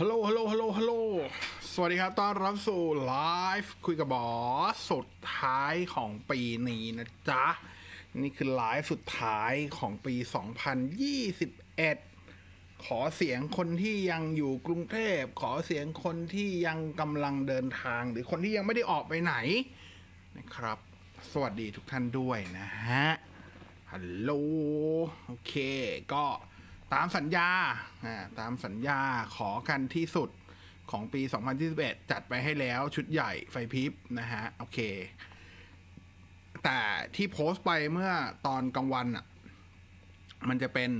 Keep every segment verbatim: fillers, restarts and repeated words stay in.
ฮัลโหลฮัลโหลฮัลโหลฮัลโหลสวัสดีครับต้อนรับสู่ไลฟ์คุยกับบอสสุดท้ายของปีนี้นะจ๊ะนี่คือไลฟ์สุดท้ายของปีสองพันยี่สิบเอ็ดขอเสียงคนที่ยังอยู่กรุงเทพขอเสียงคนที่ยังกำลังเดินทางหรือคนที่ยังไม่ได้ออกไปไหนนะครับสวัสดีทุกท่านด้วยนะฮะฮัลโหลโอเคก็ตามสัญญาตามสัญญาขอกันที่สุดของปีสองพันยี่สิบเอ็ดจัดไปให้แล้วชุดใหญ่ไฟพริบนะฮะโอเคแต่ที่โพสต์ไปเมื่อตอนกลางวันอ่ะมันจะเป็น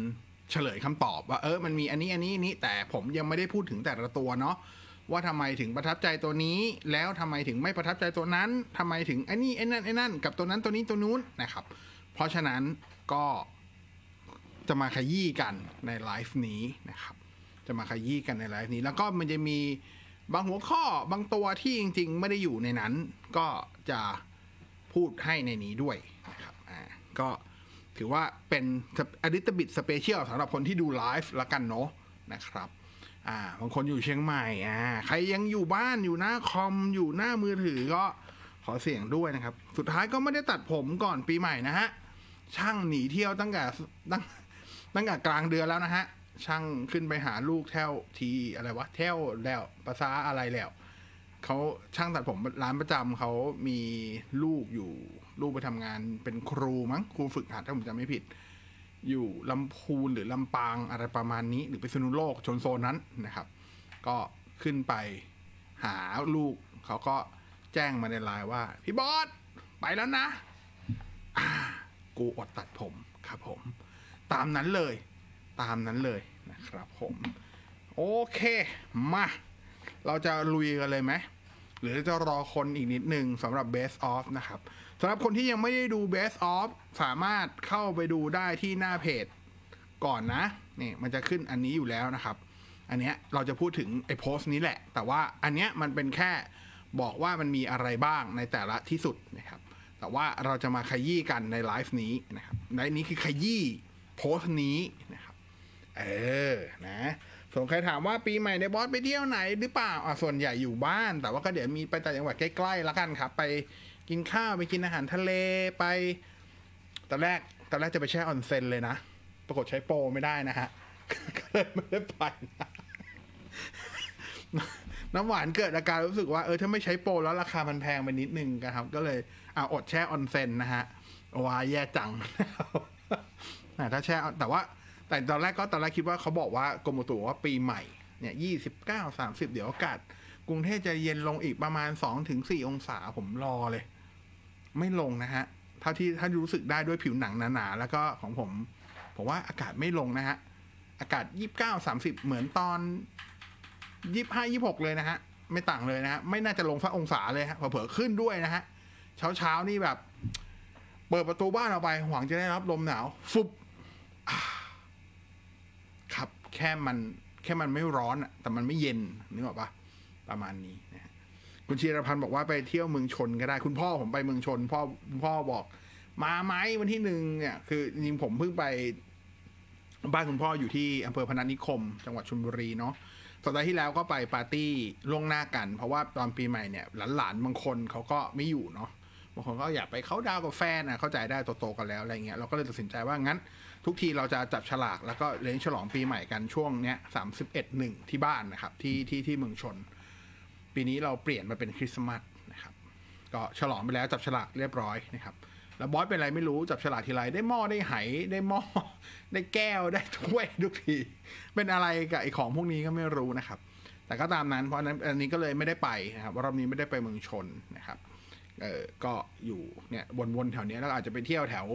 เฉลยคำตอบว่าเออมันมีอันนี้อันนี้นี้แต่ผมยังไม่ได้พูดถึงแต่ละตัวเนาะว่าทำไมถึงประทับใจตัวนี้แล้วทำไมถึงไม่ประทับใจตัวนั้นทำไมถึงไอ้นี่ไอ้นั่นไอ้นั่นกับตัวนั้นตัวนี้ตัวนู้นนะครับเพราะฉะนั้นก็จะมาขยี้กันในไลฟ์นี้นะครับจะมาขยี้กันในไลฟ์นี้แล้วก็มันจะมีบางหัวข้อบางตัวที่จริงๆไม่ได้อยู่ในนั้นก็จะพูดให้ในนี้ด้วยนะครับอ่าก็ถือว่าเป็นอดิตบิดสเปเชียลสำหรับคนที่ดูไลฟ์ละกันเนาะนะครับอ่าบางคนอยู่เชียงใหม่อ่าใครยังอยู่บ้านอยู่หน้าคอมอยู่หน้ามือถือก็ขอเสียงด้วยนะครับสุดท้ายก็ไม่ได้ตัดผมก่อนปีใหม่นะฮะช่างหนีเที่ยวตั้งแต่ตั้งตั้งแต่กลางเดือนแล้วนะฮะช่างขึ้นไปหาลูกแถวทีอะไรวะแถวแล้วภาษาอะไรแล้วเขาช่างตัดผมร้านประจำเขามีลูกอยู่ลูกไปทำงานเป็นครูมั้งครูฝึกหัดถ้าผมจำไม่ผิดอยู่ลำพูนหรือลำปางอะไรประมาณนี้หรือพิษณุโลกชนโซนนั้นนะครับก็ขึ้นไปหาลูกเขาก็แจ้งมาในไลน์ว่าพี่บอสไปแล้วนะกูอดตัดผมครับผมตามนั้นเลยตามนั้นเลยนะครับผมโอเคมาเราจะลุยกันเลยไหมหรือจะรอคนอีกนิดนึงสำหรับ Best of นะครับสำหรับคนที่ยังไม่ได้ดู Best of สามารถเข้าไปดูได้ที่หน้าเพจก่อนนะนี่มันจะขึ้นอันนี้อยู่แล้วนะครับอันเนี้ยเราจะพูดถึงไอ้โพสต์นี้แหละแต่ว่าอันเนี้ยมันเป็นแค่บอกว่ามันมีอะไรบ้างในแต่ละที่สุดนะครับแต่ว่าเราจะมาขยี้กันในไลฟ์นี้นะครับในนี้คือขยี้โพสต์นี้นะครับเออนะส่วนใครถามว่าปีใหม่ในบอสไปเที่ยวไหนหรือเปล่าอ่ะส่วนใหญ่อยู่บ้านแต่ว่าก็เดี๋ยวมีไปต่างจังหวัดใกล้ๆละกันครับไปกินข้าวไปกินอาหารทะเลไปตอนแรกตอนแรกจะไปแช่ออนเซ็นเลยนะปรากฏใช้โปรไม่ได้นะฮะก็เลยไม่ได้ไปน้ำหวานเกิดอาการรู้สึกว่าเออถ้าไม่ใช้โปรแล้วราคามันแพงไปนิดนึงกันครับก็เลยอ่ะอดแช่ออนเซ็นนะฮะว้าแย่จังนะถ้าแช่แต่ว่าแต่ตอนแรกก็ตอนแรกคิดว่าเขาบอกว่ากรมอุตุว่าปีใหม่เนี่ยยี่สิบเก้า สามสิบเดี๋ยวอากาศกรุงเทพจะเย็นลงอีกประมาณ สองถึงสี่ องศาผมรอเลยไม่ลงนะฮะเท่าที่ท่านรู้สึกได้ด้วยผิวหนังหนาๆแล้วก็ของผมผมว่าอากาศไม่ลงนะฮะอากาศ ยี่สิบเก้า สามสิบ เหมือนตอน ยี่สิบห้า ยี่สิบหก เลยนะฮะไม่ต่างเลยนะฮะไม่น่าจะลงสักองศาเลยฮะเผลอๆขึ้นด้วยนะฮะเช้าๆนี่แบบเปิดประตูบ้านออกไปหวังจะได้รับลมหนาวฟุบครับแค่มันแค่มันไม่ร้อนอ่ะแต่มันไม่เย็นนึกออกปะประมาณนี้นะคุณชีรพันธ์บอกว่าไปเที่ยวเมืองชนก็ได้คุณพ่อผมไปเมืองชนพ่อพ่อบอกมาไหมวันที่หนึ่งเนี่ยคือจริงผมเพิ่งไปบ้านคุณพ่ออยู่ที่อำเภอพนัสนิคมจังหวัดชลบุรีเนาะสัปดาห์ที่แล้วก็ไปปาร์ตี้ล่วงหน้ากันเพราะว่าตอนปีใหม่เนี่ยหลานๆบางคนเขาก็ไม่อยู่เนาะบางคนก็อยากไปเค้าดาวกับแฟนอ่ะเข้าใจได้โตๆกันแล้วอะไรเงี้ยเราก็เลยตัดสินใจว่างั้นทุกทีเราจะจับฉลากแล้วก็เลี้ยงฉลองปีใหม่กันช่วงเนี้ย สามสิบเอ็ด หนึ่ง ที่บ้านนะครับที่ที่ที่เมืองชนปีนี้เราเปลี่ยนมาเป็นคริสต์มาสนะครับก็ฉลองไปแล้วจับฉลากเรียบร้อยนะครับแล้วบอสเป็นไรไม่รู้จับฉลากทีไรได้หม้อได้ไหได้หม้อได้แก้วได้ถ้วยทุกทีเป็นอะไรกับไอ้ของพวกนี้ก็ไม่รู้นะครับแต่ก็ตามนั้นเพราะนั้นอันนี้ก็เลยไม่ได้ไปนะครับรอบนี้ไม่ได้ไปเมืองชนนะครับเออก็อยู่เนี่ยวนๆแถวนี้แล้วอาจจะไปเที่ยวแถว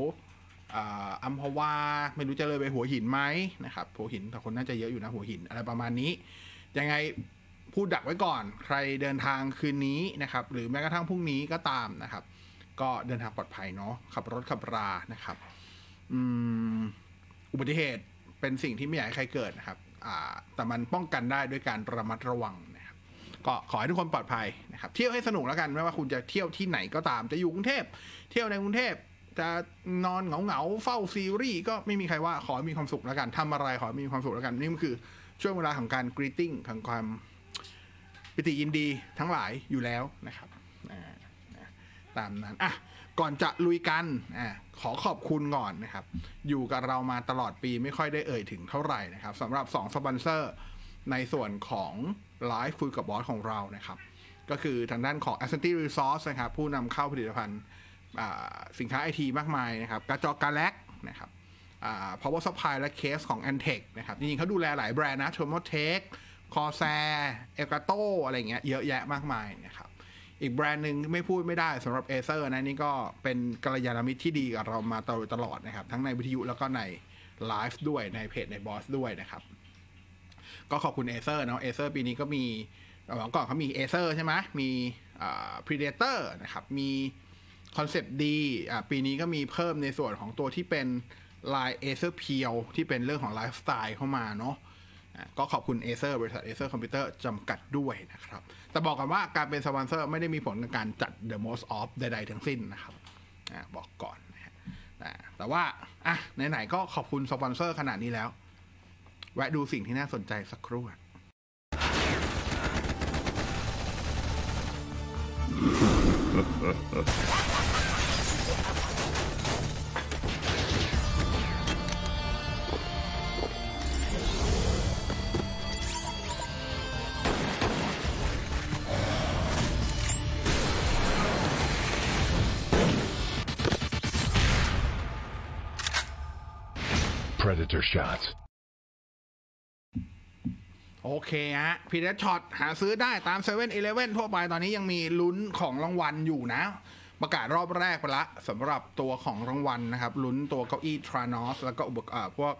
อัมพวาไม่รู้จะเลยไปหัวหินไหมนะครับหัวหินแต่คนน่าจะเยอะอยู่นะหัวหินอะไรประมาณนี้ยังไงพูดดักไว้ก่อนใครเดินทางคืนนี้นะครับหรือแม้กระทั่งพรุ่งนี้ก็ตามนะครับก็เดินทางปลอดภัยเนาะขับรถขับรานะครับอืมอุบัติเหตุเป็นสิ่งที่ไม่อยากให้ใครเกิดนะครับอ่าแต่มันป้องกันได้ด้วยการระมัดระวังนะครับก็ขอให้ทุกคนปลอดภัยนะครับเที่ยวให้สนุกแล้วกันไม่ว่าคุณจะเที่ยวที่ไหนก็ตามจะอยู่กรุงเทพเที่ยวในกรุงเทพจะนอนเหงาๆเฝ้าซีรีส์ก็ไม่มีใครว่าขอมีความสุขแล้วกันทำอะไรขอมีความสุขแล้วกันนี่มันคือ ช่วงเวลาของการกรีตติ้งของความปิติยินดีทั้งหลายอยู่แล้วนะครับตามนั้นอ่ะก่อนจะลุยกันอ่ะขอขอบคุณก่อนนะครับอยู่กับเรามาตลอดปีไม่ค่อยได้เอ่ยถึงเท่าไหร่นะครับสำหรับสองสปอนเซอร์ในส่วนของไลฟ์คุยกับบอสของเรานะครับก็คือทางด้านของ Ascenti Resource นะครับผู้นำเข้าผลิตภัณฑ์สินค้า ไอ ที มากมายนะครับกระจอกกาแล็กนะครับอ่า Power Supply และเคสของ Antech นะครับจริงๆเขาดูแลหลายแบรนด์นะ Thermotech Corsair Elgato อะไรเงี้ยเยอะแยะมากมายนะครับอีกแบรนด์หนึ่งไม่พูดไม่ได้สำหรับ Acer นะนี่ก็เป็นกัลยาณมิตรที่ดีกับเรามาตลอดนะครับทั้งในวิทยุแล้วก็ในไลฟ์ด้วยในเพจในบอสด้วยนะครับก็ขอบคุณ Acer เนาะ Acer ปีนี้ก็มีหลังก่อนเขามี Acer ใช่ไหมมีอ่า Predator นะครับมีคอนเซปต์ดีอ่าปีนี้ก็มีเพิ่มในส่วนของตัวที่เป็นไลน์ Acer Peel ที่เป็นเรื่องของไลฟ์สไตล์เข้ามาเนาะก็ขอบคุณ Acer บริษัท Acer Computer จำกัดด้วยนะครับแต่บอกกันว่าการเป็นสปอนเซอร์ไม่ได้มีผลกับการจัด The Most Of ใดๆทั้งสิ้นนะครับบอกก่อนนะฮะแต่ว่าอ่ะไหนๆก็ขอบคุณสปอนเซอร์ขนาดนี้แล้วแวะดูสิ่งที่น่าสนใจสักครู่Predator Shot โอเคฮะ Predator Shot หาซื้อได้ตาม เซเว่น-Eleven ทั่วไปตอนนี้ยังมีลุ้นของรางวัลอยู่นะประกาศรอบแรกไปละสำหรับตัวของรางวัลนะครับลุ้นตัวเก้าอี้ Tranos แล้วก็อุปกรณ์พวก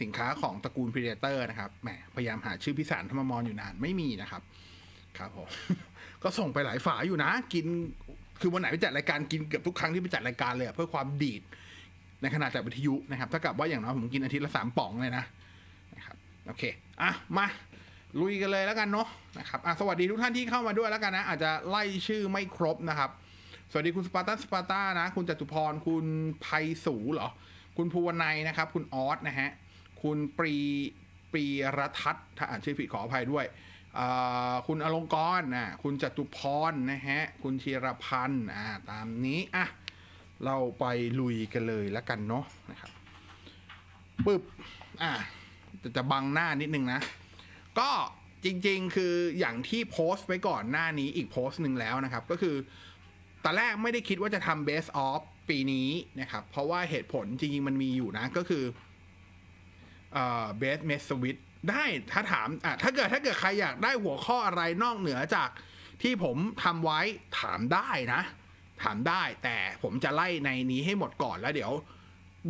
สินค้าของตระกูล Predator นะครับแหมพยายามหาชื่อพิสารธรรมมรอยู่นานไม่มีนะครับครับผม ก็ส่งไปหลายฝาอยู่นะกินคือวันไหนไปจัดรายการกินเกือบทุกครั้งที่ไปจัดรายการเลยเพื่อความดีดในขณะจัดวิทยุนะครับถ้ากับว่าอย่างน้อยผมกินอาทิตย์ละสามป๋องเลยนะนะครับโอเคอ่ะมาลุยกันเลยแล้วกันเนาะนะครับอ่ะสวัสดีทุกท่านที่เข้ามาด้วยแล้วกันนะอาจจะไล่ชื่อไม่ครบนะครับสวัสดีคุณสปาร์ตันสปาร์ตานะคุณจตุพรคุณไพศูเหรอคุณภูวนัยนะครับคุณออสนะฮะคุณปรีปรีรทัศน์ถ้าอ่านชื่อผิดขออภัยด้วยอ่าคุณอลงกรนะคุณจตุพรนะฮะคุณชีรพันธ์อ่าตามนี้อ่ะเราไปลุยกันเลยแล้วกันเนาะนะครับปึ๊บอ่ะจะจะบังหน้านิดนึงนะก็จริงๆคืออย่างที่โพสต์ไว้ก่อนหน้านี้อีกโพสต์หนึ่งแล้วนะครับก็คือตอนแรกไม่ได้คิดว่าจะทำ Best of ปีนี้นะครับเพราะว่าเหตุผลจริงๆมันมีอยู่นะก็คือเอ่อ Best Mesh Switch ได้ถ้าถามอ่ะถ้าเกิดถ้าเกิดใครอยากได้หัวข้ออะไรนอกเหนือจากที่ผมทำไว้ถามได้นะถามได้แต่ผมจะไล่ในนี้ให้หมดก่อนแล้วเดี๋ยว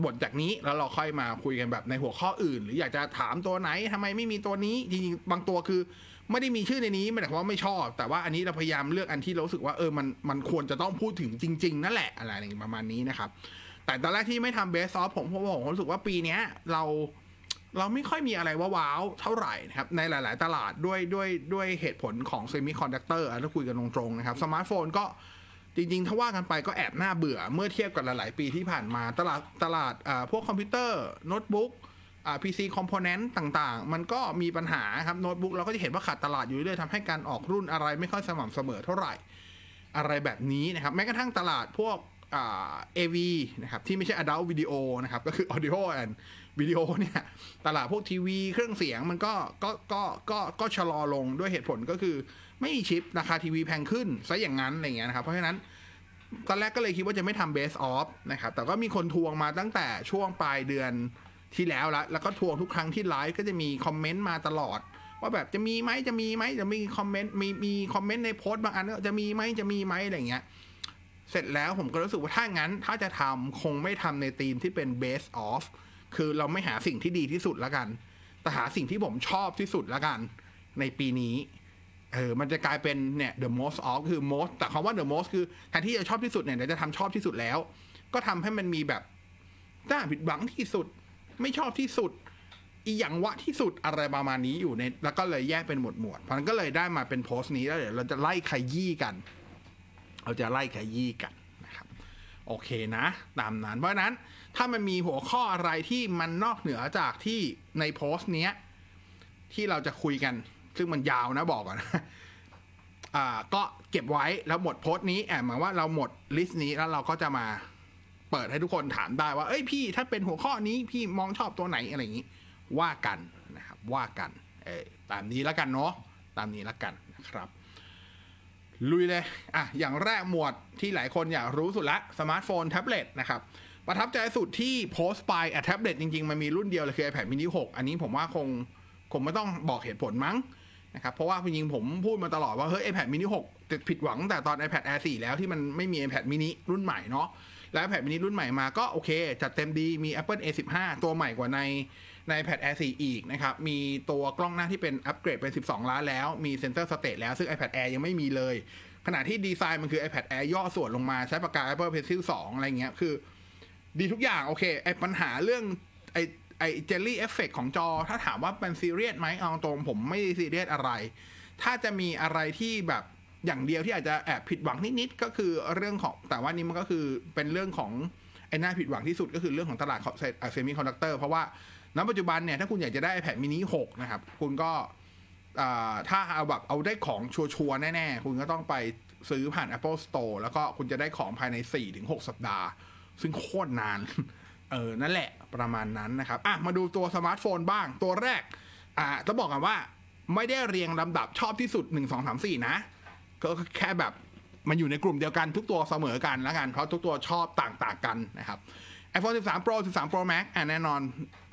บทจากนี้แล้วเราค่อยมาคุยกันแบบในหัวข้ออื่นหรืออยากจะถามตัวไหนทำไมไม่มีตัวนี้จริงๆบางตัวคือไม่ได้มีชื่อในนี้ไม่ได้ว่าไม่ชอบแต่ว่าอันนี้เราพยายามเลือกอันที่เรารู้สึกว่าเออมันมันควรจะต้องพูดถึงจริงๆนั่นแหละอะไรอย่างประมาณนี้นะครับแต่ตอนแรกที่ไม่ทำเบสซอฟผมผมผมรู้สึกว่าปีนี้เราเราไม่ค่อยมีอะไรว้าวเท่าไหร่นะครับในหลายๆตลาดด้วยด้วยด้วยเหตุผลของเซมิคอนดักเตอร์ถ้าคุยกันตรงๆนะครับสมาร์ทโฟนก็จริงๆถ้าว่ากันไปก็แอบน่าเบื่อเมื่อเทียบกับหลายๆปีที่ผ่านมาตลาดตลาดพวกคอมพิวเตอร์โน้ตบุ๊กอ่า พี ซี Component ต่างๆมันก็มีปัญหาครับโน้ตบุ๊กเราก็จะเห็นว่าขาดตลาดอยู่เรื่อยๆทำให้การออกรุ่นอะไรไม่ค่อยสม่ำเสมอเท่าไหร่อะไรแบบนี้นะครับแม้กระทั่งตลาดพวกอ่า เอ วี นะครับที่ไม่ใช่ Adult Video นะครับก็คือ Audio and Video เนี่ยตลาดพวกทีวีเครื่องเสียงมันก็ก็ก็ก็ก็ชะลอลงด้วยเหตุผลก็คือไม่มีชิปราคาทีวีแพงขึ้นซะอย่างนั้นอะไรอย่างเงี้ยนะครับเพราะฉะนั้นตอนแรกก็เลยคิดว่าจะไม่ทำ Best of นะครับแต่ก็มีคนทวงมาตั้งแต่ช่วงปลายเดือนที่แล้วละแล้วก็ทวงทุกครั้งที่ไลฟ์ก็จะมีคอมเมนต์มาตลอดว่าแบบจะมีไหมจะมีไหมจะมีคอมเมนต์มีมีคอมเมนต์ในโพสต์บางอันก็จะมีไหมจะมีไหมอะไรอย่างเงี้ยเสร็จแล้วผมก็รู้สึกว่าถ้างั้นถ้าจะทำคงไม่ทำในธีมที่เป็น Best of คือเราไม่หาสิ่งที่ดีที่สุดละกันแต่หาสิ่งที่ผมชอบที่สุดละกันในปีนี้เออมันจะกลายเป็นเนี่ย the most of คือ most แต่คำว่า the most คือแทนที่จะชอบที่สุดเนี่ยเราจะทำชอบที่สุดแล้วก็ทำให้มันมีแบบน่าผิดหวังที่สุดไม่ชอบที่สุดอีหยังวะที่สุดอะไรประมาณนี้อยู่ในแล้วก็เลยแยกเป็นหมวดหมวดเพราะนั้นก็เลยได้มาเป็นโพสต์นี้แล้วเดี๋ยวเราจะไล่ขยี้กันเราจะไล่ขยี้กันนะครับโอเคนะตามนั้นเพราะนั้นถ้ามันมีหัวข้ออะไรที่มันนอกเหนือจากที่ในโพสต์เนี้ย ที่เราจะคุยกันซึ่งมันยาวนะบอกก่อนอ่าก็เก็บไว้แล้วหมดโพสต์นี้แอบหมายว่าเราหมดลิสต์นี้แล้วเราก็จะมาเปิดให้ทุกคนถามได้ว่าเอ้ยพี่ถ้าเป็นหัวข้อนี้พี่มองชอบตัวไหนอะไรอย่างนี้ว่ากันนะครับว่ากันเออตามนี้ละกันเนาะตามนี้ละกันนะครับลุยเลยอ่ะอย่างแรกหมวดที่หลายคนอยากรู้สุดละสมาร์ทโฟนแท็บเล็ตนะครับประทับใจสุดที่โพสต์ไปอ่ะแท็บเล็ตจริงๆมันมีรุ่นเดียวเลยคือ iPad mini หกอันนี้ผมว่าคงคงไม่ต้องบอกเหตุผลมั้งนะครับเพราะว่าจริงๆผมพูดมาตลอดว่าเฮ้ย iPad mini หกติดผิดหวังแต่ตอน iPad Air สี่แล้วที่มันไม่มี iPad mini รุ่นใหม่เนาะแล้ว iPad mini รุ่นใหม่มาก็โอเคจัดเต็มดีมี Apple เอ สิบห้า ตัวใหม่กว่าในใน iPad Air สี่อีกนะครับมีตัวกล้องหน้าที่เป็นอัปเกรดเป็นสิบสองล้านแล้วมี Sensor State แล้วซึ่ง iPad Air ยังไม่มีเลยขณะที่ดีไซน์มันคือ iPad Air ย่อส่วนลงมาใช้ปากกา Apple Pencil สองอะไรเงี้ยคือดีทุกอย่างโอเคไอ้ปัญหาเรื่องไอ้ไอ้เจลลี่เอฟเฟกต์ของจอถ้าถามว่าเป็นซีเรียสไหมเอาตรงผมไม่ซีเรียสอะไรถ้าจะมีอะไรที่แบบอย่างเดียวที่อาจจะแอบผิดหวังนิดๆก็คือเรื่องของแต่ว่านี้มันก็คือเป็นเรื่องของไอ้น่าผิดหวังที่สุดก็คือเรื่องของตลาดเซมิคอนดักเตอร์เพราะว่าณปัจจุบันเนี่ยถ้าคุณอยากจะได้ iPad mini หกนะครับคุณก็ถ้าเอาแบบเอาได้ของชัวร์ๆแน่ๆคุณก็ต้องไปซื้อผ่าน Apple Store แล้วก็คุณจะได้ของภายใน สี่ถึงหก สัปดาห์ซึ่งโคตรนานเออนั่นแหละประมาณนั้นนะครับอ่ะมาดูตัวสมาร์ทโฟนบ้างตัวแรกอ่ะต้องบอกกันว่าไม่ได้เรียงลำดับชอบที่สุดหนึ่ง สอง สาม สี่นะก็แค่แบบมันอยู่ในกลุ่มเดียวกันทุกตัวเสมอกันแล้วกันเพราะทุกตัวชอบต่างๆกันนะครับ iPhone สิบสาม Pro สิบสาม Pro Max อ่ะแน่นอน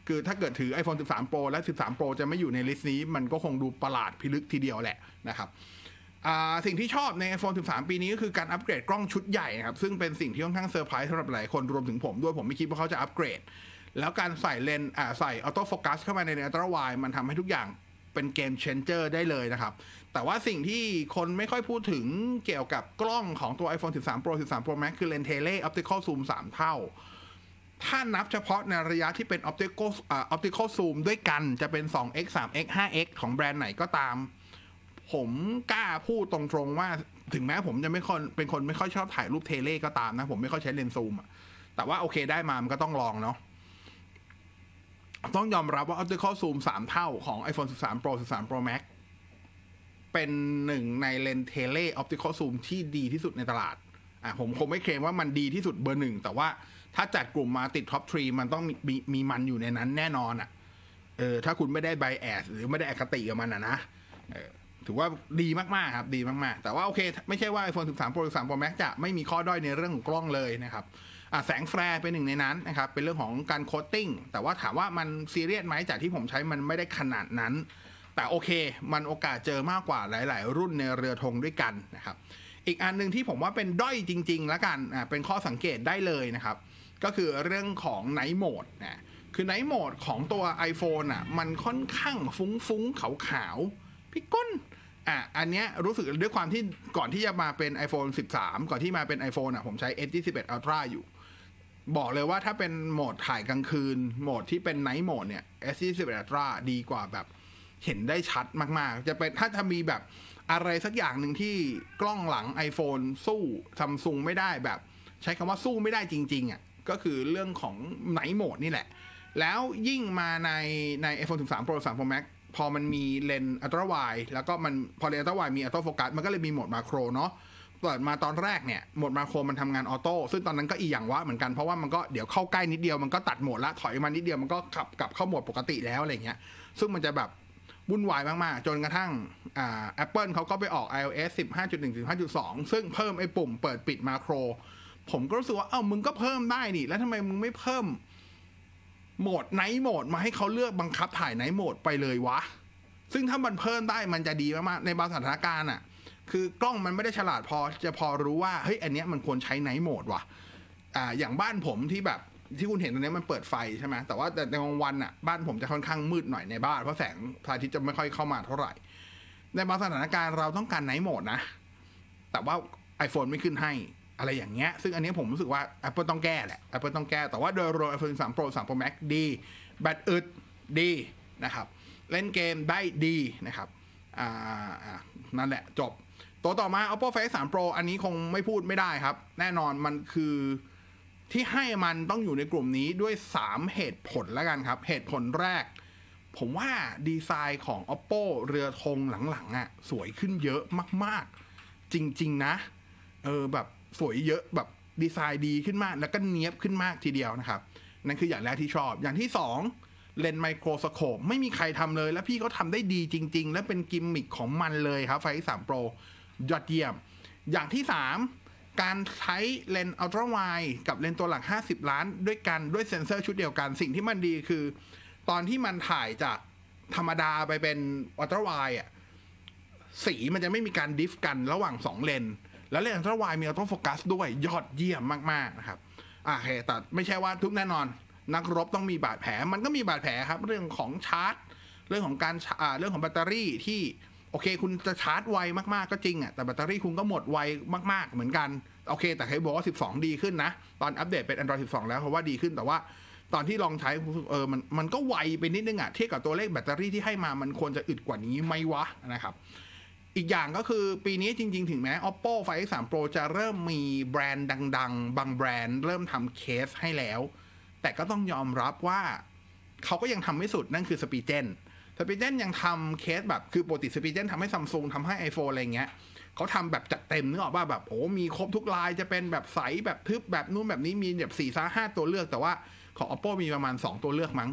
คือถ้าเกิดถือ iPhone สิบสาม Pro และสิบสาม Pro จะไม่อยู่ในลิสต์นี้มันก็คงดูประหลาดพิลึกทีเดียวแหละนะครับสิ่งที่ชอบใน iPhone สิบสาม ปีนี้ก็คือการอัปเกรดกล้องชุดใหญ่ครับซึ่งเป็นสิ่งที่ค่อนข้างเซอร์ไพรส์สำหรับหลายคนรวมถึงผมด้วยผมไม่คิดว่าเขาจะอัปเกรดแล้วการใส่เลนส์ใส่ออโต้โฟกัสเข้ามาในเลนส์อัลตร้าไวด์มันทำให้ทุกอย่างเป็นเกมเชนเจอร์ได้เลยนะครับแต่ว่าสิ่งที่คนไม่ค่อยพูดถึงเกี่ยวกับกล้องของตัว iPhone สิบสาม Pro สิบสาม Pro Max คือเลนส์เทเลออปติคอลซูมสามเท่าถ้านับเฉพาะในระยะที่เป็นออปติคอลออปติคอลซูมด้วยกันจะเป็น สอง เอ็กซ์ สาม เอ็กซ์ ห้า เอ็กซ์ ของแบรนด์ไหนก็ตามผมกล้าพูดตรงๆว่าถึงแม้ผมจะไม่ค่อยเป็นคนไม่ค่อยชอบถ่ายรูปเทเลก็ตามนะผมไม่ค่อยใช้เลนส์ซูมอ่ะแต่ว่าโอเคได้มามันก็ต้องลองเนาะต้องยอมรับว่า Optical Zoom สามเท่าของ iPhone สิบสาม Pro สิบสาม Pro Max เป็นหนึ่งในเลนส์เทเล Optical Zoom ที่ดีที่สุดในตลาดอ่ะผมคงไม่เคลมว่ามันดีที่สุดเบอร์หนึ่งแต่ว่าถ้าจัดกลุ่มมาติด Top สามมันต้องมี มี มีมันอยู่ในนั้นแน่นอนอ่ะเออถ้าคุณไม่ได้ Bias หรือไม่ได้อคติกับมันอ่ะนะเออถือว่าดีมากๆครับดีมากๆแต่ว่าโอเคไม่ใช่ว่า iPhone สิบสาม Pro สิบสาม Pro Max จะไม่มีข้อด้อยในเรื่องของกล้องเลยนะครับอ่ะแสงแฟลร์เป็นหนึ่งในนั้นนะครับเป็นเรื่องของการโคตติ้งแต่ว่าถามว่ามันซีเรียสไหมจากที่ผมใช้มันไม่ได้ขนาดนั้นแต่โอเคมันโอกาสเจอมากกว่าหลายๆรุ่นในเรือธงด้วยกันนะครับอีกอันนึงที่ผมว่าเป็นด้อยจริงๆแล้วกันอ่ะเป็นข้อสังเกตได้เลยนะครับก็คือเรื่องของ Night Mode นะคือ Night Mode ของตัว iPhone อ่ะมันค่อนข้างฟุ้งๆขาวๆพี่ก้นอ่ะอันเนี้ยรู้สึกด้วยความที่ก่อนที่จะมาเป็น iPhone สิบสามก่อนที่มาเป็น iPhone อ่ะผมใช้ เอส สิบเอ็ด Ultra อยู่บอกเลยว่าถ้าเป็นโหมดถ่ายกลางคืนโหมดที่เป็น Night Mode เนี่ย เอส ยี่สิบเอ็ด Ultra ดีกว่าแบบเห็นได้ชัดมากๆจะเป็นถ้าจะมีแบบอะไรสักอย่างหนึ่งที่กล้องหลัง iPhone สู้ Samsung ไม่ได้แบบใช้คำว่าสู้ไม่ได้จริงๆอ่ะก็คือเรื่องของ Night Mode นี่แหละแล้วยิ่งมาในใน iPhone สิบสาม Pro สิบสาม Pro Maxพอมันมีเลนส์อัลตร้าไวด์แล้วก็มันพอเลนส์อัลตร้าไวด์มีออโต้โฟกัสมันก็เลยมีโหมดมาโครเนาะเปิดมาตอนแรกเนี่ยโหมดมาโครมันทำงานออโต้ซึ่งตอนนั้นก็อีหยังวะเหมือนกันเพราะว่ามันก็เดี๋ยวเข้าใกล้นิดเดียวมันก็ตัดโหมดละถอยมานิดเดียวมันก็ขับกลับเข้าโหมดปกติแล้วอะไรเงี้ยซึ่งมันจะแบบวุ่นวายมากๆจนกระทั่งอ่า Apple เขาก็ไปออก iOS สิบห้าจุดหนึ่ง สิบห้าจุดสอง ซึ่งเพิ่มไอ้ปุ่มเปิดปิดมาโครผมก็รู้สึกว่าเอ้ามึงก็เพิ่มได้นี่แล้วทำไมมึงไม่เพิ่มโหมดไนท์โหมดมาให้เขาเลือกบังคับถ่ายไนท์โหมดไปเลยวะซึ่งถ้ามันเพิ่มได้มันจะดีมากๆในบางสถานการณ์อ่ะคือกล้องมันไม่ได้ฉลาดพอจะพอรู้ว่าเฮ้ยอันเนี้ยมันควรใช้ไนท์โหมดว่ะอ่าอย่างบ้านผมที่แบบที่คุณเห็นตอนนี้มันเปิดไฟใช่ไหมแต่ว่าแต่ในกลางวันอ่ะบ้านผมจะค่อนข้างมืดหน่อยในบ้านเพราะแสงพระอาทิตย์จะไม่ค่อยเข้ามาเท่าไหร่ในบางสถานการณ์เราต้องการไนท์โหมดนะแต่ว่า iPhone ไม่ขึ้นให้อะไรอย่างเงี้ยซึ่งอันนี้ผมรู้สึกว่า Apple ต้องแก้แหละ Apple ต้องแก้แต่ว่าโดยรวม iPhone สิบสาม Pro สิบสาม Pro Max ดีแบตอึดดีนะครับเล่นเกมได้ดีนะครับอ่านั่นแหละจบตัวต่อมา Oppo Find สาม Pro อันนี้คงไม่พูดไม่ได้ครับแน่นอนมันคือที่ให้มันต้องอยู่ในกลุ่มนี้ด้วยสามเหตุผลละกันครับเหตุผลแรก ผมว่าดีไซน์ของ Oppo เรือธงหลังๆอ่ะสวยขึ้นเยอะมากๆจริงๆนะเออแบบสวยเยอะแบบดีไซน์ดีขึ้นมากแล้วก็เนี๊ยบขึ้นมากทีเดียวนะครับนั่นคืออย่างแรกที่ชอบอย่างที่สองเลนส์ไมโครสโคปไม่มีใครทำเลยแล้วพี่เขาทำได้ดีจริงๆและเป็นกิมมิคของมันเลยครับไฟสาม Pro ยอดเยี่ยมอย่างที่สามการใช้เลนส์อัลตร้าไวด์กับเลนส์ตัวหลักห้าสิบล้านด้วยกันด้วยเซ็นเซอร์ชุดเดียวกันสิ่งที่มันดีคือตอนที่มันถ่ายจากธรรมดาไปเป็นอัลตร้าไวด์อ่ะสีมันจะไม่มีการดิฟกันระหว่างสองเลนส์แล้วเลนส์อัลตร้าไวด์มีออโต้โฟกัสด้วยยอดเยี่ยมมากๆนะครับอ่ะโอเคแต่ไม่ใช่ว่าทุกแน่นอนนักรบต้องมีบาดแผลมันก็มีบาดแผลครับเรื่องของชาร์จเรื่องของการอ่าเรื่องของแบตเตอรี่ที่โอเคคุณจะชาร์จไวมากๆก็จริงอ่ะแต่แบตเตอรี่คุณก็หมดไวมากๆเหมือนกันโอเคแต่ใครบอกว่าสิบสองดีขึ้นนะตอนอัปเดตเป็น Android สิบสองแล้วเพราะว่าดีขึ้นแต่ว่าตอนที่ลองใช้เออมันมันก็ไวไปนิดนึงอ่ะเทียบกับตัวเลขแบตเตอรี่ที่ให้มามันควรจะอึดกว่านี้ไหมวะนะครับอีกอย่างก็คือปีนี้จริงๆถึงแม้ Oppo Find เอ็กซ์ สาม Pro จะเริ่มมีแบรนด์ดังๆบางแบรนด์เริ่มทำเคสให้แล้วแต่ก็ต้องยอมรับว่าเขาก็ยังทำไม่สุดนั่นคือสปีเจนสปีเจนยังทำเคสแบบคือปกติสปีเจนทำให้ Samsung ทำให้ iPhone อะไรเงี้ยเขาทำแบบจัดเต็มนึกออกป่ะแบบโอ้มีครบทุกลายจะเป็นแบบใสแบบทึบแบบนู่นแบบนี้มีแบบ สี่ถึงห้า ตัวเลือกแต่ว่าของ Oppo มีประมาณสองตัวเลือกมั้ง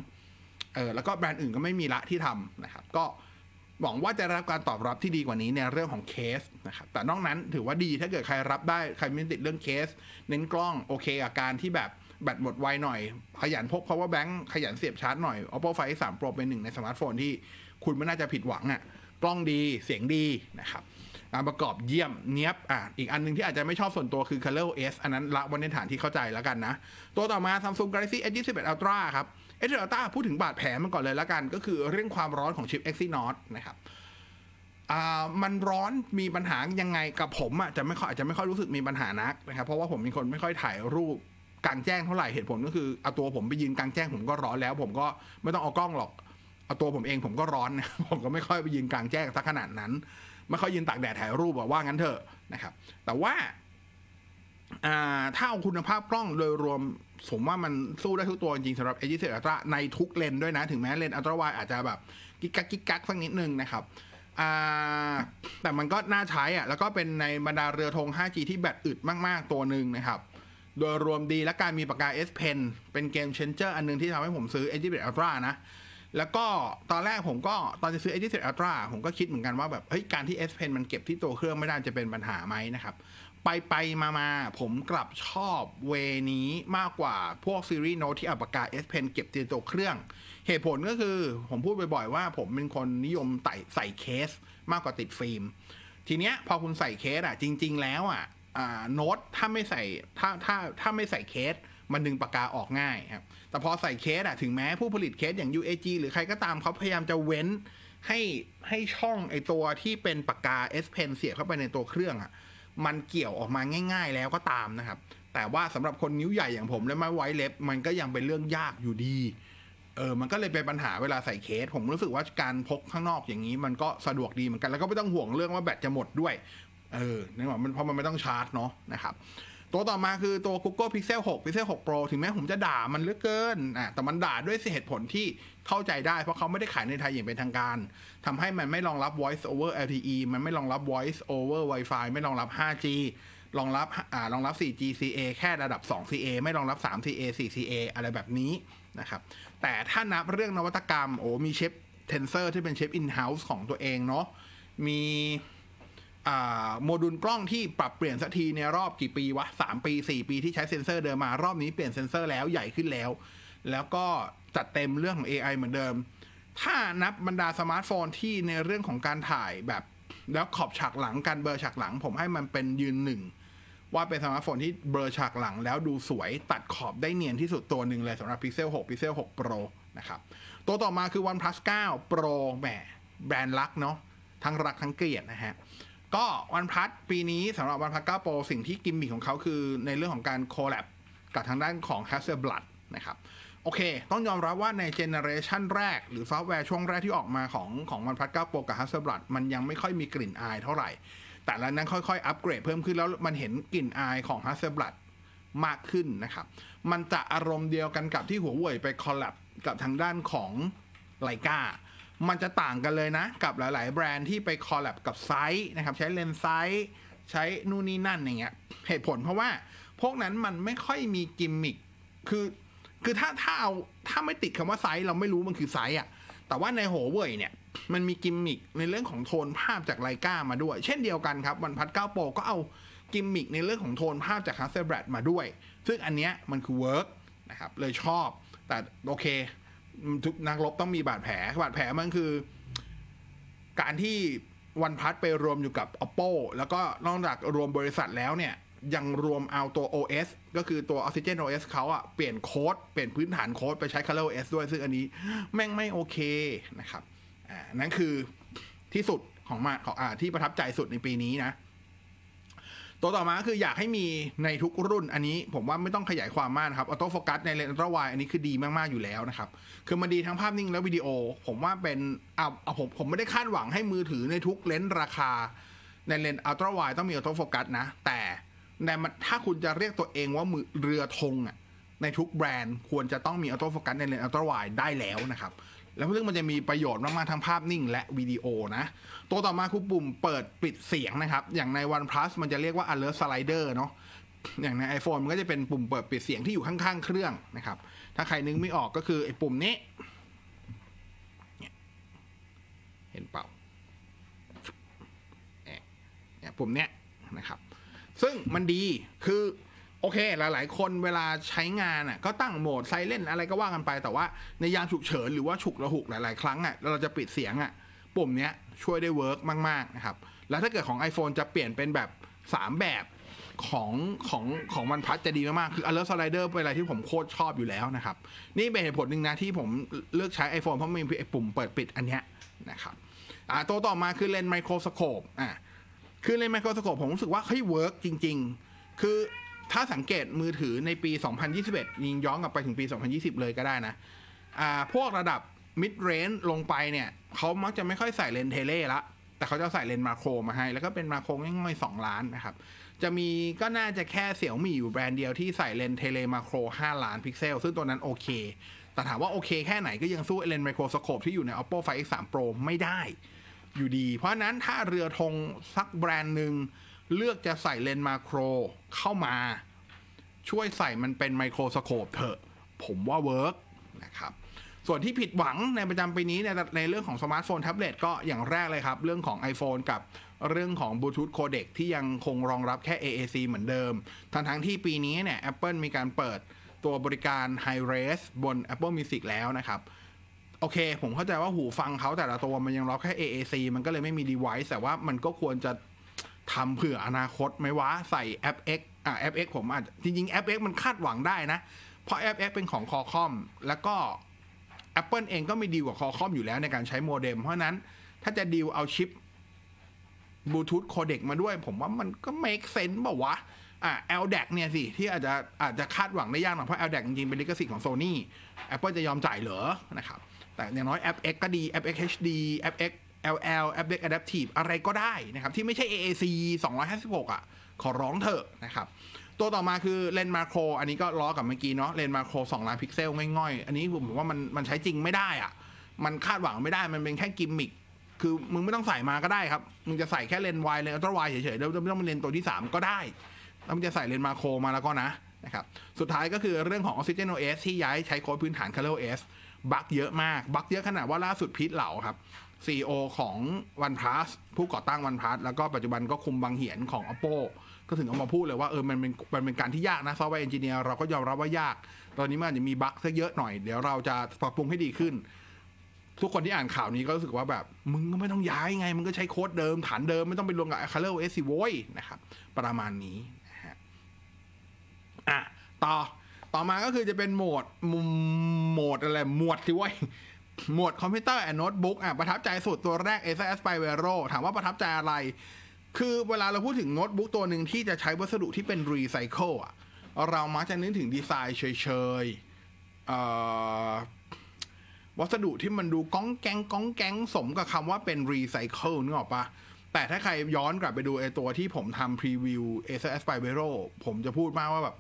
เออแล้วก็แบรนด์อื่นก็ไม่มีละที่ทำนะครับก็หวังว่าจะรับการตอบรับที่ดีกว่านี้ในเรื่องของเคสนะครับแต่นอกนั้นถือว่าดีถ้าเกิดใครรับได้ใครไม่ติดเรื่องเคสเน้นกล้องโอเคกับการที่แบบแบตหมดไวหน่อยขยันพก power bank ขยันเสียบชาร์จหน่อย Oppo Find เอ็กซ์ สาม Pro เป็นหนึ่งในสมาร์ทโฟนที่คุณไม่น่าจะผิดหวังอ่ะกล้องดีเสียงดีนะครับประกอบเยี่ยมเนี๊ยบอ่ะอีกอันนึงที่อาจจะไม่ชอบส่วนตัวคือ ColorOS อันนั้นละไว้ในฐานที่เข้าใจแล้วกันนะตัวต่อมา Samsung Galaxy เอส ยี่สิบเอ็ด Ultra ครับ เอส ยี่สิบเอ็ด Ultra พูดถึงบาดแผลมันก่อนเลยแล้วกันก็คือเรื่องความร้อนของชิป Exynos นะครับอ่ามันร้อนมีปัญหายังไงกับผมอ่ะจะไม่ค่อยอาจจะไม่ค่อยรู้สึกมีปัญหานักนะครับเพราะว่าผมเป็นคนไม่ค่อยถ่ายรูปกลางแจ้งเท่าไหร่เหตุผลก็คือเอาตัวผมไปยืนกลางแจ้งผมก็ร้อนแล้วผมก็ไม่ต้องเอากล้องหรอกเอาตัวผมเองผมก็ร้อนนะผมก็ไม่ค่อยไปยืนกลางแจ้งสักขนาดนั้นไม่ค่อยยืนตากแดดถ่ายรูปว่างั้นเถอะนะครับแต่ว่าถ้าเอาคุณภาพกล้องโดยรวมผมว่ามันสู้ได้ทุกตัวจริงสำหรับ เอ ยี่สิบเอ็ด Ultra ในทุกเลนด้วยนะถึงแม้เลน Ultra Wide อาจจะแบบกิ๊กกักกิ๊กกักสักนิดนึงนะครับแต่มันก็น่าใช้อ่ะแล้วก็เป็นในบรรดาเรือธง ห้าจี ที่แบตอึดมากๆตัวนึงนะครับโดยรวมดีและการมีปากกา S Pen เป็นเกมเชนเจอร์อันนึงที่ทำให้ผมซื้อ เอส ยี่สิบเอ็ด Ultra นะแล้วก็ตอนแรกผมก็ตอนจะซื้อ เอส ยี่สิบเอ็ด Ultra ผมก็คิดเหมือนกันว่าแบบเฮ้ยการที่ S Pen มันเก็บที่ตัวเครื่องไม่ได้จะเป็นปัญหาไหมนะครับไปไปมามาผมกลับชอบเวนี้มากกว่าพวกซีรีส์ Note ที่เอาปากกา S Pen เก็บที่ตัวเครื่องเหตุผลก็คือผมพูดบ่อยๆว่าผมเป็นคนนิยมใส่ใส่เคสมากกว่าติดฟิล์มทีเนี้ยพอคุณใส่เคสอ่ะจริงๆแล้วอ่ะอ่าโน้ตถ้าไม่ใส่ถ้าถ้าถ้าไม่ใส่เคสมันดึงปากกาออกง่ายครับแต่พอใส่เคสอ่ะถึงแม้ผู้ผลิตเคสอย่าง ยู เอ จี หรือใครก็ตามเขาพยายามจะเว้นให้ให้ช่องไอตัวที่เป็นปากกา S Pen เสียบเข้าไปในตัวเครื่องอ่ะมันเกี่ยวออกมาง่ายๆแล้วก็ตามนะครับแต่ว่าสำหรับคนนิ้วใหญ่อย่างผมและไม่ไว้เล็บมันก็ยังเป็นเรื่องยากอยู่ดีเออมันก็เลยเป็นปัญหาเวลาใส่เคสผมรู้สึกว่าการพกข้างนอกอย่างนี้มันก็สะดวกดีเหมือนกันแล้วก็ไม่ต้องห่วงเรื่องว่าแบตจะหมดด้วยเออเนี่ยมันเพราะมันไม่ต้องชาร์จเนาะนะครับตัวต่อมาคือตัว Google Pixel หก Pixel หก Pro ถึงแม้ผมจะด่ามันเหลือเกินอ่ะแต่มันด่าด้วยเหตุผลที่เข้าใจได้เพราะเขาไม่ได้ขายในไทยอย่างเป็นทางการทำให้มันไม่รองรับ Voice over แอล ที อี มันไม่รองรับ Voice over Wi-Fi ไม่รองรับ ห้าจี รองรับอ่ารองรับ โฟร์จี ซี เอ แค่ระดับ ทู ซี เอ ไม่รองรับ ทรี ซี เอ โฟร์ ซี เอ อะไรแบบนี้นะครับแต่ถ้านับเรื่องนวัตกรรมโอ้มีชิป Tensor ที่เป็นชิป in-house ของตัวเองเนาะมีโมดูลกล้องที่ปรับเปลี่ยนสักทีในรอบกี่ปีวะสามปีสี่ปีที่ใช้เซ็นเซอร์เดิมมารอบนี้เปลี่ยนเซ็นเซอร์แล้วใหญ่ขึ้นแล้วแล้วก็จัดเต็มเรื่องของ เอ ไอ เหมือนเดิมถ้านับบรรดาสมาร์ทโฟนที่ในเรื่องของการถ่ายแบบแล้วขอบฉากหลังการเบลอฉากหลังผมให้มันเป็นยืนหนึ่งว่าเป็นสมาร์ทโฟนที่เบลอฉากหลังแล้วดูสวยตัดขอบได้เนียนที่สุดตัวหนึ่งเลยสำหรับ Pixel หก Pixel หก Pro นะครับตัวต่อมาคือ OnePlus ไนน์ Pro แหมแบรนด์รักเนาะทั้งรักทั้งเกลียดนะฮะก็ OnePlus ปีนี้สำหรับ OnePlus ไนน์ Pro สิ่งที่กิมมิคของเขาคือในเรื่องของการโคแลบกับทางด้านของ Hasselblad นะครับโอเคต้องยอมรับว่าในเจเนเรชันแรกหรือซอฟต์แวร์ช่วงแรกที่ออกมาของของ OnePlus ไนน์ Pro กับ Hasselblad มันยังไม่ค่อยมีกลิ่นอายเท่าไหร่แต่แล้วนั้นค่อยๆอัปเกรดเพิ่มขึ้นแล้วมันเห็นกลิ่นอายของ Hasselblad มากขึ้นนะครับมันจะอารมณ์เดียวกันกับที่ Huawei ไปคอลแลบกับทางด้านของ ไลกามันจะต่างกันเลยนะกับหลายๆแบรนด์ที่ไปคอลแลบกับไซส์นะครับใช้เลนส์ไซส์ใช้นู่นนี่นั่นอย่างเงี้ยเหตุผลเพราะว่าพวกนั้นมันไม่ค่อยมีกิมมิคคือคือถ้าถ้าเอาถ้าไม่ติดคำว่าไซส์เราไม่รู้มันคือไซส์อ่ะแต่ว่าในโฮเว่ยเนี่ยมันมีกิมมิคในเรื่องของโทนภาพจากไลกามาด้วยเช่นเดียวกันครับวันพัดเก้า โปรก็เอากิมมิคในเรื่องของโทนภาพจาก Hasselblad มาด้วยซึ่งอันเนี้ยมันคือเวิร์คนะครับเลยชอบแต่โอเคทุกนักรบต้องมีบาดแผลบาดแผลมันคือการที่วันพัดไปรวมอยู่กับ Oppo แล้วก็นอกจากรวมบริษัทแล้วเนี่ยยังรวมเอาตัว โอ เอส ก็คือตัว Oxygen โอ เอส เขาอะเปลี่ยนโค้ดเปลี่ยนพื้นฐานโค้ดไปใช้ Color โอ เอส ด้วยซึ่งอันนี้แม่งไม่โอเคนะครับอ่านั่นคือที่สุดของมาของอ่าที่ประทับใจสุดในปีนี้นะตัวต่อมาคืออยากให้มีในทุกรุ่นอันนี้ผมว่าไม่ต้องขยายความมากครับออโต้โฟกัสในเลนส์อัลตร้าไวด์อันนี้คือดีมากๆอยู่แล้วนะครับคือมันดีทั้งภาพนิ่งและวิดีโอผมว่าเป็นเอาเอาผมผมไม่ได้คาดหวังให้มือถือในทุกเลนส์ราคาในเลนส์อัลตร้าไวด์ต้องมีออโต้โฟกัสนะแต่ในมันถ้าคุณจะเรียกตัวเองว่ามือเรือธงอ่ะในทุกแบรนด์ควรจะต้องมีออโต้โฟกัสในเลนส์อัลตร้าไวด์ได้แล้วนะครับแล้วซึ่งมันจะมีประโยชน์มากๆทั้งภาพนิ่งและวิดีโอนะตัวต่อมาคือปุ่มเปิดปิดเสียงนะครับอย่างใน OnePlus มันจะเรียกว่า Alert Slider เนาะอย่างใน iPhone มันก็จะเป็นปุ่มเปิดปิดเสียงที่อยู่ข้างๆเครื่องนะครับถ้าใครนึกไม่ออกก็คือไอ้ปุ่มนี้เห็นเปล่าเนี่ยปุ่มเนี้ยนะครับซึ่งมันดีคือโอเคหลายๆคนเวลาใช้งานอ่ะก็ตั้งโหมดไซเลนต์อะไรก็ว่ากันไปแต่ว่าในยามฉุกเฉินหรือว่าฉุกระหุกหลายๆครั้งอ่ะเราจะปิดเสียงอ่ะปุ่มเนี้ยช่วยได้เวิร์กมากๆนะครับแล้วถ้าเกิดของ iPhone จะเปลี่ยนเป็นแบบสามแบบของของของมันพัดจะดีมากๆคือ Alert Slider เป็นอะไรที่ผมโคตรชอบอยู่แล้วนะครับนี่เป็นเหตุผลนึงนะที่ผมเลือกใช้ iPhone เพราะมีปุ่มเปิดปิดอันเนี้ยนะครับอ่าตัวต่อมาคือเลนส์ไมโครสโคปอ่ะคือเลนส์ไมโครสโคปผมรู้สึกว่าเฮ้ยเวิร์กจริงๆคือถ้าสังเกตมือถือในปีสองพันยี่สิบเอ็ดยิงย้อนกลับไปถึงปีสองพันยี่สิบเลยก็ได้นะอ่าพวกระดับ mid range ลงไปเนี่ยเขามักจะไม่ค่อยใส่เลนเทเล่ละแต่เขาจะใส่เลนมาโครมาให้แล้วก็เป็นมาโครง่ายๆสองล้านนะครับจะมีก็น่าจะแค่เสี่ยวมี่อยู่แบรนด์เดียวที่ใส่เลนเทเลมาโครห้าล้านพิกเซลซึ่งตัวนั้นโอเคแต่ถามว่าโอเคแค่ไหนก็ยังสู้เลนไมโครสโคปที่อยู่ใน Oppo Find เอ็กซ์ สาม Pro ไม่ได้อยู่ดีเพราะนั้นถ้าเรือธงสักแบรนด์นึงเลือกจะใส่เลนส์มาโครเข้ามาช่วยใส่มันเป็นไมโครสโคปเถอะผมว่าเวิร์กนะครับส่วนที่ผิดหวังในประจำปีนี้ในในเรื่องของสมาร์ทโฟนแท็บเล็ตก็อย่างแรกเลยครับเรื่องของ iPhone กับเรื่องของ Bluetooth Codec ที่ยังคงรองรับแค่ เอ เอ ซี เหมือนเดิมทั้งทั้งที่ปีนี้เนี่ย Apple มีการเปิดตัวบริการ Hi-Res บน Apple Music แล้วนะครับโอเคผมเข้าใจว่าหูฟังเขาแต่ละตัวมันยังรับแค่ เอ เอ ซี มันก็เลยไม่มี device แต่ว่ามันก็ควรจะทำเผื่ออนาคตไหมวะใส่ เอฟ เอ็กซ์ อ่า เอฟ เอ็กซ์ ผมอาจจริงๆ เอฟ เอ็กซ์ มันคาดหวังได้นะเพราะ เอฟ เอ็กซ์ เป็นของ Qualcomm แล้วก็ Apple เองก็มีดีลกับ Qualcomm อยู่แล้วในการใช้โมเด็มเพราะนั้นถ้าจะดีลเอาชิป Bluetooth Codec มาด้วยผมว่ามันก็ make sense ป่ะวะอ่า แอล ดี เอ ซี เนี่ยสิที่อาจจะอาจจะคาดหวังได้ยากหน่อยเพราะ แอล ดี เอ ซี จริงๆเป็นลิขสิทธิ์ของ Sony Apple จะยอมจ่ายเหรอนะครับแต่อย่างน้อย เอฟ เอ็กซ์ ก็ดี เอฟ เอ็กซ์ เอช ดี เอฟ เอ็กซ์แอล แอล Apple Adaptive อะไรก็ได้นะครับที่ไม่ใช่ เอ เอ ซี สองห้าหกอ่ะขอร้องเถอะนะครับตัวต่อมาคือเลนส์มาโครอันนี้ก็ล้อกับเมื่อกี้เนาะเลนส์มาโครสองล้านพิกเซลง่อยๆอันนี้ผมว่ามันมันใช้จริงไม่ได้อ่ะมันคาดหวังไม่ได้มันเป็นแค่กิมมิคคือมึงไม่ต้องใส่มาก็ได้ครับมึงจะใส่แค่เลนส์ wide เลนส์ ultra wide เฉยๆแล้วไม่ต้องเป็นเลนส์ตัวที่สามก็ได้แล้วมึงจะใส่เลนส์มาโครมาแล้วก็นะนะครับสุดท้ายก็คือเรื่องของ Oxygen โอ เอส ที่ย้ายใช้โค้ดพื้นฐาน Color โอ เอส บั๊กเยอะมากบั๊กเยอะขนาดว่าล่าสุดพีทเหล่าครับซี อี โอ ของ OnePlus ผู้ก่อตั้ง OnePlus แล้วก็ปัจจุบันก็คุมบางเหียนของ Oppo ก็ถึงเอามาพูดเลยว่าเออมันเป็นมันเป็นการที่ยากนะ Software Engineer เราก็ยอมรับว่ายากตอนนี้มันอาจจะมีบั๊กซะเยอะหน่อยเดี๋ยวเราจะปรับปรุงให้ดีขึ้นทุกคนที่อ่านข่าวนี้ก็รู้สึกว่าแบบมึงก็ไม่ต้องย้ายไงมึงก็ใช้โค้ดเดิมฐานเดิมไม่ต้องไปรวมกับ Color โอ เอส สิโว้ยนะครับประมาณนี้นะฮะอ่ะต่อต่อมาก็คือจะเป็นโหมดโหมดอะไรหมวดสิเว้ยหมวดคอมพิวเตอร์แอนด์โน้ตบุ๊กอ่ะประทับใจสุดตัวแรก เอ เอส Spyvero ถามว่าประทับใจอะไรคือเวลาเราพูดถึงโน้ตบุ๊กตัวหนึ่งที่จะใช้วัสดุที่เป็นรีไซเคิลอ่ะเรามักจะนึกถึงดีไซน์เฉยๆวัสดุที่มันดูก้องแก๊งก้องแก๊งสมกับคำว่าเป็นรีไซเคิลนึกออกปะแต่ถ้าใครย้อนกลับไปดูไอ้ตัวที่ผมทำพรีวิว เอ เอส Spyvero ผมจะพูดมากว่าแบบ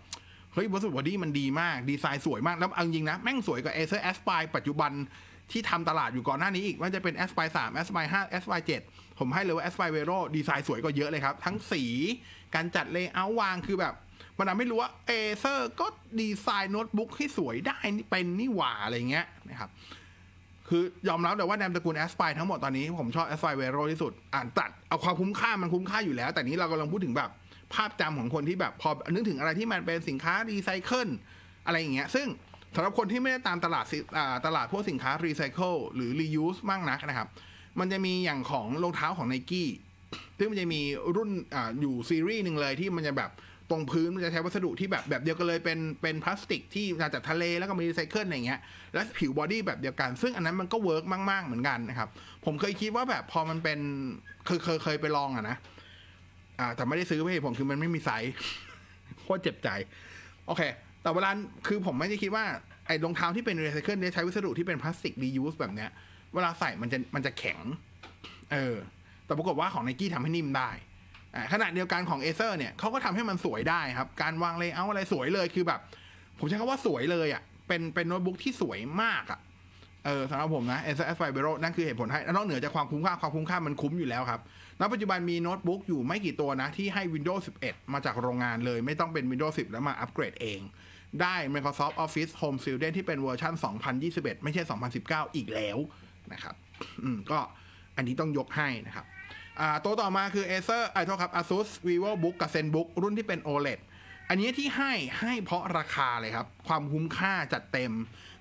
เฮ้ยวัสดุบอดี้มันดีมากดีไซน์สวยมากแล้วเอาจริงนะแม่งสวยกว่า Acer Aspire ปัจจุบันที่ทำตลาดอยู่ก่อนหน้านี้อีกว่าจะเป็น Aspire สาม Aspire ห้า Aspire เจ็ดผมให้เลยว่า Aspire Vero ดีไซน์สวยกว่าเยอะเลยครับทั้งสีการจัดเลเยอร์วางคือแบบมันไม่รู้ว่า Acer ก็ดีไซน์โน้ตบุ๊กให้สวยได้เป็นนี่หว่าอะไรเงี้ยนะครับคือยอมรับแต่ว่าแนมตระกูล Aspire ทั้งหมดตอนนี้ผมชอบ Aspire Vero ที่สุดอ่านตัดเอาความคุ้มค่ามันคุ้มค่าอยู่แล้วแต่นี้เรากำลังพูดถึงแบบภาพจำของคนที่แบบพอนึกถึงอะไรที่มันเป็นสินค้ารีไซเคิลอะไรอย่างเงี้ยซึ่งสำหรับคนที่ไม่ได้ตามตลาดตลาดพวกสินค้ารีไซเคิลหรือรียูสมากนักนะครับมันจะมีอย่างของรองเท้าของ Nike ซึ่งมันจะมีรุ่น อ, อยู่ซีรีส์หนึ่งเลยที่มันจะแบบตรงพื้นมันจะใช้วัสดุที่แบบแบบเดียวกันเลยเป็นเป็นพลาสติกที่มาจากทะเลแล้วก็มีรีไซเคิลอะไรเงี้ยและผิวบอดี้แบบเดียวกันซึ่งอันนั้นมันก็เวิร์กมากๆเหมือนกันนะครับผมเคยคิดว่าแบบพอมันเป็นเคยเคยเคยไปลองอะนะอ่าแต่ไม่ได้ซื้อเพราะผมคือมันไม่มีไซส์โคตรเจ็บใจโอเคแต่เวลาคือผมไม่ได้คิดว่าไอ้รองเท้าที่เป็นรีไซเคิลเนี่ยใช้วัสดุที่เป็นพลาสติกรียูสแบบเนี้ยเวลาใส่มันจะมันจะแข็งเออแต่ปรากฏว่าของ Nike ทำให้นิ่มได้อ่าขนาดเดียวกันของ Acer เนี่ยเขาก็ทำให้มันสวยได้ครับการวางเลเยอร์อะไรสวยเลยคือแบบผมใช้คำว่าสวยเลยอ่ะเป็นเป็นโน้ตบุ๊กที่สวยมากอ่ะเออสำหรับผมนะ Acer Aspire Vero นั่นคือเหตุผลให้นอกเหนือจากความคุ้มค่าความคุ้มค่ามันคุ้มอยู่แล้วครับณปัจจุบันมีโน้ตบุ๊กอยู่ไม่กี่ตัวนะที่ให้ Windows สิบเอ็ด มาจากโรงงานเลยไม่ต้องเป็น Windows สิบแล้วมาอัปเกรดเองได้ Microsoft Office Home Student ที่เป็นเวอร์ชันสองพันยี่สิบเอ็ดไม่ใช่สองพันสิบเก้าอีกแล้วนะครับอืมก็อันนี้ต้องยกให้นะครับอ่าตัวต่อมาคือ Acer ไอ้โทษครับ Asus Vivobook กับ ZenBook รุ่นที่เป็น โอ แอล อี ดี อันนี้ที่ให้ให้เพราะราคาเลยครับความคุ้มค่าจัดเต็ม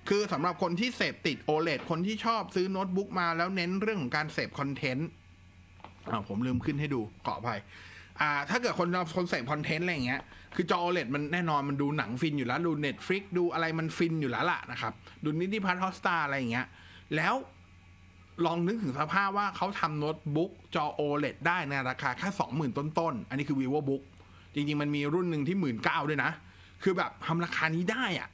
คือสำหรับคนที่เสพติด โอ แอล อี ดี คนที่ชอบซื้อโน้ตบุ๊กมาแล้วเน้นเรื่องของการเสพคอนเทนต์อ่าผมลืมขึ้นให้ดูขออภัยอ่าถ้าเกิดคนเราคนเสพคอนเทนต์อะไรอย่างเงี้ยคือจอ โอ แอล อี ดี มันแน่นอนมันดูหนังฟินอยู่แล้วดู Netflix ดูอะไรมันฟินอยู่แล้วล่ะนะครับดูนิติพัฒน์ฮอสตาอะไรอย่างเงี้ยแล้วลองนึกถึงสภาพว่าเขาทำโน้ตบุ๊กจอ โอ แอล อี ดี ได้ในราคาแค่ สองหมื่น ต้นๆอันนี้คือ Vivobook จริงๆมันมีรุ่นนึงที่ หนึ่งหมื่นเก้าพัน ด้วยนะคือแบบทำราคานี้ได้อ่ะ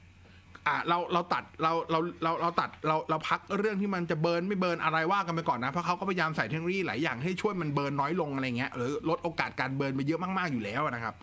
อ่าเราเราตัดเราเราเราเราตัดเราเราพักเรื่องที่มันจะเบิร์นไม่เบิร์นอะไรว่ากันไปก่อนนะเพราะเขาก็พยายามใส่เทคโนโลยีหลายอย่างให้ช่วยมันเบิร์นน้อยลงอะไรเงี้ยหรือลดโอกาสการเบิร์นไปเยอะมากๆอยู่แล้วนะครับ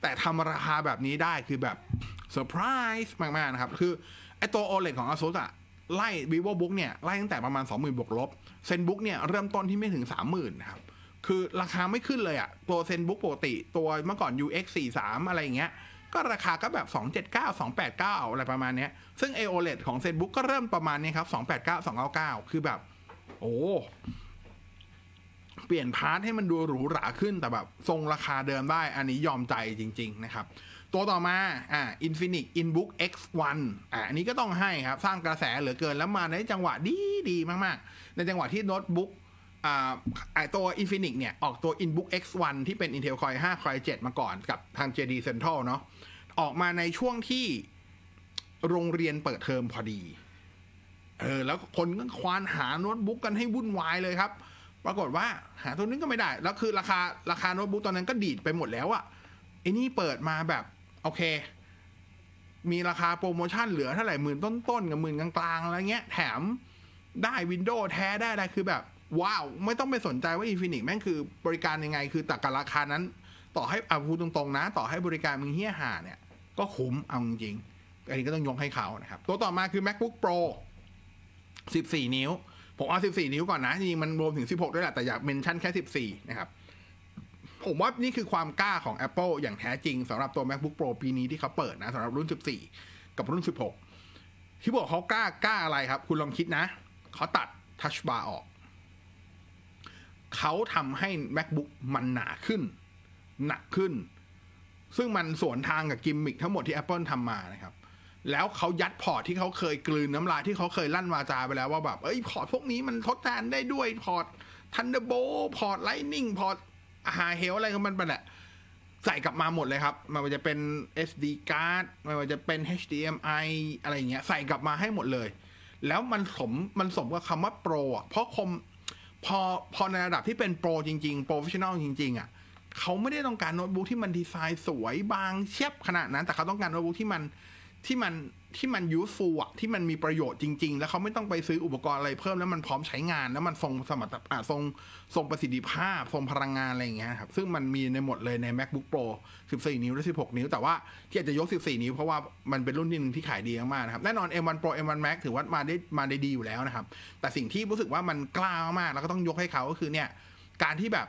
แต่ทำราคาแบบนี้ได้คือแบบเซอร์ไพรส์มากๆนะครับคือไอตัว โอ แอล อี ดี ของ Asus อะไล่ Vivobook เนี่ยไล่ตั้งแต่ประมาณ สองหมื่น บวกลบ ZenBook เนี่ยเริ่มต้นที่ไม่ถึง สามหมื่น นะครับคือราคาไม่ขึ้นเลยอะตัว ZenBook ปกติตัวเมื่อก่อน ยู เอ็กซ์ สี่สิบสาม อะไรเงี้ยก็ราคาก็แบบสองเจ็ดเก้า สองแปดเก้าอะไรประมาณนี้ซึ่ง โอ แอล อี ดี ของ ZenBook ก็เริ่มประมาณนี้ครับสองแปดเก้า สองเก้าเก้าคือแบบโอ้เปลี่ยนพาร์ทให้มันดูหรูหราขึ้นแต่แบบทรงราคาเดิมได้อันนี้ยอมใจจริงๆนะครับตัวต่อมาอ่า Infinix Inbook เอ็กซ์ วัน อ่าอันนี้ก็ต้องให้ครับสร้างกระแสเหลือเกินแล้วมาในจังหวะดีๆมากๆในจังหวะที่โน้ตบุ๊กอ่าตัว Infinix เนี่ยออกตัว Inbook เอ็กซ์ วัน ที่เป็น Intel Core ไฟว์ Core เซเว่นมาก่อนกับทาง เจ ดี Central เนาะออกมาในช่วงที่โรงเรียนเปิดเทอมพอดีเออแล้วคนก็ควานหาโน้ตบุ๊กกันให้วุ่นวายเลยครับปรากฏว่าหาตัวนึงก็ไม่ได้แล้วคือราคาราคาโน้ตบุ๊กตอนนั้นก็ดีดไปหมดแล้วอะไอ้นี่เปิดมาแบบโอเคมีราคาโปรโมชั่นเหลือเท่าไหร่หมื่นต้นๆกับหมื่นกลางๆอะไรเงี้ยแถมได้ Windows แท้ได้อะไรคือแบบว้าวไม่ต้องไปสนใจว่า Infinix แม่งคือบริการยังไงคือแต่กับราคานั้นต่อให้เอาพูดตรงๆนะต่อให้บริการมึงเหี้ยห่าเนี่ยก็คุ้มเอาจริงๆอันนี้ก็ต้องยกให้เขานะครับตัวต่อมาคือ MacBook Pro สิบสี่ นิ้วผมเอาสิบสี่ นิ้วก่อนนะจริงๆมันรวมถึงสิบหกด้วยแหละแต่อยากเมนชั่นแค่สิบสี่นะครับผมว่านี่คือความกล้าของ Apple อย่างแท้จริงสำหรับตัว MacBook Pro ปีนี้ที่เขาเปิดนะสำหรับรุ่นสิบสี่กับรุ่นสิบหกที่บอกเขากล้ากล้าอะไรครับคุณลองคิดนะเขาตัด Touch Bar ออกเขาทำให้ MacBook มันหนาขึ้นหนักขึ้นซึ่งมันสวนทางกับกิมมิคทั้งหมดที่ Apple ทำมานะครับแล้วเขายัดพอร์ตที่เขาเคยกลืนน้ำลายที่เขาเคยลั่นวาจาไปแล้วว่าแบบเอ้ยพอร์ตพวกนี้มันทดแทนได้ด้วยพอร์ต Thunderbolt พอร์ต Lightning พอร์ต Hardware อะไรของมันไปแหละใส่กลับมาหมดเลยครับไม่ว่าจะเป็น เอส ดี card ไม่ว่าจะเป็น เอช ดี เอ็ม ไอ อะไรอย่างเงี้ยใส่กลับมาให้หมดเลยแล้วมันสมมันสมกับคำว่าโปรอ่ะเพราะคมพอพอในระดับที่เป็นโปรจริงๆ Professional จริงๆอ่ะเขาไม่ได้ต้องการโน้ตบุ๊กที่มันดีไซน์สวยบางเชียบขนาดนั้นแต่เขาต้องการโน้ตบุ๊กที่มันที่มัน ที่มัน useful อ่ะที่มันมีประโยชน์จริงๆแล้วเขาไม่ต้องไปซื้ออุปกรณ์อะไรเพิ่มแล้วมันพร้อมใช้งานแล้วมันทรงสมรรถภาพทรงทรงประสิทธิภาพทรงพลังงานอะไรอย่างเงี้ยครับซึ่งมันมีในหมดเลยใน MacBook Pro สิบสี่นิ้วและสิบหกนิ้วแต่ว่าที่อาจจะยกสิบสี่นิ้วเพราะว่ามันเป็นรุ่นนึงที่ขายดีมากๆนะครับแน่นอน เอ็ม วัน Pro เอ็ม วัน Max ถือว่ามาได้มาได้ดีอยู่แล้วนะครับแต่สิ่งที่รู้สึกว่ามันกล้ามากๆแล้วก็ต้องยกให้เขาก็คือเนี่ยการที่แบบ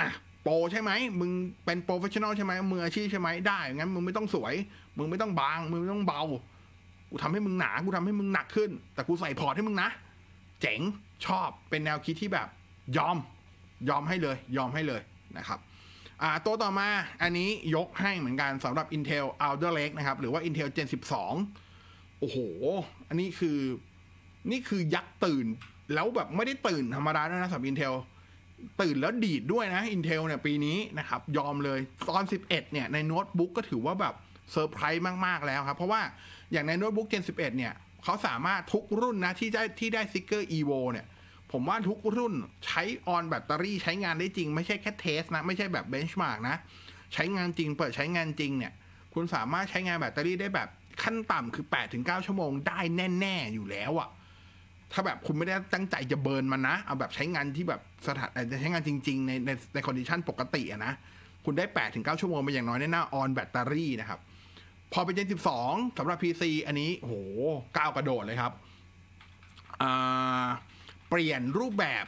อ่ะโปรใช่ไหมมึงเป็นโปรเฟชชั่นอลใช่ไหมมืออาชีพใช่ไหมได้งั้นมึงไม่ต้องสวยมึงไม่ต้องบางมึงไม่ต้องเบากูทำให้มึงหนากูทำให้มึงหนักขึ้นแต่กูใส่พอร์ตให้มึงนะเจ๋งชอบเป็นแนวคิดที่แบบยอมยอมให้เลยยอมให้เลยนะครับอ่าตัวต่อมาอันนี้ยกให้เหมือนกันสำหรับ Intel Alder Lake นะครับหรือว่า Intel Gen สิบสองโอ้โหอันนี้คือนี่คือยักษ์ตื่นแล้วแบบไม่ได้ตื่นธรรมดาด้วยนะสำหรับ Intelตื่นแล้วดีดด้วยนะ Intel เนี่ยปีนี้นะครับยอมเลยตอนสิบเอ็ดเนี่ยในโน้ตบุ๊กก็ถือว่าแบบเซอร์ไพรส์มากๆแล้วครับเพราะว่าอย่างในโน้ตบุ๊ก Gen สิบเอ็ดเนี่ยเขาสามารถทุกรุ่นนะที่ได้ที่ได้สติกเกอร์ อี วี โอ เนี่ยผมว่าทุกรุ่นใช้ออนแบตเตอรี่ใช้งานได้จริงไม่ใช่แค่เทสนะไม่ใช่แบบเบนช์มาร์กนะใช้งานจริงเปิดใช้งานจริงเนี่ยคุณสามารถใช้งานแบตเตอรี่ได้แบบขั้นต่ำคือ แปดถึงเก้าชั่วโมงได้แน่ๆอยู่แล้วอะถ้าแบบคุณไม่ได้ตั้งใจจะเบิร์นมันนะเอาแบบใช้งานที่แบบสถานจะใช้งานจริงๆในในในคอนดิชันปกติอะนะคุณได้ แปดถึงเก้าชั่วโมงเป็นอย่างน้อยแน่ๆออนแบตเตอรี่นะครับพอเป็น Gen สิบสองสำหรับ พี ซี อันนี้โอ้โหก้าวกระโดดเลยครับอ่าเปลี่ยนรูปแบบ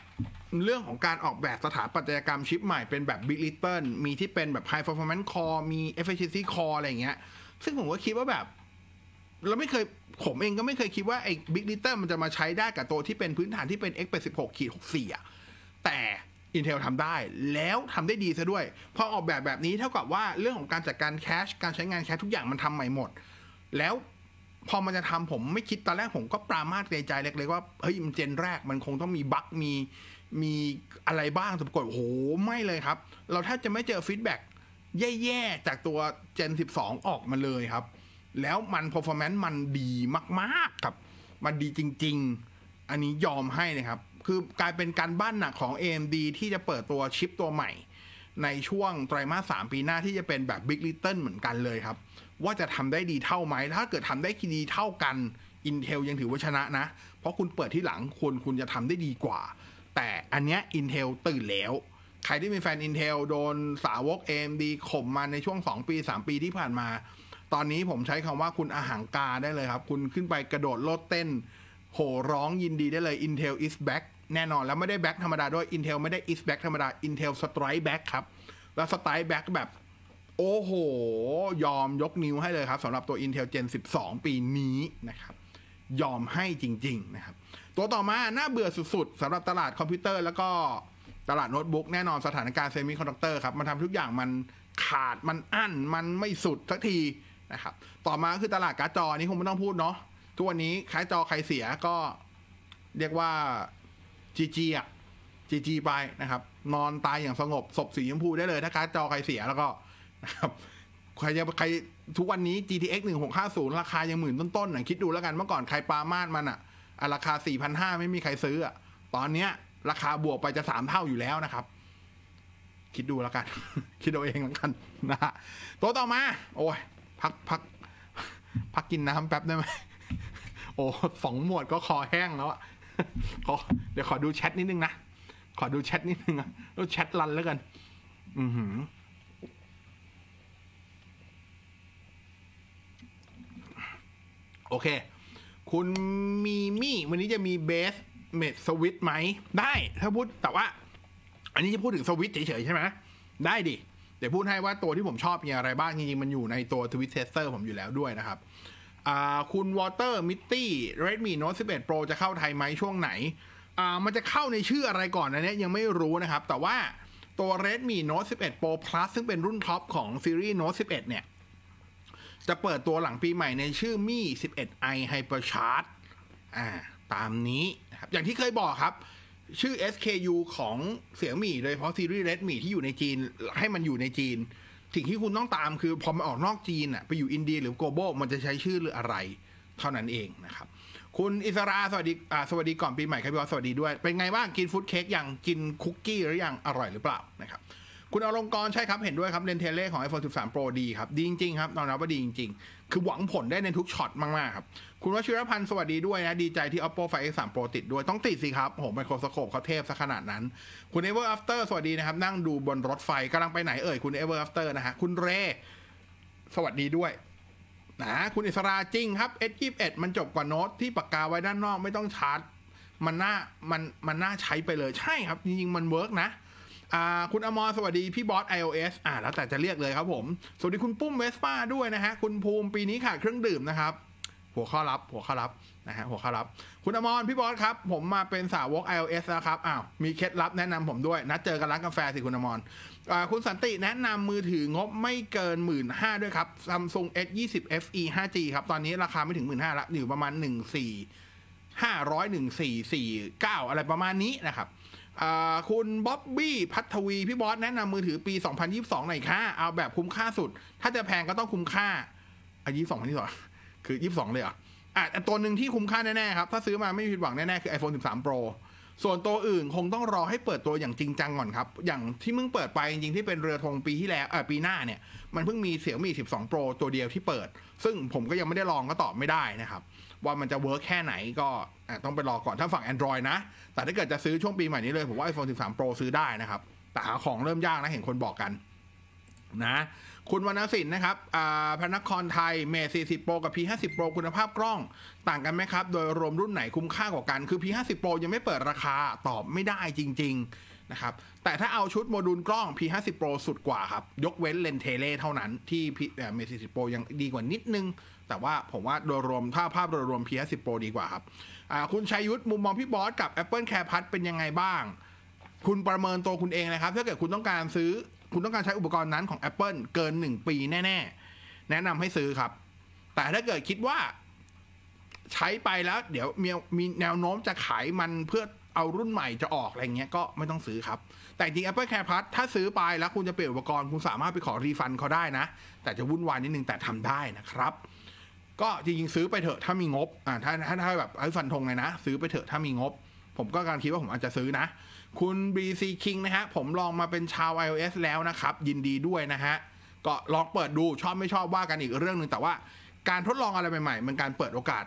เรื่องของการออกแบบสถาปัตยกรรมชิปใหม่เป็นแบบ Big Little มีที่เป็นแบบ High Performance Core มี Efficiency Core อะไรอย่างเงี้ยซึ่งผมก็คิดว่าแบบเราไม่เคยผมเองก็ไม่เคยคิดว่าไอ้ Big Little มันจะมาใช้ได้กับตัวที่เป็นพื้นฐานที่เป็น เอ็กซ์ แปดสิบหก หกสี่ อ่ะแต่ Intel ทำได้แล้วทำได้ดีซะด้วยพอออกแบบแบบนี้เท่ากับว่าเรื่องของการจัดการแคชการใช้งานแคชทุกอย่างมันทำใหม่หมดแล้วพอมันจะทำผมไม่คิดตอนแรกผมก็ปรามาสในใจเล็กๆว่าเฮ้ยมันเจนแรกมันคงต้องมีบั๊กมีมีอะไรบ้างแต่ปรากฏโอ้โหไม่เลยครับเราแทบจะไม่เจอฟีดแบ็กแย่ๆจากตัว Gen สิบสองออกมาเลยครับแล้วมัน performance มันดีมากๆครับมันดีจริงๆอันนี้ยอมให้นะครับคือกลายเป็นการบ้านหนักของ เอ เอ็ม ดี ที่จะเปิดตัวชิปตัวใหม่ในช่วงไตรมาสสามปีหน้าที่จะเป็นแบบ Big Little เหมือนกันเลยครับว่าจะทำได้ดีเท่าไหมถ้าเกิดทำได้ดีเท่ากัน Intel ยังถือว่าชนะนะเพราะคุณเปิดที่หลังคุณคุณจะทำได้ดีกว่าแต่อันเนี้ย Intel ตื่นแล้วใครที่เป็นแฟน Intel โดนสาวก เอ เอ็ม ดี ข่มมาในช่วงสองปีสามปีที่ผ่านมาตอนนี้ผมใช้คำว่าคุณอาหังกาได้เลยครับคุณขึ้นไปกระโดดโลดเต้นโห่ร้องยินดีได้เลย Intel is back แน่นอนแล้วไม่ได้ back ธรรมดาด้วย Intel ไม่ได้ is back ธรรมดา Intel strike back ครับแล้ว strike back แบบโอ้โหยอมยกนิ้วให้เลยครับสำหรับตัว Intel Gen สิบสองปีนี้นะครับยอมให้จริงๆนะครับตัวต่อมาน่าเบื่อสุดๆสำหรับตลาดคอมพิวเตอร์แล้วก็ตลาดโน้ตบุ๊กแน่นอนสถานการณ์เซมิคอนดักเตอร์ครับมันทำทุกอย่างมันขาดมันอั้นมันไม่สุดสักทีนะครับต่อมาคือตลาดการ์ดจอนี้คงไม่ต้องพูดเนาะทุกวันนี้ขายจอใครเสียก็เรียกว่า จี จี อ่ะ จี จี ไปนะครับนอนตายอย่างสงบศพสีชมพูได้เลยถ้าการ์ดจอใครเสียแล้วก็นะครับใครจะใครทุกวันนี้ จี ที เอ็กซ์ หนึ่งหกห้าศูนย์ราคายังหมื่นต้นๆนะคิดดูแล้วกันเมื่อก่อนใครปามาดมันอ่ะราคา สี่พันห้าร้อย ไม่มีใครซื้ออ่ะตอนเนี้ยราคาบวกไปจะสามเท่าอยู่แล้วนะครับคิดดูแล้วกันคิดเอาเองแล้วกันนะฮะตัวต่อมาโอ้ยพักพักพักกินน้ำแป๊บได้ไหมโอ้สองหมวดก็คอแห้งแล้วอ่ะขอเดี๋ยวขอดูแชทนิดนึงนะขอดูแชทนิดนึงนะแล้วแชทรันแล้วกันอือหือโอเคคุณมีมี่วันนี้จะมีเบสเมดสวิตไหมได้ถ้าพูดแต่ว่าอันนี้จะพูดถึงสวิตเฉยๆใช่ไหมได้ดิเดี๋ยวพูดให้ว่าตัวที่ผมชอบมีอะไรบ้างจริงๆมันอยู่ในตัว Twitch Tester ผมอยู่แล้วด้วยนะครับคุณ Water Mitty Redmi Note สิบเอ็ด Pro จะเข้าไทยไหมช่วงไหนมันจะเข้าในชื่ออะไรก่อนอันนี้ยังไม่รู้นะครับแต่ว่าตัว Redmi Note สิบเอ็ด Pro Plus ซึ่งเป็นรุ่นท็อปของซีรีส์ Note สิบเอ็ด เนี่ยจะเปิดตัวหลังปีใหม่ในชื่อ Mi สิบเอ็ด ไอ Hypercharge อ่าตามนี้นะครับอย่างที่เคยบอกครับชื่อ เอส เค ยู ของเสี่ยมี่โดยเฉพาะซีรีส์ Redmi ที่อยู่ในจีนให้มันอยู่ในจีนสิ่งที่คุณต้องตามคือพอมันออกนอกจีนอ่ะไปอยู่อินเดียหรือ Global มันจะใช้ชื่อหรืออะไรเท่านั้นเองนะครับคุณอิสราสวัสดีอ่าสวัสดีก่อนปีใหม่ครับพี่บอสสวัสดีด้วยเป็นไงบ้างกินฟู้ดเค้กยังกินคุกกี้หรือยังอร่อยหรือเปล่านะครับ คุณอลงกรใช่ครับเห็นด้วยครับเลนส์เทเลของ ไอโฟนสิบสามโปร ดีครับดีจริงๆครับตอนนั้นว่าดีจริงๆคือหวังผลได้ในทุกช็อตมากๆครับคุณวชิรพันธ์สวัสดีด้วยนะดีใจที่ Oppo Find เอ็กซ์ สาม Pro ติดด้วยต้องติดสิครับโอ้โหไมโครสโคปเขาเทพซะขนาดนั้นคุณ Ever After สวัสดีนะครับนั่งดูบนรถไฟกำลังไปไหนเอ่ยคุณ Ever After นะฮะคุณเรสวัสดีด้วยนะคุณอิสราจริงครับ เอส ยี่สิบเอ็ด มันจบกว่าโน้ตที่ปากกาไว้ด้านนอกไม่ต้องชาร์จมันน่ามันมันน่าใช้ไปเลยใช่ครับจริงๆมันเวิร์กนะคุณอมรสวัสดีพี่บอส iOS อ่าแล้วแต่จะเรียกเลยครับผมสวัสดีคุณปุ้มเวสป้าด้วยนะฮะคุณภูมิปีนี้ขาดเครื่องดื่มนะครับหัวข้อรับหัวข้อรับนะฮะหัวข้อรับคุณอมรพี่บอสครับผมมาเป็นสาวก iOS แล้วครับอ้าวมีเคล็ดลับแนะนำผมด้วยนัดเจอกันร้านกาแฟสิคุณอมรคุณสันติแนะนำมือถืองบไม่เกิน หนึ่งหมื่นห้าพัน ด้วยครับ Samsung เอส ยี่สิบ เอฟ อี ไฟว์จี ครับตอนนี้ราคาไม่ถึง หนึ่งหมื่นห้าพัน ละอยู่ประมาณหนึ่งพันสี่ร้อย หนึ่งพันสี่ร้อยสี่สิบเก้าอะไรประมาณนี้นะครับคุณบ๊อบบี้พัทวีพี่บอสแนะนำมือถือปีสองพันยี่สิบสองหน่อยค่ะเอาแบบคุ้มค่าสุดถ้าจะแพงก็ต้องคุ้มค่าอายุสองพันยี่สิบสองคือยี่สิบสองเลยเหรออ่ะตัวหนึ่งที่คุ้มค่าแน่ๆครับถ้าซื้อมาไม่ผิดหวังแน่ๆคือ ไอโฟนสิบสามโปร ส่วนตัวอื่นคงต้องรอให้เปิดตัวอย่างจริงจังก่อนครับอย่างที่มึงเปิดไปจริงๆที่เป็นเรือธงปีที่แล้วเออปีหน้าเนี่ยมันเพิ่งมี Xiaomi สิบสองโปร ตัวเดียวที่เปิดซึ่งผมก็ยังไม่ได้ลองก็ตอบไม่ได้นะครับว่ามันจะเวิร์กแค่ไหนก็ต้องไปรอก่อนถ้าฝั่ง Android นะแต่ถ้าเกิดจะซื้อช่วงปีใหม่นี้เลยผมว่า ไอโฟนสิบสามโปร ซื้อได้นะครับแต่หาของเริ่มยากนะเห็นคนบอกกันนะคุณวรรณศิลป์นะครับพนักครไทยเมย์สี่สิบโปรกับ พี ห้าสิบโปร คุณภาพกล้องต่างกันไหมครับโดยรวมรุ่นไหนคุ้มค่ากว่ากันคือ พี ห้าสิบโปร ยังไม่เปิดราคาตอบไม่ได้จริงๆนะครับแต่ถ้าเอาชุดโมดูลกล้อง พี ห้าสิบโปร สุดกว่าครับยกเว้นเลนส์เทเลเท่านั้นที่เมย์สี่สิบโปรยังดีกว่านิดนึงแต่ว่าผมว่าโดยรวมถ้าภาพโดยรวม พี ห้าสิบโปร ดีกว่าครับคุณชัยยุทธมุมมองพี่บอสกับ Apple Care Plus เป็นยังไงบ้างคุณประเมินตัวคุณเองนะครับถ้าเกิดคุณต้องการซื้อคุณต้องการใช้อุปกรณ์นั้นของ Apple เกินหนึ่งปีแน่ๆแนะนำให้ซื้อครับแต่ถ้าเกิดคิดว่าใช้ไปแล้วเดี๋ยวมีแนวโน้มจะขายมันเพื่อเอารุ่นใหม่จะออกอะไรเงี้ยก็ไม่ต้องซื้อครับแต่จริง Apple Care Plus ถ้าซื้อไปแล้วคุณจะเปลี่ยนอุปกรณ์คุณสามารถไปขอรีฟันเขาได้นะแต่จะวุ่นวายนิดนึงแต่ทำได้นะครับก็จริงๆซื้อไปเถอะถ้ามีงบอ่าถ้าถ้าถ้าแบบไอ้ฟันธงเลยนะซื้อไปเถอะถ้ามีงบผมก็กำลังคิดว่าผมอาจจะซื้อนะคุณ บี ซี King นะฮะผมลองมาเป็นชาว iOS แล้วนะครับยินดีด้วยนะฮะก็ลองเปิดดูชอบไม่ชอบว่ากันอีกเรื่องนึงแต่ว่าการทดลองอะไรใหม่ๆมันการเปิดโอกาส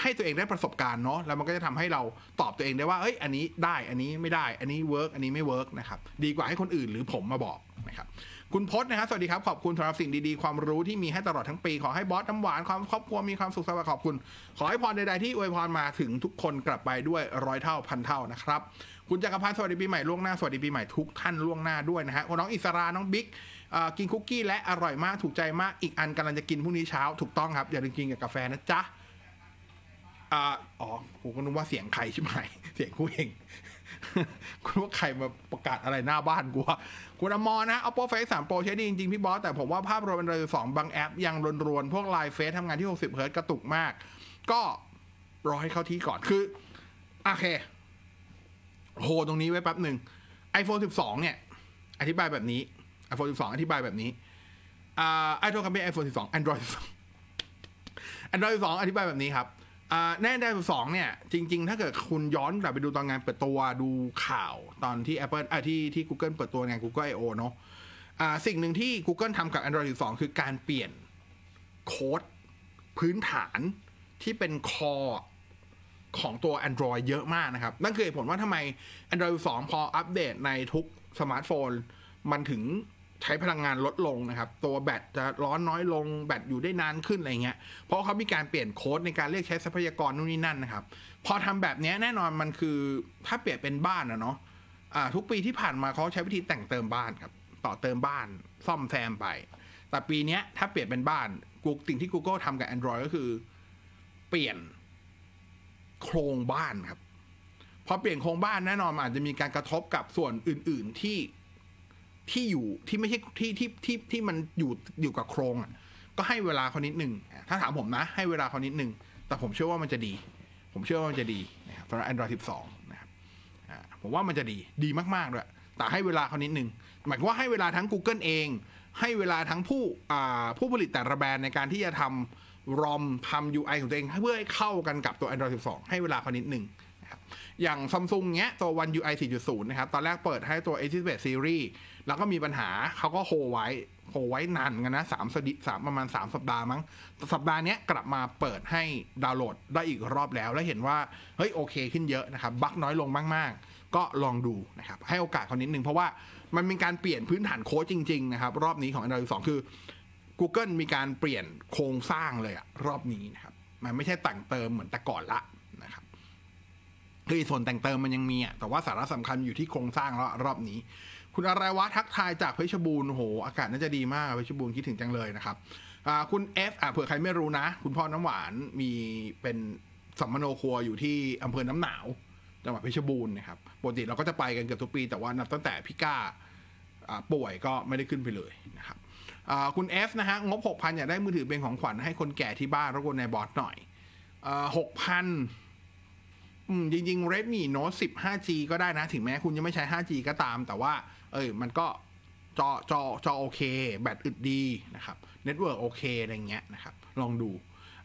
ให้ตัวเองได้ประสบการณ์เนาะแล้วมันก็จะทำให้เราตอบตัวเองได้ว่าเอ้ยอันนี้ได้อันนี้ไม่ได้อันนี้เวิร์กอันนี้ไม่เวิร์กนะครับดีกว่าให้คนอื่นหรือผมมาบอกนะครับคุณพจน์นะครับสวัสดีครับขอบคุณสำหรับสิ่งดีๆความรู้ที่มีให้ตลอดทั้งปีขอให้บอสน้ำหวานความครอบครัวมีความสุขสบายขอบคุณขอให้พรใดๆที่อวยพรมาถึงทุกคนกลับไปด้วยร้อยเท่าพันเท่านะครับคุณจักรพันธ์สวัสดีปีใหม่ล่วงหน้าสวัสดีปีใหม่ทุกท่านล่วงหน้าด้วยนะฮะน้องอิสราน้องบิ๊กกินคุกกี้และอร่อยมากถูกใจมากอีกอันกำลังจะกินพรุ่งนี้เช้าถูกต้องครับอย่าลืมกินกับกาแฟนะจ๊ะอ๋อผมก็นึกว่าเสียงใครใช่ไหมเสียงกูเองคุณว่าใครมาประกาศอะไรหน้าบ้านกูวะคุณอมรนะ Oppo Find เอ็กซ์ สาม Pro ใช้ดีจริงๆพี่บอสแต่ผมว่าภาพรวมเลยสองบางแอปยังรวนๆพวก Line Face ทำงานที่ หกสิบเฮิร์ตซ์ กระตุกมากก็รอให้เข้าที่ก่อนคือโอเคโหตรงนี้ไว้แป๊บหนึ่ง ไอโฟนสิบสองเนี่ยอธิบายแบบนี้ ไอโฟนสิบสอง อธิบายแบบนี้อ่าไอโฟนกับเป็น ไอโฟนสิบสอง Android สิบสอง Android สิบสองอธิบายแบบนี้ครับแน่ได้สองเนี่ยจริงๆถ้าเกิดคุณย้อนกลับไปดูตอนงานเปิดตัวดูข่าวตอนที่ Apple อ่ะที่ที่ Google เปิดตัวงาน Google ไอ โอ เนาะอ่าสิ่งหนึ่งที่ Google ทำกับ Android สิบสองคือการเปลี่ยนโค้ดพื้นฐานที่เป็น Core ของตัว Android เยอะมากนะครับนั่นคือเหตุผลว่าทำไม Android สิบสองพออัปเดตในทุกสมาร์ทโฟนมันถึงใช้พลังงานลดลงนะครับตัวแบตจะร้อนน้อยลงแบตอยู่ได้นานขึ้นอะไรเงี้ยเพราะเขามีการเปลี่ยนโค้ดในการเรียกใช้ทรัพยากรนู่นนี่นั่นนะครับพอทำแบบนี้แน่นอนมันคือถ้าเปลี่ยนเป็นบ้านนะเนาะทุกปีที่ผ่านมาเขาใช้วิธีแต่งเติมบ้านครับต่อเติมบ้านซ่อมแซมไปแต่ปีนี้ถ้าเปลี่ยนเป็นบ้านกูสิ่งที่ Google ทำกับ Android ก็คือเปลี่ยนโครงบ้านครับพอเปลี่ยนโครงบ้านแน่นอนอาจจะมีการกระทบกับส่วนอื่นๆที่ที่อยู่ที่ไม่ใช่ที่ที่ที่ที่มันอยู่อยู่กับโครงอ่ะก็ให้เวลาเขานิดนึงถ้าถามผมนะให้เวลาเขานิดนึงแต่ผมเชื่อว่ามันจะดีผมเชื่อว่ามันจะดีนะครับสำหรับ Android สิบสองนะครับผมว่ามันจะดีดีมากๆด้วยแต่ให้เวลาเขานิดนึงหมายความว่าให้เวลาทั้ง Google เองให้เวลาทั้งผู้อ่าผู้ผลิตแต่ละแบรนด์ในการที่จะทำรอมทำ ยู ไอ ของตัวเองเพื่อให้เข้ากันกับตัว Android สิบสองให้เวลาเขานิดนึงนะครับ อย่าง Samsung เนี้ยตัว One ยู ไอ สี่จุดศูนย์ นะครับตอนแรกเปิดให้ตัว เอ เจ็ดสิบแปด Series แล้วก็มีปัญหาเขาก็โฮไว้โฮไว้นานกันนะสามสัปดาห์ประมาณสามสัปดาห์มั้งสัปดาห์นี้กลับมาเปิดให้ดาวน์โหลดได้อีกรอบแล้วแล้วเห็นว่าเฮ้ยโอเคขึ้นเยอะนะครับบั๊กน้อยลงมากๆก็ลองดูนะครับให้โอกาสเขานิดนึงเพราะว่ามันเป็นการเปลี่ยนพื้นฐานโค้ดจริงๆนะครับรอบนี้ของ Android สอง คือ Google มีการเปลี่ยนโครงสร้างเลยอะรอบนี้นะครับมันไม่ใช่แต่งเติมเหมือนแต่ก่อนละนะครับคือส่วนแต่งเติมมันยังมีอะแต่ว่าสาระสำคัญอยู่ที่โครงสร้างแล้วรอบนี้คุณอะไรวะทักทายจากเพชรบูรณ์โหอากาศน่าจะดีมากเพชรบูรณ์คิดถึงจังเลยนะครับคุณเอฟอ่ะเผื่อใครไม่รู้นะคุณพ่อน้ำหวานมีเป็นสัมมโนครัวอยู่ที่อำเภอน้ำหนาวจังหวัดเพชรบูรณ์นะครับปกติเราก็จะไปกันเกือบทุกปีแต่ว่านับตั้งแต่พี่ก้าป่วยก็ไม่ได้ขึ้นไปเลยนะครับคุณเอฟนะฮะงบ หกพัน อยากได้มือถือเป็นของขวัญให้คนแก่ที่บ้านรบกวนนายบอสหน่อย หกพันจริงๆ Redmi Note สิบ ห้าจี ก็ได้นะถึงแม้คุณยังไม่ใช้ ห้าจี ก็ตามแต่ว่าเอ้ยมันก็จอจอจอโอเคแบตอึดดีนะครับเน็ตเวิร์กโอเคอะไรเงี้ยนะครับลองดู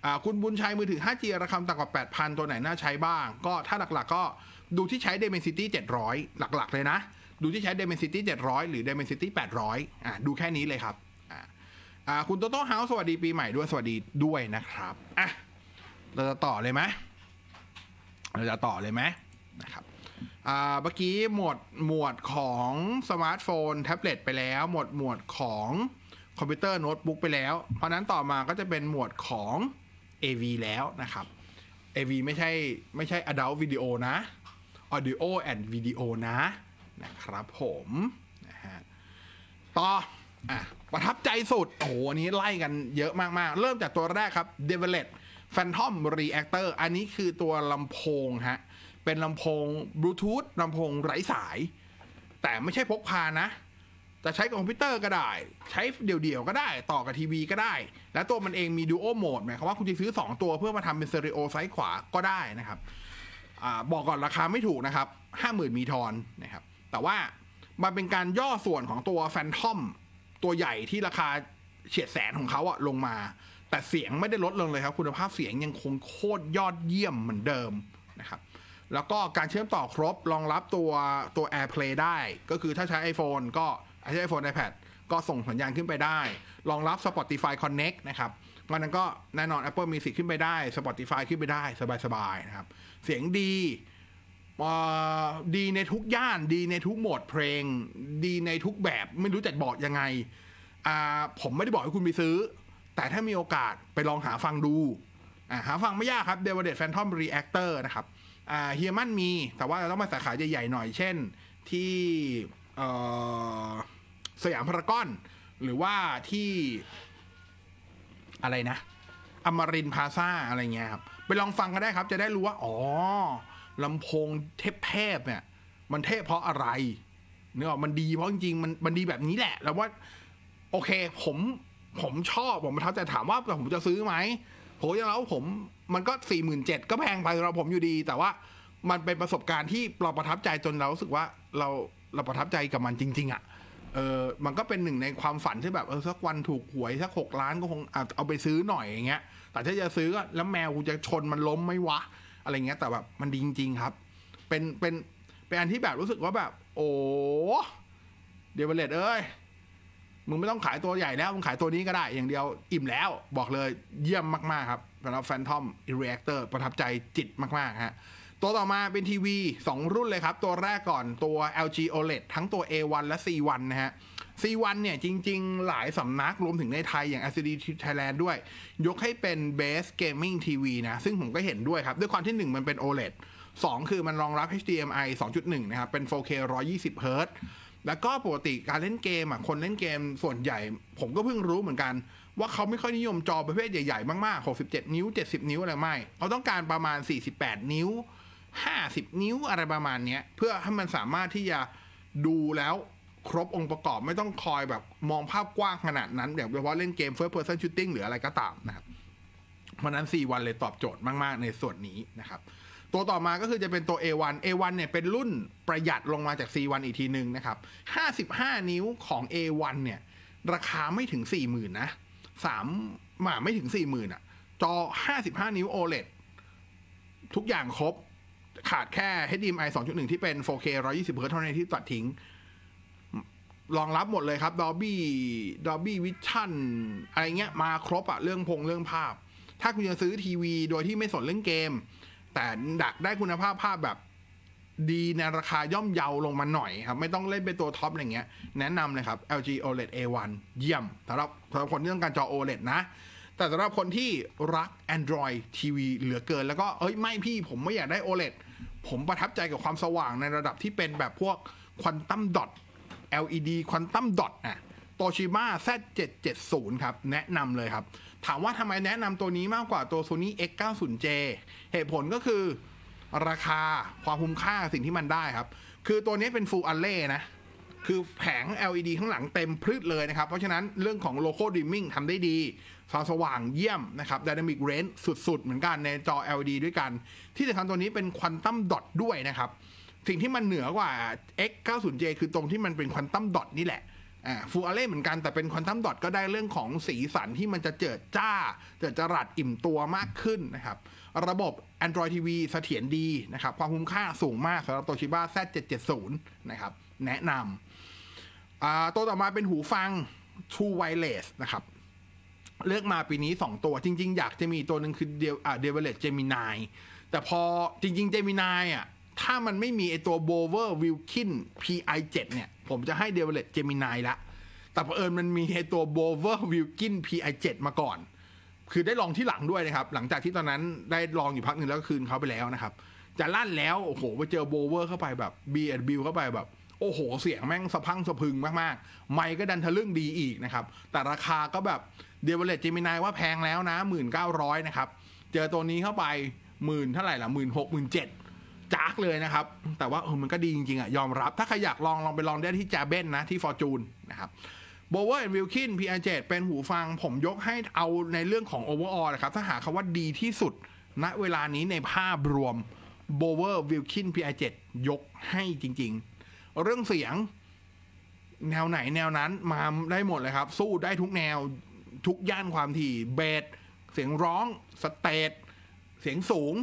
อ่าคุณบุญชัยมือถือ ห้าจี ราคาต่ำกว่า แปดพัน ตัวไหนน่าใช้บ้างก็ถ้าหลักๆก็ดูที่ใช้ Dimensity เจ็ดร้อยหลักๆเลยนะดูที่ใช้ Dimensity เจ็ดร้อยหรือ Dimensity แปดร้อยอ่าดูแค่นี้เลยครับอ่าอ่าคุณโตโต้เฮาส์สวัสดีปีใหม่ด้วยสวัสดีด้วยนะครับอ่ะเราจะต่อเลยมั้ยเราจะต่อเลยไหมนะครับเมื่อกี้หมวดหมวดของสมาร์ทโฟนแท็บเล็ตไปแล้วหมวดหมวดของคอมพิวเตอร์โน้ตบุ๊กไปแล้วเพราะนั้นต่อมาก็จะเป็นหมวดของ เอ วี แล้วนะครับ เอ วี ไม่ใช่ไม่ใช่ Adult Video นะ Audio and Video นะนะครับผมนะฮะต่ออ่ะประทับใจสุดโอ้โหอันนี้ไล่กันเยอะมากๆเริ่มจากตัวแรกครับ Develet Phantom Reactor อันนี้คือตัวลำโพงฮะเป็นลำโพงบลูทูธลำโพงไร้สายแต่ไม่ใช่พกพานะจะใช้กับคอมพิวเตอร์ก็ได้ใช้เดี่ยวๆก็ได้ต่อกับทีวีก็ได้และตัวมันเองมี Duo Mode หมายความว่าคุณจะซื้อสองตัวเพื่อมาทำเป็นสเตอริโอซ้ายขวาก็ได้นะครับอ่าบอกก่อนราคาไม่ถูกนะครับ ห้าหมื่น มีทอนนะครับแต่ว่ามันเป็นการย่อส่วนของตัว Phantom ตัวใหญ่ที่ราคาเฉียดแสนของเขาอะลงมาแต่เสียงไม่ได้ลดลงเลยครับคุณภาพเสียงยังคงโคตรยอดเยี่ยมเหมือนเดิมนะครับแล้วก็การเชื่อมต่อครบรองรับตัวตัว AirPlay ได้ก็คือถ้าใช้ iPhone ก็ใช้ iPhone ไอแพด ก็ส่งสัญญาณขึ้นไปได้รองรับ Spotify Connect นะครับมันนั้นก็แน่นอน Apple Music ขึ้นไปได้ Spotify ขึ้นไปได้สบายๆนะครับเสียงดีดีในทุกย่านดีในทุกโหมดเพลงดีในทุกแบบไม่รู้จะบอกยังไงผมไม่ได้บอกให้คุณไปซื้อแต่ถ้ามีโอกาสไปลองหาฟังดูหาฟังไม่ยากครับ Develet Phantom Reactor นะครับเฮียมันมีแต่ว่าเราต้องมาสาขาใหญ่ๆหน่อยเช่นที่สยามพารากอนหรือว่าที่อะไรนะอมรินทร์พลาซ่าอะไรเงี้ยครับไปลองฟังกันได้ครับจะได้รู้ว่าอ๋อลำโพงเทพๆเนี่ยมันเทพเพราะอะไรเนื้อมันดีเพราะจริงๆมันมันดีแบบนี้แหละแล้วว่าโอเคผมผมชอบผมประทับใจถามว่าผมจะซื้อไหมผมจะแล้วผมมันก็ สี่หมื่นเจ็ดพัน ก็แพงไปสำหรับผมอยู่ดีแต่ว่ามันเป็นประสบการณ์ที่เราประทับใจจนเรารู้สึกว่าเราเราประทับใจกับมันจริงๆอ่ะเออมันก็เป็นหนึ่งในความฝันที่แบบเออสักวันถูกหวยสักหกล้านก็คงเอาไปซื้อหน่อยอย่างเงี้ยแต่ถ้าจะซื้อแล้วแมวกูจะชนมันล้มไม่วะอะไรเงี้ยแต่แบบมันดีจริงๆครับเป็นเป็นเป็นอันที่แบบรู้สึกว่าแบบโอ้เดเวลเลตเอ้ยมึงไม่ต้องขายตัวใหญ่แล้วมึงขายตัวนี้ก็ได้อย่างเดียวอิ่มแล้วบอกเลยเยี่ยมมากๆครับสำหรับ Phantom Reactor ประทับใจจิตมากๆฮะตัวต่อมาเป็นทีวีสองรุ่นเลยครับตัวแรกก่อนตัว แอล จี โอ แอล อี ดี ทั้งตัว เอ วัน และ ซี วัน นะฮะ ซี วัน เนี่ยจริงๆหลายสำนักรวมถึงในไทยอย่าง แอล ซี ดี Thailand ด้วยยกให้เป็น Best Gaming ที วี นะซึ่งผมก็เห็นด้วยครับด้วยความที่หนึ่งมันเป็น โอ แอล อี ดี สองคือมันรองรับ เอช ดี เอ็ม ไอ สองจุดหนึ่ง นะครับเป็น โฟร์เค หนึ่งร้อยยี่สิบเฮิร์ตซ์แล้วก็ปกติการเล่นเกมอ่ะคนเล่นเกมส่วนใหญ่ผมก็เพิ่งรู้เหมือนกันว่าเขาไม่ค่อยนิยมจอประเภทใหญ่ๆมากๆหกสิบเจ็ดนิ้วเจ็ดสิบนิ้วอะไรไม่เขาต้องการประมาณสี่สิบแปดนิ้วห้าสิบนิ้วอะไรประมาณเนี้ยเพื่อให้มันสามารถที่จะดูแล้วครบองค์ประกอบไม่ต้องคอยแบบมองภาพกว้างขนาดนั้นอย่างเฉพาะเล่นเกม First Person Shooting หรืออะไรก็ตามนะครับเพราะนั้นซี วันเลยตอบโจทย์มากๆในส่วนนี้นะครับตัวต่อมาก็คือจะเป็นตัว เอ วัน เอ วัน เนี่ยเป็นรุ่นประหยัดลงมาจาก ซี วัน อีกทีนึงนะครับห้าสิบห้านิ้วของ เอ วัน เนี่ยราคาไม่ถึง สี่หมื่น นะสามมาไม่ถึง สี่หมื่น อ่ะจอห้าสิบห้านิ้ว โอ แอล อี ดี ทุกอย่างครบ ขาดแค่ เอช ดี เอ็ม ไอ สองจุดหนึ่ง ที่เป็น โฟร์เค หนึ่งร้อยยี่สิบเฮิร์ตซ์ เท่านั้นที่ตัดทิ้งรองรับหมดเลยครับ Dolby Dolby Vision อะไรเงี้ยมาครบอะเรื่องพงเรื่องภาพถ้าคุณจะซื้อทีวีโดยที่ไม่สนเรื่องเกมแต่ดักได้คุณภาพภาพแบบดีในราคาย่อมเยาลงมาหน่อยครับไม่ต้องเล่นเป็นตัวท็อปอะไรเงี้ยแนะนำเลยครับ แอล จี โอ แอล อี ดี เอ วัน เยี่ยมสำหรับสำหรับคนที่ต้องการจอ โอ แอล อี ดี นะแต่สำหรับคนที่รัก Android ที วี เหลือเกินแล้วก็เอ้ยไม่พี่ผมไม่อยากได้ โอ แอล อี ดี ผมประทับใจกับความสว่างในระดับที่เป็นแบบพวก Quantum Dot แอล อี ดี Quantum Dot อ่ะ Toshiba แซด เจ็ด เจ็ด ศูนย์ ครับแนะนำเลยครับถามว่าทำไมแนะนำตัวนี้มากกว่าตัว Sony เอ็กซ์ เก้าสิบ เจ เหตุผลก็คือราคาความคุ้มค่าสิ่งที่มันได้ครับคือตัวนี้เป็น Full Array นะคือแผง แอล อี ดี ข้างหลังเต็มพืชเลยนะครับเพราะฉะนั้นเรื่องของ Local Dimming ทำได้ดีความสว่างเยี่ยมนะครับ Dynamic Range สุดๆเหมือนกันในจอ แอล อี ดี ด้วยกันที่สำคัญตัวนี้เป็น Quantum Dot ด้วยนะครับสิ่งที่มันเหนือกว่า เอ็กซ์ เก้าสิบ เจ คือตรงที่มันเป็น Quantum Dot นี่แหละอ่า Full Array เหมือนกันแต่เป็น Quantum Dot ก็ได้เรื่องของสีสันที่มันจะเจิดจ้าเจิดจรัสอิ่มตัวมากขึ้นนะครับระบบ Android ที วี เสถียรดีนะครับความคุ้มค่าสูงมากสำหรับ Toshiba แซด เจ็ด เจ็ด ศูนย์ นะครับแนะนำอ่าตัวต่อมาเป็นหูฟัง True Wireless นะครับเลือกมาปีนี้สองตัวจริงๆอยากจะมีตัวหนึ่งคือ Develop Gemini แต่พอจริงๆ Gemini อ่ะถ้ามันไม่มีไอตัว Bower Wilkin พี ไอ เจ็ด เนี่ยผมจะให้ Develop Gemini ละแต่เผอิญมันมีไอตัว Bower Wilkin พี ไอ เจ็ด มาก่อนคือได้ลองที่หลังด้วยนะครับหลังจากที่ตอนนั้นได้ลองอยู่พักหนึ่งแล้วก็คืนเขาไปแล้วนะครับจะลั่นแล้วโอ้โหไปเจอ Bower เข้าไปแบบ บี แอนด์ บี เข้าไปแบบโอ้โหเสียงแม่งสะพังสะพึงมากๆไมค์ก็ดันทะลึ่งดีอีกนะครับแต่ราคาก็แบบDevelop Gemini ว่าแพงแล้วนะ หนึ่งพันเก้าร้อย นะครับเจอตัวนี้เข้าไปหมื่นเท่าไหร่ล่ะ หนึ่งหมื่นหกพัน หนึ่งหมื่นเจ็ดพัน จากเลยนะครับแต่ว่าเออมันก็ดีจริงๆอ่ะยอมรับถ้าใครอยากลองลองไปลองได้ที่ Jaben นะที่ Fortune นะครับ Bower แอนด์ Wilkin พี ไอ เจ็ด เป็นหูฟังผมยกให้เอาในเรื่องของ Overall นะครับถ้าหาคำว่าดีที่สุดณเวลานี้ในภาพรวม Bower Wilkin พี ไอ เจ็ด ยกให้จริงๆเรื่องเสียงแนวไหนแนวนั้นมาได้หมดเลยครับสู้ได้ทุกแนวทุกย่านความถี่เบสเสียงร้องสเตจเสียงสูง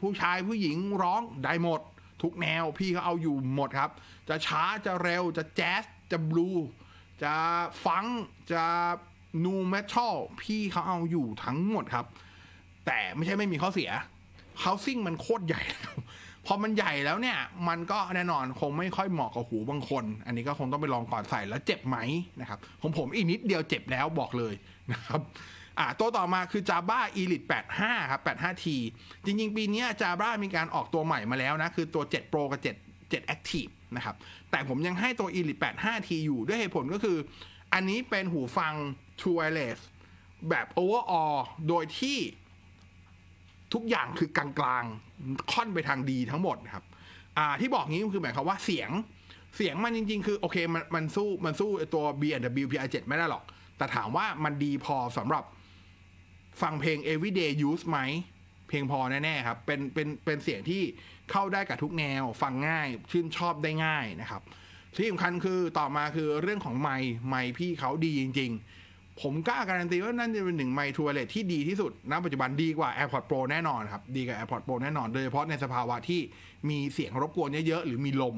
ผู้ชายผู้หญิงร้องได้หมดทุกแนวพี่เขาเอาอยู่หมดครับจะช้าจะเร็วจะแจ๊สจะบลูจะฟังจะนูเมทัลพี่เขาเอาอยู่ทั้งหมดครับแต่ไม่ใช่ไม่มีข้อเสียเฮาซิ่งมันโคตรใหญ่พอมันใหญ่แล้วเนี่ยมันก็แน่นอนคงไม่ค่อยเหมาะกับหูบางคนอันนี้ก็คงต้องไปลองก่อนใส่แล้วเจ็บไหมนะครับของผมอีกนิดเดียวเจ็บแล้วบอกเลยนะครับอ่าตัวต่อมาคือ Jabra Elite แปดสิบห้า ครับ แปดสิบห้า ที จริงๆปีนี้ Jabra มีการออกตัวใหม่มาแล้วนะคือตัวเจ็ด Pro กับเจ็ด เจ็ด Active นะครับแต่ผมยังให้ตัว Elite แปดสิบห้า ที อยู่ด้วยเหตุผลก็คืออันนี้เป็นหูฟัง True Wireless แบบ Overall โดยที่ทุกอย่างคือกลางๆค่อนไปทางดีทั้งหมดครับอ่าที่บอกงี้คือหมายความว่าเสียงเสียงมันจริงๆคือโอเคมันมันสู้มันสู้ตัว บี แอนด์ ดับเบิลยู พี ไอ เจ็ด ไม่ได้หรอกแต่ถามว่ามันดีพอสำหรับฟังเพลง everyday use ไหมเพลงพอแน่ๆครับเป็นเป็นเป็นเสียงที่เข้าได้กับทุกแนวฟังง่ายชื่นชอบได้ง่ายนะครับที่สำคัญคือต่อมาคือเรื่องของไมค์ไมค์พี่เขาดีจริงๆผมกล้าการันตีว่านั่นจะเป็นหนึ่งไมค์ทรูไวร์เลสที่ดีที่สุดณปัจจุบันดีกว่า AirPods Pro แน่นอนครับดีกว่า AirPods Pro แน่นอนโดยเฉพาะในสภาวะที่มีเสียงรบกวนเยอะๆหรือมีลม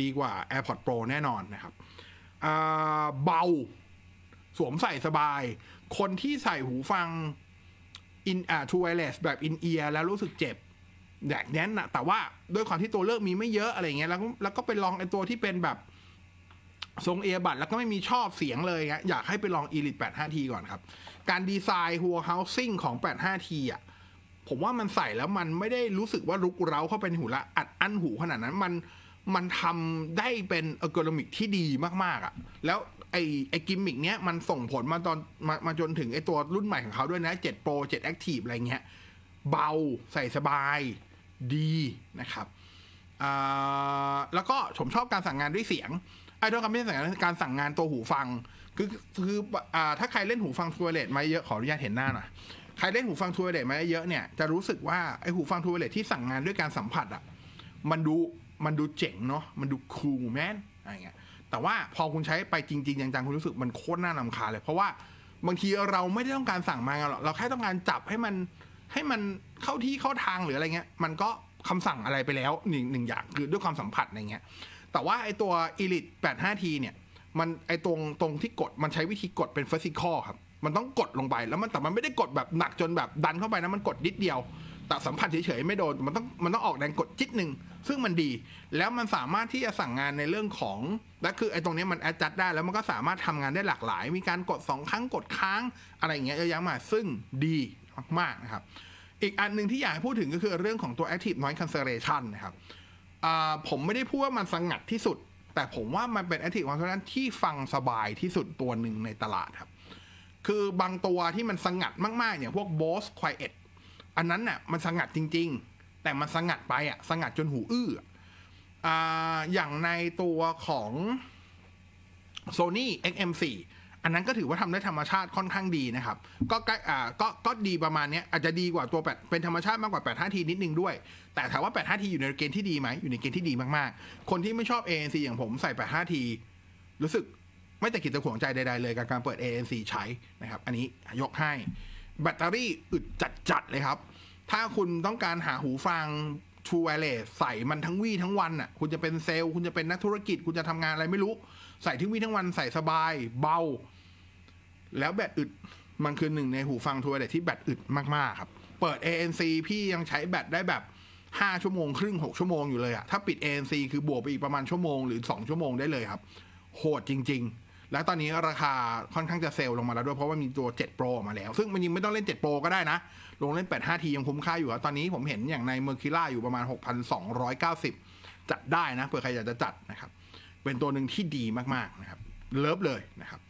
ดีกว่า AirPods Pro แน่นอนนะครับเบาสวมใส่สบายคนที่ใส่หูฟัง in อ่า True Wireless แบบ in ear แล้วรู้สึกเจ็บแดกแน่นนะแต่ว่าด้วยความที่ตัวเลือกมีไม่เยอะอะไรเงี้ยแล้วแล้วก็ไปลองไอ้ตัวที่เป็นแบบทรงเอียร์บัดแล้วก็ไม่มีชอบเสียงเลยนะอยากให้ไปลอง Elite แปดสิบห้า ที ก่อนครับการดีไซน์หัว housing ของ แปดสิบห้า ที อ่ะผมว่ามันใส่แล้วมันไม่ได้รู้สึกว่ารุกเร้าเข้าไปในหูละอัดอั้นหูขนาดนั้นมันมันทำได้เป็น ergonomic ที่ดีมากๆอ่ะแล้วไอ้ไอ้กิมมิกเนี้ยมันส่งผลมาตอนมามาจนถึงไอ้ตัวรุ่นใหม่ของเขาด้วยนะเจ็ด Pro เจ็ด Active อะไรเงี้ยเบาใส่สบายดีนะครับอ่าแล้วก็ผมชอบการสั่งงานด้วยเสียงไอ้ตัวการสั่งงานการสั่งงานตัวหูฟังคือคืออ่าถ้าใครเล่นหูฟังทรูไวร์เลสมาเยอะขออนุญาตเห็นหน้าหน่อยใครเล่นหูฟังทรูไวร์เลสมาเยอะเนี่ยจะรู้สึกว่าไอ้หูฟังทรูไวร์เลสที่สั่งงานด้วยการสัมผัสอ่ะมันดูมันดูเจ๋งเนาะมันดูคูลแมนอะไรเงี้ยแต่ว่าพอคุณใช้ไปจริงๆจังๆคุณรู้สึกมันโคตรน่ารำคาญเลยเพราะว่าบางทีเราไม่ได้ต้องการสั่งมาหรอกเราแค่ต้องการจับให้มันให้มันเข้าที่เข้าทางหรืออะไรเงี้ยมันก็ คำสั่งอะไรไปแล้วหนึ่งหนึ่งอย่างคือด้วยความสัมผัสอะไรเงี้ยแต่ว่าไอตัว Elite แปดสิบห้า T เนี่ยมันไอตรงตรงที่กดมันใช้วิธีกดเป็น physical ครับมันต้องกดลงไปแล้วมันแต่มันไม่ได้กดแบบหนักจนแบบดันเข้าไปนะมันกดนิดเดียวแต่สัมผัสเฉยๆไม่โดนมันต้องมันต้องออกแรงกดจิตหนึ่งซึ่งมันดีแล้วมันสามารถที่จะสั่งงานในเรื่องของและคือไอ้ตรงนี้มันแอดจัดได้แล้วมันก็สามารถทำงานได้หลากหลายมีการกดสองครั้งกดค้างอะไรอย่างเงี้ยเยอะแยะมากซึ่งดีมากๆนะครับอีกอันนึงที่อยากให้พูดถึงก็คือเรื่องของตัว Active Noise Cancellation นะครับผมไม่ได้พูดว่ามันสงัดที่สุดแต่ผมว่ามันเป็น Active Noise Cancellation ที่ฟังสบายที่สุดตัวหนึ่งในตลาดครับคือบางตัวที่มันสงัดมากๆเนี่ยพวก Bose Quietอันนั้นน่ะมันสงัดจริงๆแต่มันสงัดไปอ่ะสงัดจนหูอื้ออ่าอย่างในตัวของ Sony เอ็กซ์ เอ็ม โฟร์ อันนั้นก็ถือว่าทำได้ธรรมชาติค่อนข้างดีนะครับก็อ่าก็ก็ดีประมาณนี้อาจจะดีกว่าตัวแปดเป็นธรรมชาติมากกว่า แปดสิบห้า T นิดนึงด้วยแต่ถามว่า แปดสิบห้า T อยู่ในเกณฑ์ที่ดีไหมอยู่ในเกณฑ์ที่ดีมากๆคนที่ไม่ชอบ เอ เอ็น ซี อย่างผมใส่ แปดสิบห้า T รู้สึกไม่แต่ขิดตะขวงใจใดๆเลยกับการเปิด เอ เอ็น ซี ใช้นะครับอันนี้ยกให้แบตเตอรี่อึดจัดๆเลยครับถ้าคุณต้องการหาหูฟัง True Wireless ใส่มันทั้งวี่ทั้งวันน่ะคุณจะเป็นเซลล์คุณจะเป็นนักธุรกิจคุณจะทำงานอะไรไม่รู้ใส่ทั้งวี่ทั้งวันใส่สบายเบาแล้วแบตอึดมันคือหนึ่งในหูฟัง True Wireless ที่แบตอึดมากๆครับเปิด เอ เอ็น ซี พี่ยังใช้แบตได้แบบห้าชั่วโมงครึ่งหกชั่วโมงอยู่เลยอะถ้าปิด เอ เอ็น ซี คือบวกไปอีกประมาณชั่วโมงหรือสองชั่วโมงได้เลยครับโหดจริงๆแล้วตอนนี้ราคาค่อนข้างจะเซลลงมาแล้วด้วยเพราะว่ามีตัวเซเว่น Pro มาแล้วซึ่งมันยังไม่ต้องเล่นเซเว่น Pro ก็ได้นะลงเล่น แปดสิบห้า T ยังคุ้มค่าอยู่ครับตอนนี้ผมเห็นอย่างใน Mercury อยู่ประมาณ หกพันสองร้อยเก้าสิบ จัดได้นะเผื่อใครอยากจะจัดนะครับเป็นตัวหนึ่งที่ดีมากๆนะครับเลิฟเลยนะครับ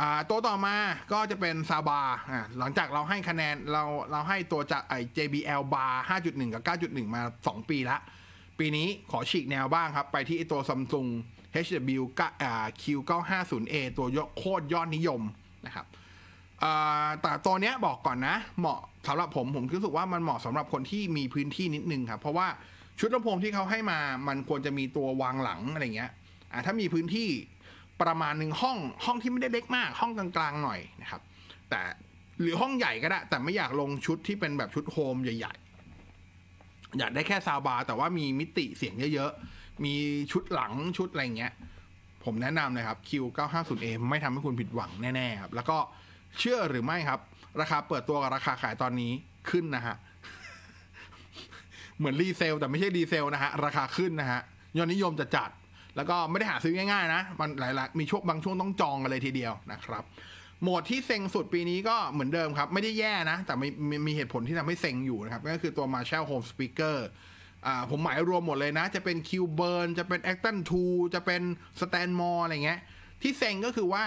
อ่าตัวต่อมาก็จะเป็น Saba อ่าหลังจากเราให้คะแนนเราเราให้ตัวจากไอ้ เจ บี แอล Bar ห้าจุดหนึ่ง กับ เก้าจุดหนึ่ง มาสองปีละปีนี้ขอฉีกแนวบ้างครับไปที่ตัว Samsungเอช ดับเบิลยู คิว เก้าห้าศูนย์ เอ ตัวยอดโคตรยอดนิยมนะครับแต่ตัวเนี้ยบอกก่อนนะเหมาะสำหรับผมผมรู้สึกว่ามันเหมาะสำหรับคนที่มีพื้นที่นิดนึงครับเพราะว่าชุดลำโพงที่เขาให้มามันควรจะมีตัววางหลังอะไรเงี้ยถ้ามีพื้นที่ประมาณหนึ่งห้องห้องที่ไม่ได้เล็กมากห้องกลางๆหน่อยนะครับแต่หรือห้องใหญ่ก็ได้แต่ไม่อยากลงชุดที่เป็นแบบชุดโฮมใหญ่ๆอยากได้แค่ซาวบาร์แต่ว่ามีมิติเสียงเยอะๆมีชุดหลังชุดอะไรเงี้ยผมแนะนำเลยครับ คิว เก้าห้าศูนย์ เอ ไม่ทำให้คุณผิดหวังแน่ๆครับแล้วก็เชื่อหรือไม่ครับราคาเปิดตัวกับราคาขายตอนนี้ขึ้นนะฮะ เหมือนรีเซลแต่ไม่ใช่รีเซลนะฮะราคาขึ้นนะฮะยอดนิยมจะจัดแล้วก็ไม่ได้หาซื้อง่ายๆนะมันหลายๆมีช่วงบางช่วงต้องจองกันเลยทีเดียวนะครับโหมดที่เซ็งสุดปีนี้ก็เหมือนเดิมครับไม่ได้แย่นะแต่มีมีเหตุผลที่ทำให้เซ็งอยู่นะครับก็คือตัว Marshall Home Speakerผมหมายรวมหมดเลยนะจะเป็น Qburn จะเป็น Acton ทูจะเป็น Stanmore อะไรเงี้ยที่เซ็งก็คือว่า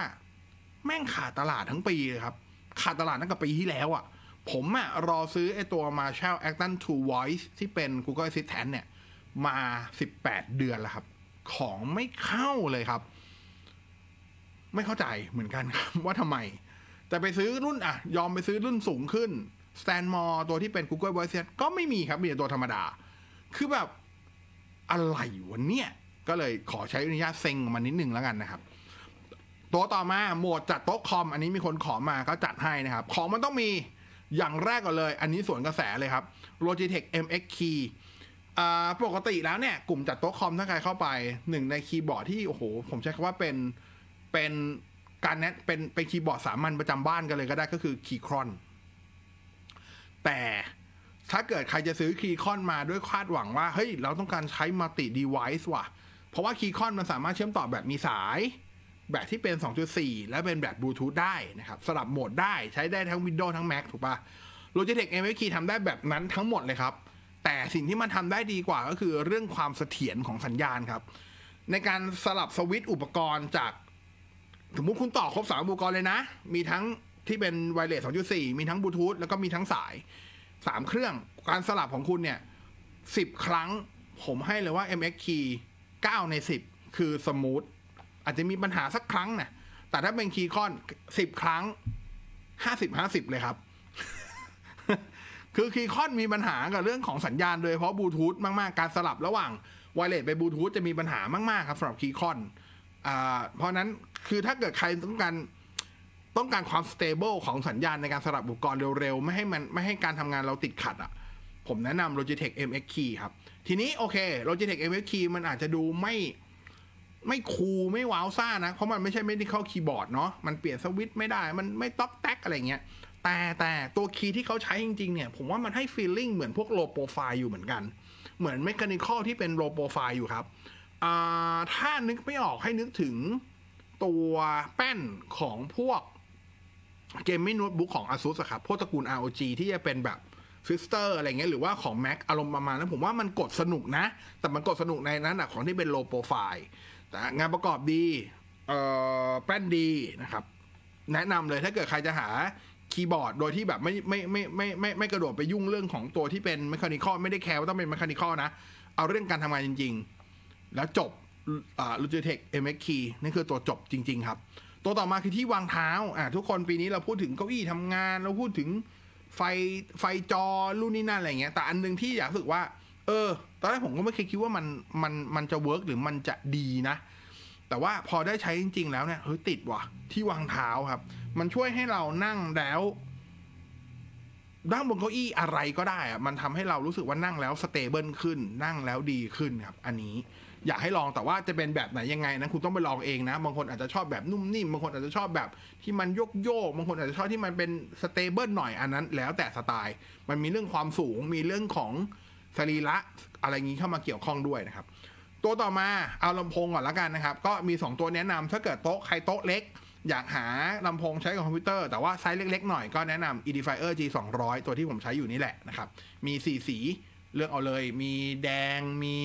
แม่งขาดตลาดทั้งปีเลยครับขาดตลาดตั้งแต่ปีที่แล้วอ่ะผมอ่ะรอซื้อไอ้ตัว Marshall Acton ทู Voice ที่เป็น Google Assistant เนี่ยมาสิบแปดเดือนแล้วครับของไม่เข้าเลยครับไม่เข้าใจเหมือนกันครับว่าทำไมแต่ไปซื้อรุ่นอ่ะยอมไปซื้อรุ่นสูงขึ้น Stanmore ตัวที่เป็น Google Voice ก็ไม่มีครับมีแต่ตัวธรรมดาคือแบบอะไรวะเนี่ยก็เลยขอใช้อนุญาตเซ็งมานิดนึงแล้วกันนะครับตัวต่อมาโหมดจัดโต๊ะคอมอันนี้มีคนขอมาก็จัดให้นะครับของมันต้องมีอย่างแรกก่อนเลยอันนี้สวนกระแสเลยครับ Logitech เอ็ม เอ็กซ์ Key อ่าปกติแล้วเนี่ยกลุ่มจัดโต๊ะคอมถ้าใครเข้าไปหนึ่งในคีย์บอร์ดที่โอ้โหผมใช้คำว่าเป็นเป็นการแนะเป็นเป็นคีย์บอร์ดสามัญประจำบ้านกันเลยก็ได้ก็คือ Keychron แต่ถ้าเกิดใครจะซื้อคีย์คอนมาด้วยคาดหวังว่าเฮ้ยเราต้องการใช้มัลติดีไวซ์ว่ะเพราะว่าคีย์คอนมันสามารถเชื่อมต่อแบบมีสายแบบที่เป็น สองจุดสี่ และเป็นแบบบลูทูธได้นะครับสลับโหมดได้ใช้ได้ทั้ง Windows ทั้ง Mac ถูกป่ะ Logitech เอ็ม เอ็กซ์ Key ทำได้แบบนั้นทั้งหมดเลยครับแต่สิ่งที่มันทำได้ดีกว่าก็คือเรื่องความเสถียรของสัญญาณครับในการสลับสวิตช์อุปกรณ์จากสมมุติคุณต่อครบสามอุปกรณ์เลยนะมีทั้งที่เป็นไวร์เลส สองจุดสี่ มีทั้งบลูทูธแล้วก็มีทั้งสายสามเครื่องการสลับของคุณเนี่ยสิบครั้งผมให้เลยว่า เอ็ม เอ็กซ์ Key เก้าในสิบคือสมูทอาจจะมีปัญหาสักครั้งนะแต่ถ้าเป็น Keychron สิบครั้งห้าสิบ ห้าสิบเลยครับ คือ Keychron มีปัญหากับเรื่องของสัญญาณโดยเฉพาะบลูทูธมากๆการสลับระหว่างไวร์เลสไปบลูทูธจะมีปัญหามากๆครับสำหรับ Keychron อ่าเพราะนั้นคือถ้าเกิดใครต้องการต้องการความ stable ของสัญญาณในการสลับอุปกรณ์เร็วๆไม่ให้มันไม่ให้การทำงานเราติดขัดอ่ะ ผมแนะนำ Logitech เอ็ม เอ็กซ์ Key ครับทีนี้โอเค Logitech เอ็ม เอ็กซ์ Key มันอาจจะดูไม่ไม่คูลไม่ว้าวซ่านะเพราะมันไม่ใช่ Medical Keyboard เนาะมันเปลี่ยนสวิตช์ไม่ได้มันไม่ต๊อกแต๊กอะไรเงี้ยแต่แต่ตัวคีย์ที่เขาใช้จริงๆเนี่ยผมว่ามันให้ feeling เหมือนพวก low profile อยู่เหมือนกันเหมือน mechanical ที่เป็น low profile อยู่ครับอ่าถ้านึกไม่ออกให้นึกถึงตัวแป้นของพวก gaming notebook ของ Asus ครับพวกตระกูล อาร์ โอ จี ที่จะเป็นแบบ sister อะไรเงี้ยหรือว่าของ Mac อารมณ์ประมาณนั้นผมว่ามันกดสนุกนะแต่มันกดสนุกในนั้นนะของที่เป็น low profile แต่งานประกอบดีเอ่อแป้นดีนะครับแนะนำเลยถ้าเกิดใครจะหาคีย์บอร์ดโดยที่แบบไม่ไม่ไม่ไม่ไม่ไม่กระโดดไปยุ่งเรื่องของตัวที่เป็นเมคานิคอลไม่ได้แคร์ว่าต้องเป็นเมคานิคอลนะเอาเรื่องการทำงานจริงๆแล้วจบอ่า Logitech เอ็ม เอ็กซ์ Key นี่คือตัวจบจริงๆครับตัวต่อมาคือที่วางเท้าอ่าทุกคนปีนี้เราพูดถึงเก้าอี้ทำงานเราพูดถึงไฟไฟจอรุ่นนี้นั่นอะไรเงี้ยแต่อันนึงที่อยากรู้สึกว่าเออตอนแรกผมก็ไม่เคยคิดว่ามันมันมันจะเวิร์กหรือมันจะดีนะแต่ว่าพอได้ใช้จริงๆแล้วเนี่ยเฮ้ยติดว่ะที่วางเท้าครับมันช่วยให้เรานั่งแล้วนั่งบนเก้าอี้อะไรก็ได้อะมันทำให้เรารู้สึกว่านั่งแล้วสเตเบิลขึ้นนั่งแล้วดีขึ้นครับอันนี้อยากให้ลองแต่ว่าจะเป็นแบบไหนยังไงนะคุณต้องไปลองเองนะบางคนอาจจะชอบแบบนุ่มนิ่มบางคนอาจจะชอบแบบที่มันโยกโยกบางคนอาจจะชอบที่มันเป็นสเตเบิลหน่อยอันนั้นแล้วแต่สไตล์มันมีเรื่องความสูงมีเรื่องของสรีระอะไรงี้เข้ามาเกี่ยวข้องด้วยนะครับตัวต่อมาเอาลำโพงก่อนละกันนะครับก็มีสองตัวแนะนำถ้าเกิดโต๊ะใครโต๊ะเล็กอยากหาลำโพงใช้กับคอมพิวเตอร์แต่ว่าไซส์เล็กๆหน่อยก็แนะนำ Edifier จี สองร้อย ตัวที่ผมใช้อยู่นี่แหละนะครับมีสี่สีเลือกเอาเลยมีแดงมี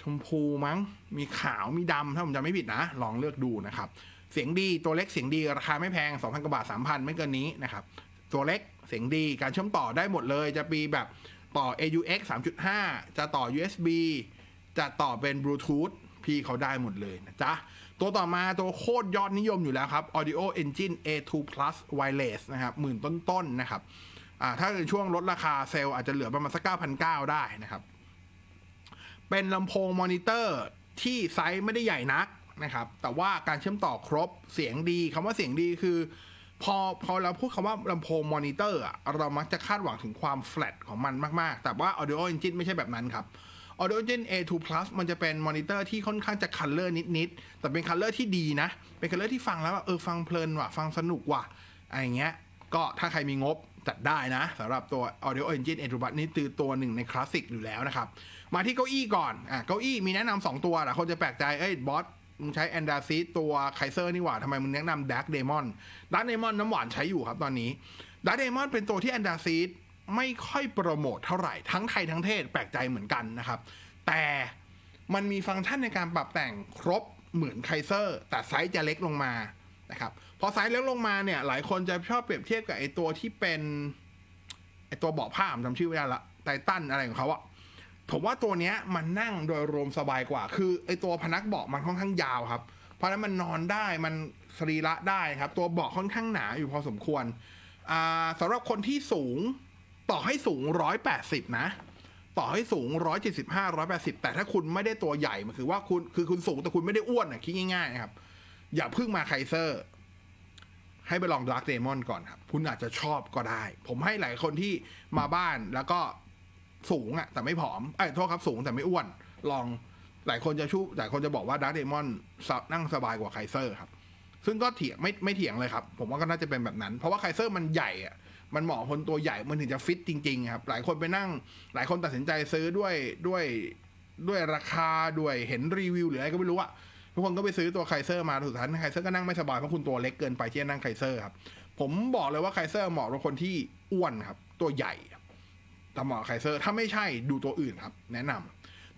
ชมพูมั้งมีขาวมีดำถ้าผมจำไม่ผิดนะลองเลือกดูนะครับเสียงดีตัวเล็กเสียงดีราคาไม่แพง สองพัน กว่าบาท สามพัน ไม่เกินนี้นะครับตัวเล็กเสียงดีการเชื่อมต่อได้หมดเลยจะมีแบบต่อ เอ ยู เอ็กซ์ สามจุดห้า จะต่อ ยู เอส บี จะต่อเป็น Bluetooth พี่เขาได้หมดเลยนะจ๊ะตัวต่อมาตัวโคตรยอดนิยมอยู่แล้วครับ Audio Engine เอ ทู Plus Wireless นะครับหมื่นต้นๆนะครับอ่าถ้าในช่วงลดราคาเซลอาจจะเหลือประมาณสัก เก้าพันเก้าร้อย ได้นะครับเป็นลำโพงมอนิเตอร์ที่ไซส์ไม่ได้ใหญ่นักนะครับแต่ว่าการเชื่อมต่อครบเสียงดีคำว่าเสียงดีคือพอพอเราพูดคำว่าลำโพงมอนิเตอร์เรามักจะคาดหวังถึงความแฟลตของมันมากๆแต่ว่า Audio Engine ไม่ใช่แบบนั้นครับAudio Engine เอ ทู Plus มันจะเป็นมอนิเตอร์ที่ค่อนข้างจะคัลเลอร์นิดๆแต่เป็นคัลเลอร์ที่ดีนะเป็นคัลเลอร์ที่ฟังแล้วแบบเออฟังเพลินว่ะฟังสนุกว่ะอะไรเงี้ยก็ถ้าใครมีงบจัดได้นะสำหรับตัว Audio Engine เอ ทู Plus นี่คือตัวหนึ่งในคลาสสิกอยู่แล้วนะครับมาที่เก้าอี้ก่อนอ่ะเก้าอี้มีแนะนำสองตัวหลายคนจะแปลกใจเอ้ยบอสมึงใช้ Andasis ตัว Kaiser นี่หว่าทำไมมึงแนะนำ Dark Demon Dark Demon น้ำหวานใช้อยู่ครับตอนนี้ Dark Demon เป็นตัวที่ Andasisไม่ค่อยโปรโมทเท่าไหร่ทั้งไทยทั้งเทศแปลกใจเหมือนกันนะครับแต่มันมีฟังก์ชันในการปรับแต่งครบเหมือนไคเซอร์แต่ไซส์จะเล็กลงมานะครับพอไซส์เล็กลงมาเนี่ยหลายคนจะชอบเปรียบเทียบกับไอตัวที่เป็นไอตัวเบาะผ้าจำชื่อไม่ได้ละไททันอะไรของเขาอะผมว่าตัวเนี้ยมันนั่งโดยรวมสบายกว่าคือไอตัวพนักเบาะมันค่อนข้างยาวครับเพราะนั้นมันนอนได้มันสรีระได้ครับตัวเบาะค่อนข้างหนาอยู่พอสมควรอ่าสำหรับคนที่สูงต่อให้สูงหนึ่งร้อยแปดสิบนะต่อให้สูงหนึ่งร้อยเจ็ดสิบห้า หนึ่งร้อยแปดสิบแต่ถ้าคุณไม่ได้ตัวใหญ่มันคือว่าคุณคือคุณสูงแต่คุณไม่ได้อ้วนอ่ะคิดง่ายๆนะครับอย่าพึ่งมาไคเซอร์ให้ไปลอง Dark Demon ก่อนครับคุณอาจจะชอบก็ได้ผมให้หลายคนที่มาบ้านแล้วก็สูงอ่ะแต่ไม่ผอมเอ้ยโทษครับสูงแต่ไม่อ้วนลองหลายคนจะชูหลายคนจะบอกว่า Dark Demon นั่งสบายกว่าไคเซอร์ครับซึ่งก็เถียงไม่ไม่เถียงเลยครับผมว่าก็น่าจะเป็นแบบนั้นเพราะว่าไคเซอร์มันใหญ่อ่ะมันเหมาะคนตัวใหญ่มันถึงจะฟิตจริงๆครับหลายคนไปนั่งหลายคนตัดสินใจซื้อด้วยด้วยด้วยราคาด้วยเห็นรีวิวหรืออะไรก็ไม่รู้อะทุกคนก็ไปซื้อตัวไคเซอร์มาสุดท้ายไคเซอร์ก็นั่งไม่สบายเพราะคุณตัวเล็กเกินไปที่จะนั่งไคเซอร์ครับผมบอกเลยว่าไคเซอร์เหมาะกับคนที่อ้วนครับตัวใหญ่แต่เหมาะไคเซอร์ถ้าไม่ใช่ดูตัวอื่นครับแนะนำ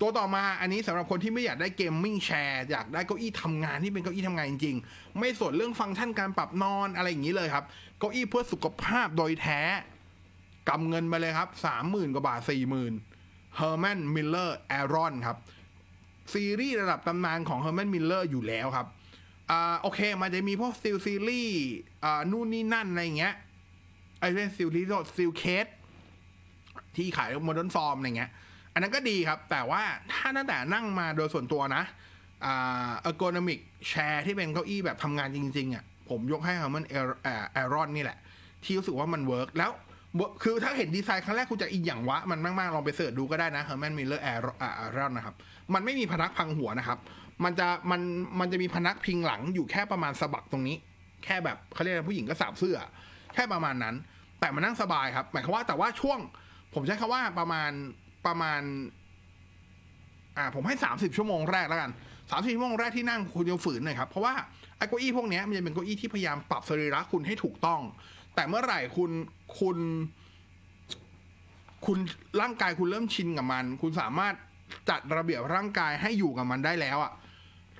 ตัวต่อมาอันนี้สำหรับคนที่ไม่อยากได้เกมมิ่งแชร์อยากได้เก้าอี้ทำงานที่เป็นเก้าอี้ทำงานจริงๆไม่สนเรื่องฟังก์ชันการปรับนอนอะไรอย่างนี้เลยครับเก้าอี้เพื่อสุขภาพโดยแท้กำเงินไปเลยครับ สามหมื่น กว่าบาท สี่หมื่น Herman Miller Aeron ครับซีรีส์ระดับตำนานของ Herman Miller อยู่แล้วครับอ่าโอเคมันจะมีพวก Steel Series อ่านู่นนี่นั่นอะไรอย่างเงี้ยไอ้เรื่อง Steel Series Steel Case ที่ขาย Modern Form อะไรอย่างเงี้ยอันนั้นก็ดีครับแต่ว่าถ้าตั้งแต่นั่งมาโดยส่วนตัวนะอ่า ergonomic chair ที่เป็นเก้าอี้แบบทำงานจริงๆอ่ะผมยกให้ Herman Aeron นี่แหละที่รู้สึกว่ามันเวิร์กแล้ว คือถ้าเห็นดีไซน์ครั้งแรกคุณจะอินอย่างวะมันมากๆลองไปเสิร์ชดูก็ได้นะ Herman Miller Aeron นะครับมันไม่มีพนักพิงหัวนะครับมันจะมันมันจะมีพนักพิงหลังอยู่แค่ประมาณสะบักตรงนี้แค่แบบเขาเรียกผู้หญิงก็สาบเสื้อแค่ประมาณนั้นแต่มันนั่งสบายครับหมายความว่าแต่ว่าช่วงผมใช้คำว่าประมาณประมาณอ่าผมให้สามสิบชั่วโมงแรกแล้วกันสามสิบชั่วโมงแรกที่นั่งคุณยังฝืนหน่อยครับเพราะว่าไอ้เก้าอี้พวกนี้มันจะเป็นเก้าอี้ที่พยายามปรับสรีระคุณให้ถูกต้องแต่เมื่อไหร่คุณคุณคุณร่างกายคุณเริ่มชินกับมันคุณสามารถจัดระเบียบร่างกายให้อยู่กับมันได้แล้วอ่ะ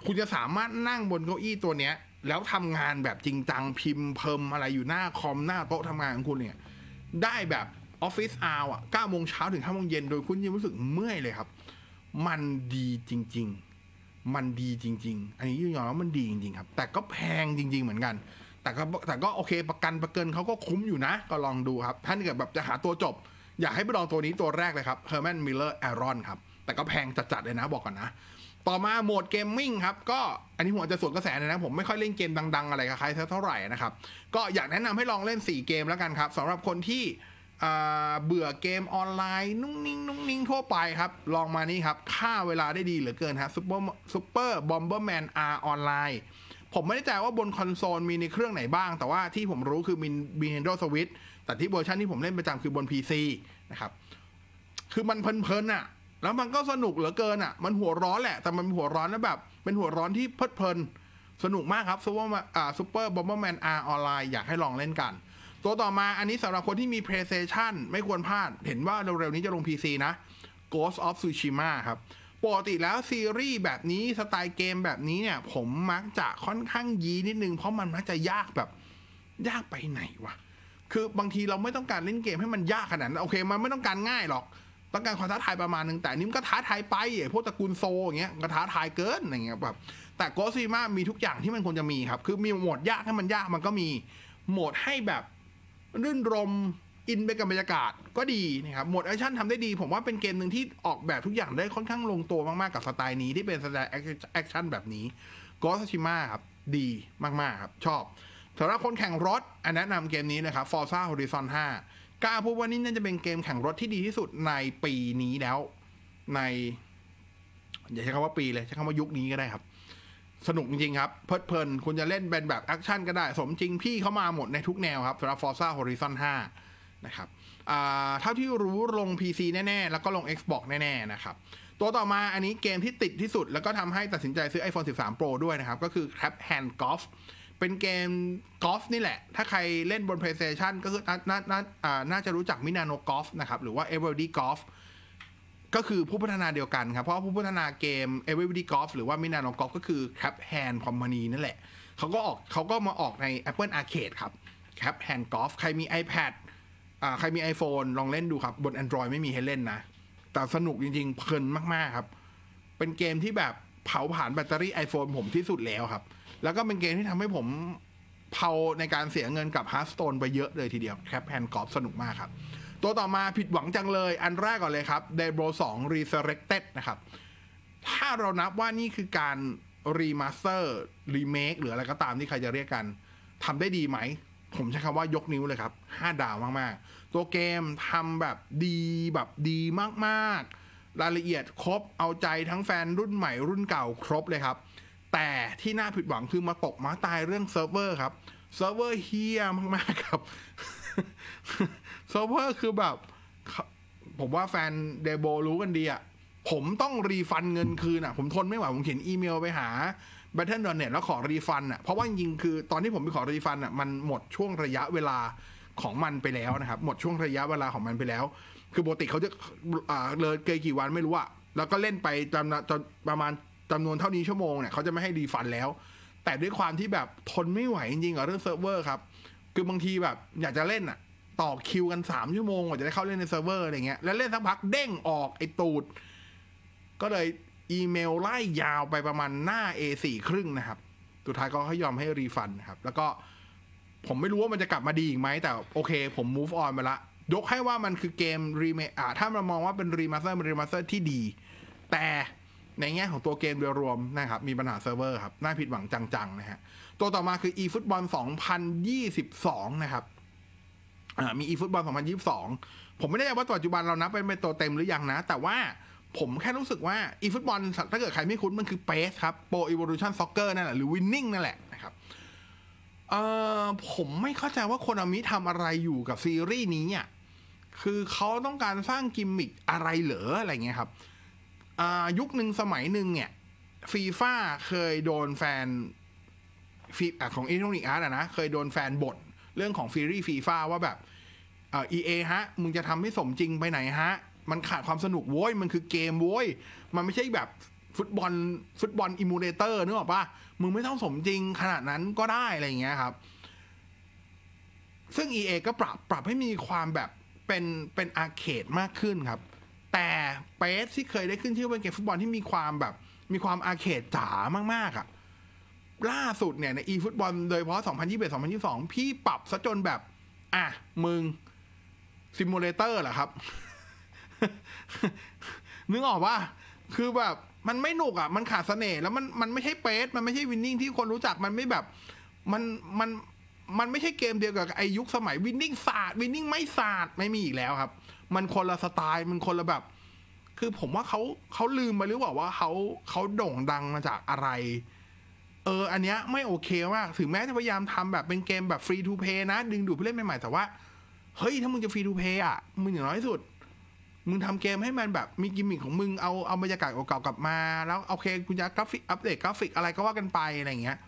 คุณจะสามารถนั่งบนเก้าอี้ตัวเนี้ยแล้วทำงานแบบจริงจังพิมพ์เพิ่มอะไรอยู่หน้าคอมหน้าโต๊ะทำงานของคุณเนี่ยได้แบบออฟฟิศอาวอ่ะเก้าโมงเช้าถึงห้าโมงเย็นโดยคุณยังรู้สึกเมื่อยเลยครับมันดีจริงๆมันดีจริงๆอันนี้ยืนยันว่ามันดีจริงๆครับแต่ก็แพงจริงๆเหมือนกันแต่ก็แต่ก็โอเคประกันประเกินเขาก็คุ้มอยู่นะก็ลองดูครับท่านเกิดแบบจะหาตัวจบอยากให้ไปลองตัวนี้ตัวแรกเลยครับ Herman Miller Aeron ครับแต่ก็แพงจัดๆเลยนะบอกก่อนนะต่อมาโหมดเกมมิ่งครับก็อันนี้ผมอาจจะสวนกระแสนะผมไม่ค่อยเล่นเกมดังๆอะไรกับใครเท่าไหร่นะครับก็อยากแนะนำให้ลองเล่นสี่เกมแล้วกันครับสำหรับคนที่เบื่อเกมออนไลน์นุ่งนิ่งนุ่งนิ่งทั่วไปครับลองมานี่ครับฆ่าเวลาได้ดีเหลือเกินฮะซุปเปอร์ซุปเปอร์บอมเบอร์แมนอาร์ออนไลน์ผมไม่แน่ใจว่าบนคอนโซลมีในเครื่องไหนบ้างแต่ว่าที่ผมรู้คือมี Nintendo Switch แต่ที่เวอร์ชันที่ผมเล่นประจำคือบน พี ซี นะครับคือมันเพลินๆอ่ะแล้วมันก็สนุกเหลือเกินอ่ะมันหัวร้อนแหละแต่มันหัวร้อนแล้วแบบเป็นหัวร้อนที่เพลิดเพลินสนุกมากครับซุปเปอร์อ่าซุปเปอร์บอมเบอร์แมนอาร์ออนไลน์อยากให้ลองเล่นกันตัวต่อมาอันนี้สำหรับคนที่มี PlayStation ไม่ควรพลาดเห็นว่าเร็วๆนี้จะลง พี ซี นะ Ghost of Tsushima ครับปกติแล้วซีรีส์แบบนี้สไตล์เกมแบบนี้เนี่ยผมมักจะค่อนข้างยีนิดนึงเพราะมันมักจะยากแบบยากไปไหนวะคือบางทีเราไม่ต้องการเล่นเกมให้มันยากขนาดนั้นโอเคมันไม่ต้องการง่ายหรอกต้องการความท้าทายประมาณนึงแต่นี่มันก็ท้าทายไปพวกตระกูลโซอย่างเงี้ยก็ท้าทายเกินอย่างเงี้ยแบบแต่Ghost of Tsushimaมีทุกอย่างที่มันควรจะมีครับคือมีโหมดยากให้มันยากมันก็มีโหมดให้แบบรื่นรมอินไปกับบรรยากาศก็ดีนะครับโหมดแอคชั่นทำได้ดีผมว่าเป็นเกมหนึ่งที่ออกแบบทุกอย่างได้ค่อนข้างลงตัวมากๆกับสไตล์นี้ที่เป็นสไตล์แอคชั่นแบบนี้ Ghost of Tsushima ครับดีมากๆครับชอบสำหรับคนแข่งรถอันแนะนำเกมนี้นะครับ Forza Horizon ห้า กล้าพูดว่านี่น่าจะเป็นเกมแข่งรถที่ดีที่สุดในปีนี้แล้วในอย่าใช้คำว่าปีเลยใช้คำว่ายุคนี้ก็ได้ครับสนุกจริงๆครับเพลิดเพลินคุณจะเล่นเป็นแบบแอคชั่นก็ได้สมจริงพี่เข้ามาหมดในทุกแนวครับสำหรับ Forza Horizon ห้า นะครับเท่าที่รู้ลง พี ซี แน่ๆแล้วก็ลง Xbox แน่ๆนะครับตัวต่อมาอันนี้เกมที่ติดที่สุดแล้วก็ทำให้ตัดสินใจซื้อ iPhone สิบสาม Pro ด้วยนะครับก็คือ Crab Hand Golf เป็นเกมกอล์ฟนี่แหละถ้าใครเล่นบน PlayStation ก็คือ น, น, น่าจะรู้จัก Minano Golf นะครับหรือว่า Everybody Golfก็คือผู้พัฒนาเดียวกันครับเพราะผู้พัฒนาเกม Everybody Golf หรือว่า Minano Golf ก็คือ Crab Hand Company นั่นแหละเขาก็ออกเขาก็มาออกใน Apple Arcade ครับ Crab Hand Golf ใครมี iPad อ่าใครมี iPhone ลองเล่นดูครับบน Android ไม่มีให้เล่นนะแต่สนุกจริงๆเพลินมากๆครับเป็นเกมที่แบบเผาผ่านแบตเตอรี่ iPhone ผมที่สุดแล้วครับแล้วก็เป็นเกมที่ทำให้ผมเผาในการเสียเงินกับ Hearthstone ไปเยอะเลยทีเดียว Crab Hand Golf สนุกมากครับตัวต่อมาผิดหวังจังเลยอันแรกก่อนเลยครับ Diablo ทู Resurrected นะครับถ้าเรานับว่านี่คือการ Remaster Remake หรืออะไรก็ตามที่ใครจะเรียกกันทำได้ดีไหมผมใช้คำว่ายกนิ้วเลยครับห้าดาวมากๆตัวเกมทำแบบดีแบบดีมากๆรายละเอียดครบเอาใจทั้งแฟนรุ่นใหม่รุ่นเก่าครบเลยครับแต่ที่น่าผิดหวังคือมาตกมาตายเรื่องเซิร์ฟเวอร์ครับเซิร์ฟเวอร์เฮี้ยมากๆครับเซิร์ฟเวอร์คือแบบผมว่าแฟนเดโบรู้กันดีอ่ะผมต้องรีฟันเงินคืนอ่ะผมทนไม่ไหวผมเขียนอีเมลไปหา Battle dot net แล้วขอรีฟันอ่ะเพราะว่าจริงๆคือตอนที่ผมไปขอรีฟันอ่ะมันหมดช่วงระยะเวลาของมันไปแล้วนะครับหมดช่วงระยะเวลาของมันไปแล้วคือปกติเขาจะอ่าเลยเกยกี่วันไม่รู้อ่ะแล้วก็เล่นไปจำจนประมาณจำนวนเท่านี้ชั่วโมงเนี่ยเขาจะไม่ให้รีฟันแล้วแต่ด้วยความที่แบบทนไม่ไหวจริงๆกับเรื่องเซิร์ฟเวอร์ครับคือบางทีแบบอยากจะเล่นอ่ะต่อคิวกันสามชั่วโมงกว่าจะได้เข้าเล่นในเซิร์ฟเวอร์อะไรเงี้ยแล้วเล่นสักพักเด้งออกไอ้ตูดก็เลยอีเมลไล่ยาวไปประมาณหน้า เอ สี่ ครึ่งนะครับสุดท้ายก็ให้ยอมให้รีฟันนะครับแล้วก็ผมไม่รู้ว่ามันจะกลับมาดีอีกไหมแต่โอเคผม move on ไปละยกให้ว่ามันคือเกมรีเมคอ่ะถ้าเรามองว่าเป็นรีมาสเตอร์เป็นรีมาสเตอร์ที่ดีแต่ในแง่ของตัวเกมโดยรวมนะครับมีปัญหาเซิร์ฟเวอร์ครับน่าผิดหวังจังๆนะฮะตัวต่อมาคือ eFootball สองพันยี่สิบสองนะครับ มีอีฟุตบอลสองพันยี่สิบสองผมไม่ได้ว่าปัจจุบันเรานับเป็นตัวเต็มหรือยังนะแต่ว่าผมแค่รู้สึกว่าอีฟุตบอลถ้าเกิดใครไม่คุ้นมันคือเปสครับ Pro Evolution Soccer นั่นแหละหรือ Winning นั่นแหละนะครับเอ่อผมไม่เข้าใจว่าโคนามิทำอะไรอยู่กับซีรีส์นี้อ่ะคือเขาต้องการสร้างกิมมิคอะไรเหรออะไรเงี้ยครับอ่ายุคนึงสมัยนึงเนี่ย FIFA เคยโดนแฟนของ Electronic Arts อ่ะนะเคยโดนแฟนบ่นเรื่องของซีรีส์ FIFA ว่าแบบเอ่อ อี เอ ฮะมึงจะทำให้สมจริงไปไหนฮะมันขาดความสนุกโว้ยมันคือเกมโว้ยมันไม่ใช่แบบฟุตบอลฟุตบอลอิมูเลเตอร์นึกออกป่ะมึงไม่ต้องสมจริงขนาดนั้นก็ได้อะไรอย่างเงี้ยครับซึ่ง อี เอ ก็ปรับปรับให้มีความแบบเป็นเป็นอาร์เคดมากขึ้นครับแต่เปสที่เคยได้ขึ้นชื่อเป็นเกมฟุตบอลที่มีความแบบมีความอาร์เคดจ๋ามากๆอ่ะล่าสุดเนี่ยใน eFootball โดยเฉพาะสองพันยี่สิบเอ็ด สองพันยี่สิบสองพี่ปรับซะจนแบบอ่ะมึงซิมูเลเตอร์เหรอครับ นึกออกป่ะคือแบบมันไม่หนุกอ่ะมันขาดเสน่ห์แล้วมันมันไม่ใช่เปสมันไม่ใช่วินนิ่งที่คนรู้จักมันไม่แบบมันมันมันไม่ใช่เกมเดียวกับไอยุคสมัยวินนิ่งศาสตร์วินนิ่งไม่ศาสตร์ไม่มีอีกแล้วครับมันคนละสไตล์มันคนละแบบคือผมว่าเขาเขาลืมไปหรือเปล่าว่าเขาเขาโด่งดังมาจากอะไรเอออันเนี้ยไม่โอเคมากถึงแม้จะพยายามทำแบบเป็นเกมแบบฟรีทูเพย์นะดึงดูดผู้เล่นใหม่ๆแต่ว่าเฮ้ยถ้ามึงจะฟรีทูเพย์อ่ะมึงอย่างน้อยสุดมึงทำเกมให้มันแบบมีกิมมิคของมึงเอาเอาบรรยากาศเก่าๆกลับมาแล้วโอเคคุณจะกราฟิกอัปเดตกราฟิกอะไรก็ว่ากันไปอะไรอย่างเงี้ย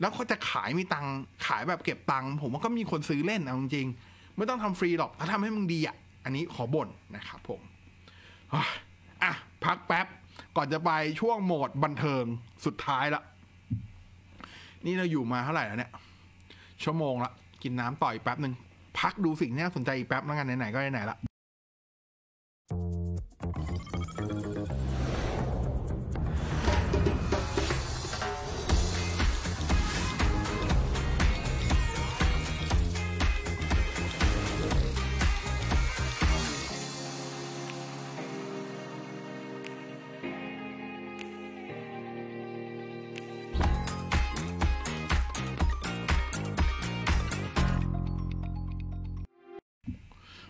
แล้วเขาจะขายมีตังค์ขายแบบเก็บตังค์ผมว่าก็มีคนซื้อเล่นเอาจริงๆไม่ต้องทำฟรีหรอกถ้าทำให้มึงดีอ่ะอันนี้ขอบ่นนะครับผมอ่ะพักแป๊บก่อนจะไปช่วงโหมดบันเทิงสุดท้ายละนี่เราอยู่มาเท่าไหร่แล้วเนี่ยชั่วโมงละกินน้ำต่ออีกแป๊บนึงพักดูสิ่งที่น่าสนใจอีกแป๊บแล้วกันไหนๆก็ไหนๆละ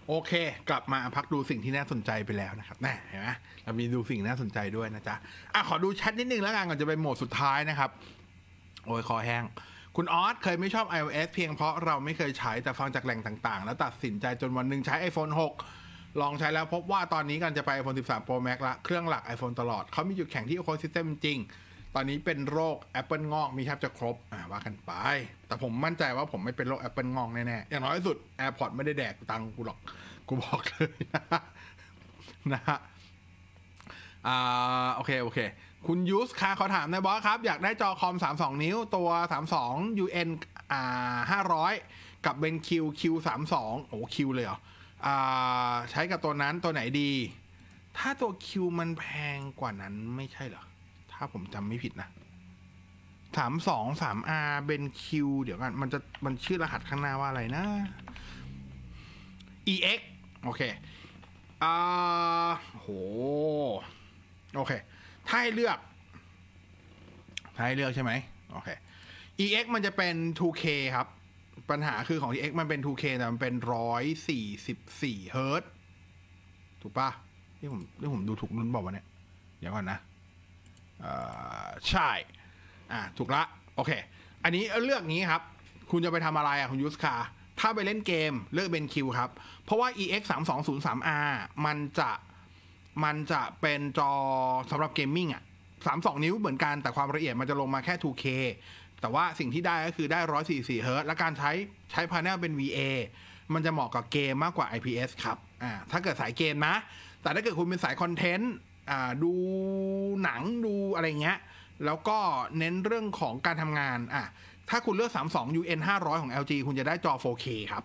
โอเคกลับมาพักดูสิ่งที่น่าสนใจไปแล้วนะครับแน่เห็นไหมเรามีดูสิ่งน่าสนใจด้วยนะจ๊ะอ่ะขอดูแชทนิดนึงแล้วกันก่อนจะไปโหมดสุดท้ายนะครับโอ้ยคอแห้งคุณออสเคยไม่ชอบ iOS เพียงเพราะเราไม่เคยใช้แต่ฟังจากแหล่งต่างๆแล้วตัดสินใจจนวันนึงใช้ ไอโฟน หก ลองใช้แล้วพบว่าตอนนี้กันจะไป ไอโฟน สิบสาม โปร แม็กซ์ ละเครื่องหลัก iPhone ตลอดเขามีจุดแข็งที่ Ecosystem จริงตอนนี้เป็นโรค Apple งอกมีแทบจะครบอ่ะว่ากันไปแต่ผมมั่นใจว่าผมไม่เป็นโรค Apple งอกแน่ๆอย่างน้อยสุด AirPods ไม่ได้แดกตังกูหรอกกูบอกเลยนะนะฮะอ่าโอเคโอเคคุณยูสค่ะเขาถามนายบอสครับอยากได้จอคอมสามสิบสองนิ้วตัวสามสิบสอง ยู เอ็น อ่าห้าร้อยกับ BenQ คิว สามสิบสอง โอ้ Q เลยเหรออ่าใช้กับตัวนั้นตัวไหนดีถ้าตัว Q มันแพงกว่านั้นไม่ใช่เหรอถ้าผมจำไม่ผิดนะสามสิบสอง สาม อาร์ BenQ เดี๋ยวกันมันจะมันชื่อรหัสข้างหน้าว่าอะไรนะ อี เอ็กซ์ โอเคอ่าโหโอเคถ้าให้เลือกถ้าให้เลือกใช่ไหมโอเค อี เอ็กซ์ มันจะเป็น ทู เค ครับปัญหาคือของ อี เอ็กซ์ มันเป็น ทู เค แต่มันเป็น หนึ่งร้อยสี่สิบสี่เฮิร์ตซ์ ถูกป่ะที่ผมที่ผมดูถูกรุ่นบอกว่าเนี่ยเดี๋ยวก่อนนะใช่อ่าถูกละโอเคอันนี้เลือกนี้ครับคุณจะไปทำอะไรอ่ะคุณยูสคาถ้าไปเล่นเกมเลือก BenQ ครับเพราะว่า อี เอ็กซ์ สามสองศูนย์สาม อาร์ มันจะมันจะเป็นจอสำหรับเกมมิ่งอ่ะสามสิบสองนิ้วเหมือนกันแต่ความละเอียดมันจะลงมาแค่ ทู เค แต่ว่าสิ่งที่ได้ก็คือได้ หนึ่งร้อยสี่สิบสี่เฮิร์ตซ์ และการใช้ใช้พาเนลเป็น วี เอ มันจะเหมาะกับเกมมากกว่า ไอ พี เอส ครับอ่าถ้าเกิดสายเกมนะแต่ถ้าเกิดคุณเป็นสายคอนเทนต์ดูหนังดูอะไรเงี้ยแล้วก็เน้นเรื่องของการทำงานอ่ะถ้าคุณเลือกสามสิบสอง ยู เอ็น ห้าร้อยของ แอล จี คุณจะได้จอ โฟร์ เค ครับ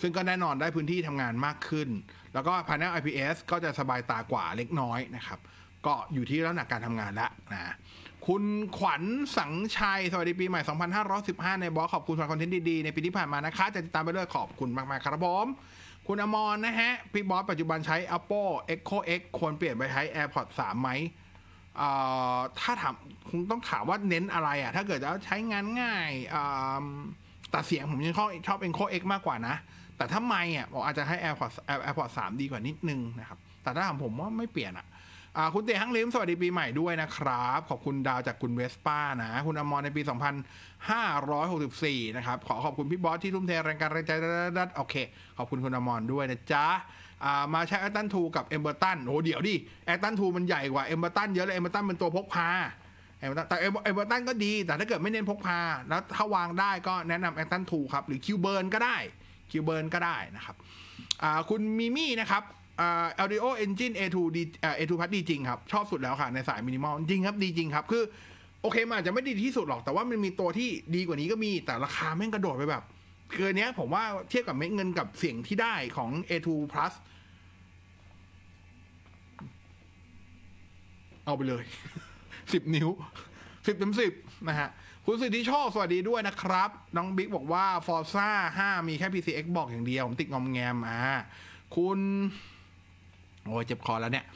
ซึ่งก็แน่นอนได้พื้นที่ทำงานมากขึ้นแล้วก็ Panel ไอ พี เอส ก็จะสบายตากว่าเล็กน้อยนะครับก็อยู่ที่ลักษณะการทำงานละนะคุณขวัญสังชัยสวัสดีปีใหม่สองพันห้าร้อยสิบห้าในบอสขอบคุณสำหรับคอนเทนต์ดีๆในปีที่ผ่านมานะคะจะติดตามไปด้วยขอบคุณมากๆครับผมคุณอมร นะฮะพี่บอสปัจจุบันใช้ Apple Echo X ควรเปลี่ยนไปใช้ AirPods สาม ไหมถ้าถามคงต้องถามว่าเน้นอะไรอ่ะถ้าเกิดจะใช้งานง่ายแต่เสียงผมยังชอบ Echo X มากกว่านะ แต่ถ้าไม่อ่ะบอกอาจจะให้ AirPods AirPods สามดีกว่านิดนึงนะครับแต่ถ้าถามผมว่าไม่เปลี่ยนอ่ะคุณเต๋อฮังลิมสวัสดีปีใหม่ด้วยนะครับขอบคุณดาวจากคุณเวสป้านะคุณอมรในปีสองพันห้าร้อยหกสิบสี่นะครับขอขอบคุณพี่บอสที่ทุ่มเทแรงกายแรงใจดัดๆโอเคขอบคุณคุณอมรด้วยนะจ๊ะมาใช้แอตตันทูกับเอมเบอร์ตันโหเดี๋ยวดิแอตตันทูมันใหญ่กว่าเอมเบอร์ตันเยอะเลยเอมเบอร์ตันเป็นตัวพกพาเอมเบอร์ตันแต่เอมเบอร์ตันก็ดีแต่ถ้าเกิดไม่เน้นพกพาแล้วถ้าวางได้ก็แนะนำแอตตันทูครับหรือคิวเบิร์นก็ได้คิวเบิร์นก็ได้นะครับคุณมิมี่นะครับAudio Engine เอ ทู ดี เอ ทู Plus ดีจริงครับชอบสุดแล้วค่ะในสายมินิมอลจริงครับดีจริงครับคือโอเคมันอาจจะไม่ดีที่สุดหรอกแต่ว่ามันมีตัวที่ดีกว่านี้ก็มีแต่ราคาแม่งกระโดดไปแบบคืออันเนี้ยผมว่าเทียบกับเม็ดเงินกับเสียงที่ได้ของ เอ ทู Plus เอาไปเลย สิบ นิ้ว สิบเต็ม สิบ นะฮะคุณสิทธิโชคสวัสดีด้วยนะครับน้องบิ๊กบอกว่า Forza ห้ามีแค่ พี ซี Xbox อย่างเดียวผมติดงอมแงมมาคุณโอ้ยเจ็บคอแล้วเนี่ย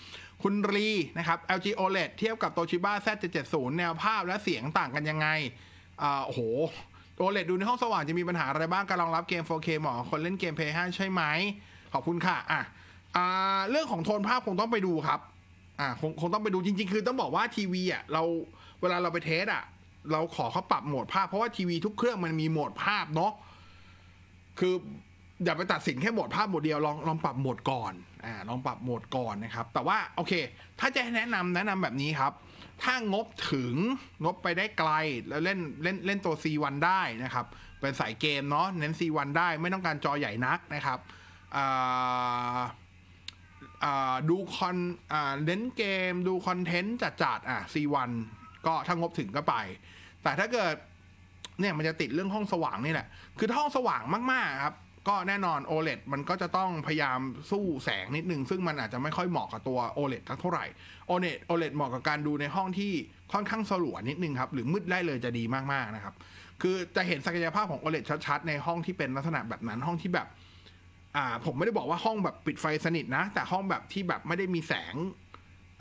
คุณรีนะครับ แอล จี โอ แอล อี ดี เทียบกับ Toshiba แซด เจ็ดเจ็ดศูนย์ แนวภาพและเสียงต่างกันยังไงอ่าโอ้โห โอ แอล อี ดี ดูในห้องสว่างจะมีปัญหาอะไรบ้างการรองรับเกม โฟร์ เค เหมาะคนเล่นเกม พี เอส ห้า ใช่ไหมขอบคุณค่ะอ่ะอ่าเรื่องของโทนภาพคงต้องไปดูครับอ่าคงคงต้องไปดูจริงๆคือต้องบอกว่าทีวีอ่ะเราเวลาเราไปเทสอ่ะเราขอเขาปรับโหมดภาพเพราะว่าทีวีทุกเครื่องมันมีโหมดภาพเนาะคืออย่าไปตัดสินแค่โหมดภาพโหมดเดียวลองลองปรับโหมดก่อนอ่าลองปรับโหมดก่อนนะครับแต่ว่าโอเคถ้าจะแนะนำแนะนำแบบนี้ครับถ้างบถึงงบไปได้ไกลแล้วเล่นเล่นเล่นตัว ซี วัน ได้นะครับเป็นสายเกมเนาะเน้น ซี วัน ได้ไม่ต้องการจอใหญ่นักนะครับอ่าอ่าดูคอนอ่าเล่นเกมดูคอนเทนต์จัดๆอ่ะ ซี วัน ก็ถ้างบถึงก็ไปแต่ถ้าเกิดเนี่ยมันจะติดเรื่องห้องสว่างนี่แหละคือห้องสว่างมากๆครับก็แน่นอน โอ แอล อี ดี มันก็จะต้องพยายามสู้แสงนิดนึงซึ่งมันอาจจะไม่ค่อยเหมาะกับตัว โอ แอล อี ดี เท่าไหร่ โอ แอล อี ดี โอ แอล อี ดี เหมาะกับการดูในห้องที่ค่อนข้างสลัวนิดนึงครับหรือมืดได้เลยจะดีมากๆนะครับคือจะเห็นศักยภาพของ โอ แอล อี ดี ชัดๆในห้องที่เป็นลักษณะแบบนั้นห้องที่แบบอ่าผมไม่ได้บอกว่าห้องแบบปิดไฟสนิทนะแต่ห้องแบบที่แบบไม่ได้มีแสง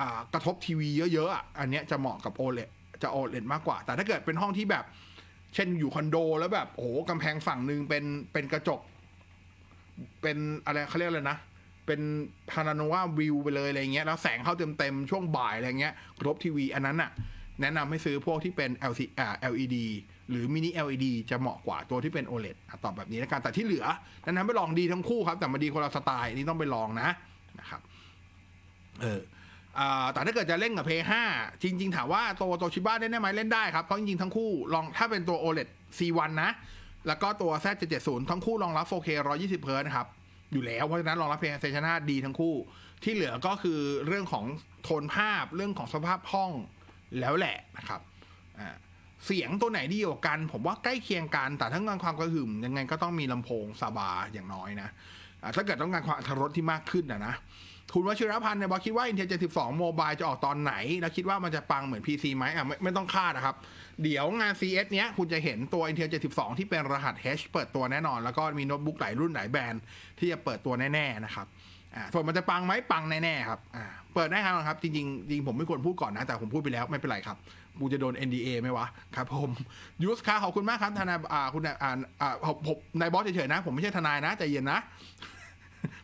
อ่ากระทบทีวีเยอะๆอันเนี้ยจะเหมาะกับ โอ แอล อี ดี จะ โอ แอล อี ดี มากกว่าแต่ถ้าเกิดเป็นห้องที่แบบเช่นอยู่คอนโดแล้วแบบโอ้โหกำแพงฝั่งนึงเป็นเป็นกระจกเป็นอะไรเขาเรียกอะไรนะเป็นพาราโนวาวิวไปเลยอะไรเงี้ยแล้วแสงเข้าเต็มๆช่วงบ่ายอะไรเงี้ยกระทบทีวีอันนั้นน่ะแนะนำให้ซื้อพวกที่เป็น แอล ซี ดี หรือ mini แอล อี ดี จะเหมาะกว่าตัวที่เป็น โอ แอล อี ดี ตอบแบบนี้แล้วกันแต่ที่เหลือนั้นนั้นไปลองดีทั้งคู่ครับแต่มาดีคนละสไตล์นี่ต้องไปลองนะนะครับเออแต่ถ้าเกิดจะเล่นกับ พี เอส ห้า จริงๆถามว่าตัวตัวชิบ้าเล่นได้ไหมเล่นได้ครับเพราะจริงๆทั้งคู่ลองถ้าเป็นตัว โอ แอล อี ดี ซี วัน นะแล้วก็ตัว แซด เจ็ดเจ็ดศูนย์ ทั้งคู่รองรับ โฟร์ เค หนึ่งร้อยยี่สิบเฮิร์ตซ์ นะครับอยู่แล้วเพราะฉะนั้นรองรับ PlayStation ห้า ดีทั้งคู่ที่เหลือก็คือเรื่องของโทนภาพเรื่องของสภาพห้องแล้วแหละนะครับอ่าเสียงตัวไหนดีกว่ากันผมว่าใกล้เคียงกันแต่ทั้งการความกระหึ่มยังไงก็ต้องมีลำโพงซาบาอย่างน้อยนะอ่าถ้าเกิดต้องการความอรรถรสที่มากขึ้นนะนะคุณวชิรพันธ์เนี่ยบอกคิดว่า Intel เจ็ดสิบสอง Mobile จะออกตอนไหนแล้วคิดว่ามันจะปังเหมือน พี ซี ไหมอ่ะไม่ไม่ต้องคาดนะครับเดี๋ยวงาน ซี เอส เนี้ยคุณจะเห็นตัว Intel เจ็ดสิบสองที่เป็นรหัส H เปิดตัวแน่นอนแล้วก็มีโน้ตบุ๊กหลายรุ่นหลายแบรนด์ที่จะเปิดตัวแน่ๆนะครับอ่าส่วนมันจะปังไหมปังแน่ๆครับอ่าเปิดได้ครับจริงๆจริงผมไม่ควรพูดก่อนนะแต่ผมพูดไปแล้วไม่เป็นไรครับกูจะโดน เอ็น ดี เอ ไหมวะครับผมยูสค่ะขอบคุณมากครับทนายอ่าคุณอ่าอ่าผมนายบอสเฉยๆนะผมไม่ใช่ทนายนะใจเย็นนะ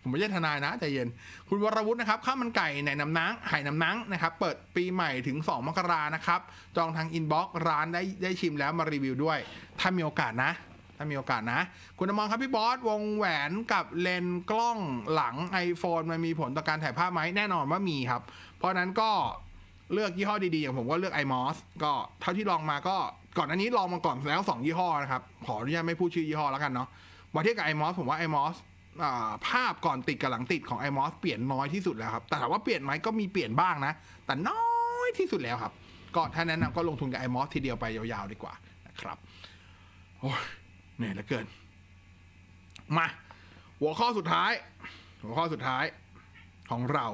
ผมไม่ใช่ทนายนะใจเย็นคุณวรวุฒินะครับข้าวมันไก่ไหนน้ำนังไห่น้ำนังนะครับเปิดปีใหม่ถึงสองมกรานะครับจองทางอินบ็อกซ์ร้านได้ได้ชิมแล้วมารีวิวด้วยถ้ามีโอกาสนะถ้ามีโอกาสนะคุณอมรครับพี่บอสวงแหวนกับเลนส์กล้องหลัง iPhone มันมีผลต่อการถ่ายภาพไหมแน่นอนว่ามีครับเพราะนั้นก็เลือกยี่ห้อดีๆอย่างผมก็เลือก iMOS ก็เท่าที่ลองมาก็ก่อนอันนี้ลองมาก่อนแล้วสองยี่ห้อนะครับขออนุญาตไม่พูดชื่อยี่ห้อแล้วกันเนาะมาเทียบกับ iMOS ผมว่า iMOSภาพก่อนติดกับหลังติดของ iMOS เปลี่ยนน้อยที่สุดแล้วครับแต่ถามว่าเปลี่ยนไหมก็มีเปลี่ยนบ้างนะแต่น้อยที่สุดแล้วครับก็ถ้าแนะนำก็ลงทุนกับ iMOS ทีเดียวไปยาวๆดีกว่านะครับโอ้ยเหนื่อยเหลือเกินมาหัวข้อสุดท้ายหัวข้อสุดท้ายของเรา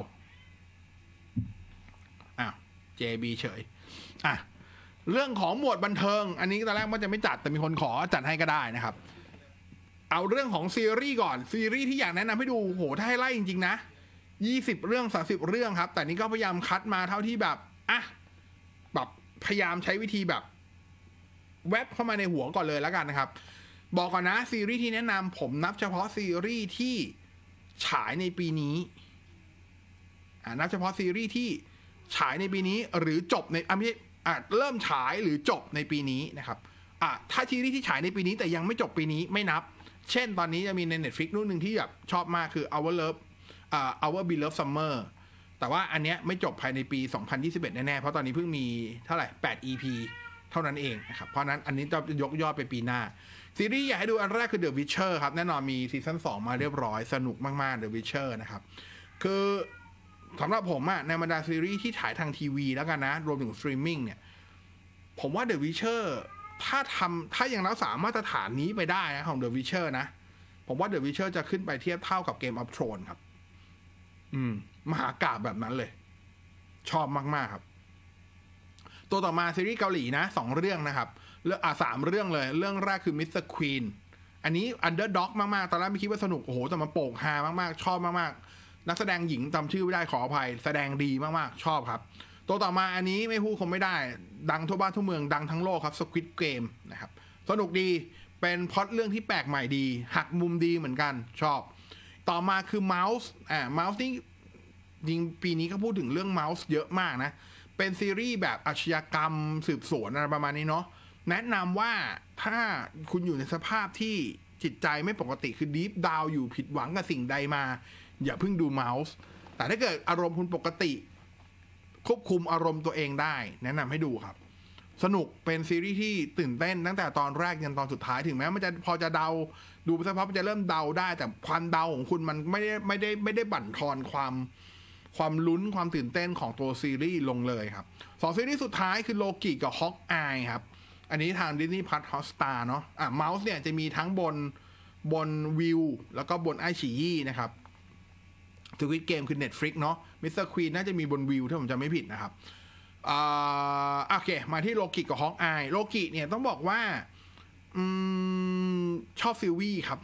อ้าว เจ บี เฉยอ่ะเรื่องของหมวดบันเทิงอันนี้ตอนแรกว่าจะไม่จัดแต่มีคนขอจัดให้ก็ได้นะครับเอาเรื่องของซีรีส์ก่อนซีรีส์ที่อยากแนะนำให้ดูโหถ้าให้ไล่จริงๆนะยี่สิบเรื่องสามสิบเรื่องครับแต่นี่ก็พยายามคัดมาเท่าที่แบบอ่ะแบบพยายามใช้วิธีแบบแวบเข้ามาในหัวก่อนเลยแล้วกันนะครับ บอกก่อนนะซีรีส์ที่แนะนำผมนับเฉพาะซีรีส์ที่ฉายในปีนี้อ่านับเฉพาะซีรีส์ที่ฉายในปีนี้หรือจบในอ่ะไม่ใช่อ่ะเริ่มฉายหรือจบในปีนี้นะครับอ่ะถ้าซีรีส์ที่ฉายในปีนี้แต่ยังไม่จบปีนี้ไม่นับเช่นตอนนี้จะมีใน Netflix นู่นนึงที่แบบชอบมากคือ Our Love อ่า Our Beloved Summer แต่ว่าอันเนี้ยไม่จบภายในปีสองพันยี่สิบเอ็ดแน่ๆเพราะตอนนี้เพิ่งมีเท่าไหร่แปด อี พี เท่านั้นเองนะครับเพราะนั้นอันนี้จะยกยอดไปปีหน้าซีรีส์อยากให้ดูอันแรกคือ The Witcher ครับแน่นอนมีซีซั่นสองมาเรียบร้อยสนุกมากๆ The Witcher นะครับคือสำหรับผมอะในบรรดาซีรีส์ที่ถ่ายทางทีวีแล้วกันนะรวมถึงสตรีมมิ่งเนี่ยผมว่า The Witcher ถ้าทำถ้ายังรักษามาตรฐานนี้ไปได้นะของ The Witcher นะผมว่า The Witcher จะขึ้นไปเทียบเท่ากับ Game of Thrones ครับอืมมหากาพย์แบบนั้นเลยชอบมากๆครับตัวต่อมาซีรีส์เกาหลีนะสองเรื่องนะครับเรื่องอ่ะสามเรื่องเลยเรื่องแรกคือ Mister Queen อันนี้ Underdog มากๆตอนแรกไม่คิดว่าสนุกโอ้โหแต่มันโป่งฮามากๆชอบมากๆนักแสดงหญิงจำชื่อไม่ได้ขออภัยแสดงดีมากๆชอบครับตัวต่อมาอันนี้ไม่พูดคงไม่ได้ดังทั่วบ้านทั่วเมืองดังทั้งโลกครับ Squid Game นะครับสนุกดีเป็นพล็อตเรื่องที่แปลกใหม่ดีหักมุมดีเหมือนกันชอบต่อมาคือ Mouse อ่า Mouse นี่จริงปีนี้ก็พูดถึงเรื่อง Mouse เยอะมากนะเป็นซีรีส์แบบอาชญากรรมสืบสวนอะไรประมาณนี้เนาะแนะนำว่าถ้าคุณอยู่ในสภาพที่จิตใจไม่ปกติคือ Deep Down อยู่ผิดหวังกับสิ่งใดมาอย่าเพิ่งดู Mouse แต่ถ้าเกิดอารมณ์คุณปกติควบคุมอารมณ์ตัวเองได้แนะนำให้ดูครับสนุกเป็นซีรีส์ที่ตื่นเต้นตั้งแต่ตอนแรกจนตอนสุดท้ายถึงแม้มันจะพอจะเดาดูไปสักพักมันจะเริ่มเดาได้แต่ความเดาของคุณมันไม่ได้ไม่ได้ไม่ได้บั่นทอนความความลุ้นความตื่นเต้นของตัวซีรีส์ลงเลยครับสองซีรีส์สุดท้ายคือโลกิกับฮอกอายครับอันนี้ทาง Disney Plus Hotstar เนาะอ่ะ Mouse เนี่ยจะมีทั้งบนบนวิวแล้วก็บนไอฉี่นะครับSquid Game คือ Netflix เนาะ Mister Queen น่าจะมีบนวิวถ้าผมจำไม่ผิดนะครับอ่าโอเคมาที่โลกิกับฮอกอายโลกิเนี่ยต้องบอกว่าอืมชอบซีวีครับ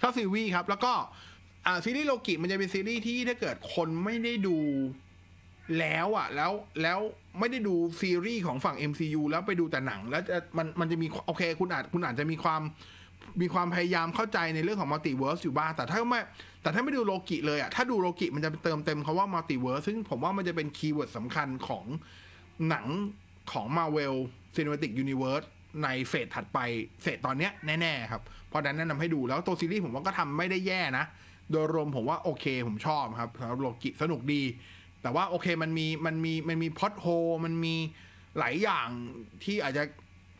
ชอบซีวีครับแล้วก็อ่าซีรีส์โลกิมันจะเป็นซีรีส์ที่ถ้าเกิดคนไม่ได้ดูแล้วอ่ะแล้วแล้วไม่ได้ดูซีรีส์ของฝั่ง เอ็ม ซี ยู แล้วไปดูแต่หนังแล้วมันมันจะมีโอเคคุณอาจคุณอาจจะมีความมีความพยายามเข้าใจในเรื่องของมัลติเวิร์สอยู่บ้างแต่ถ้าไม่แต่ถ้าไม่ดูโลกิเลยอ่ะถ้าดูโลกิมันจะเติมเต็มคำว่ามัลติเวิร์สซึ่งผมว่ามันจะเป็นคีย์เวิร์ดสำคัญของหนังของ Marvel Cinematic Universe ในเฟสถัดไปเฟสตอนเนี้ยแน่ๆครับเพราะนั้นแนะนำให้ดูแล้วตัวซีรีส์ผมว่าก็ทำไม่ได้แย่นะโดยรวมผมว่าโอเคผมชอบครับสำหรับโลกิสนุกดีแต่ว่าโอเคมันมีมันมีมันมีพล็อตโฮลมันมีหลายอย่างที่อาจจะ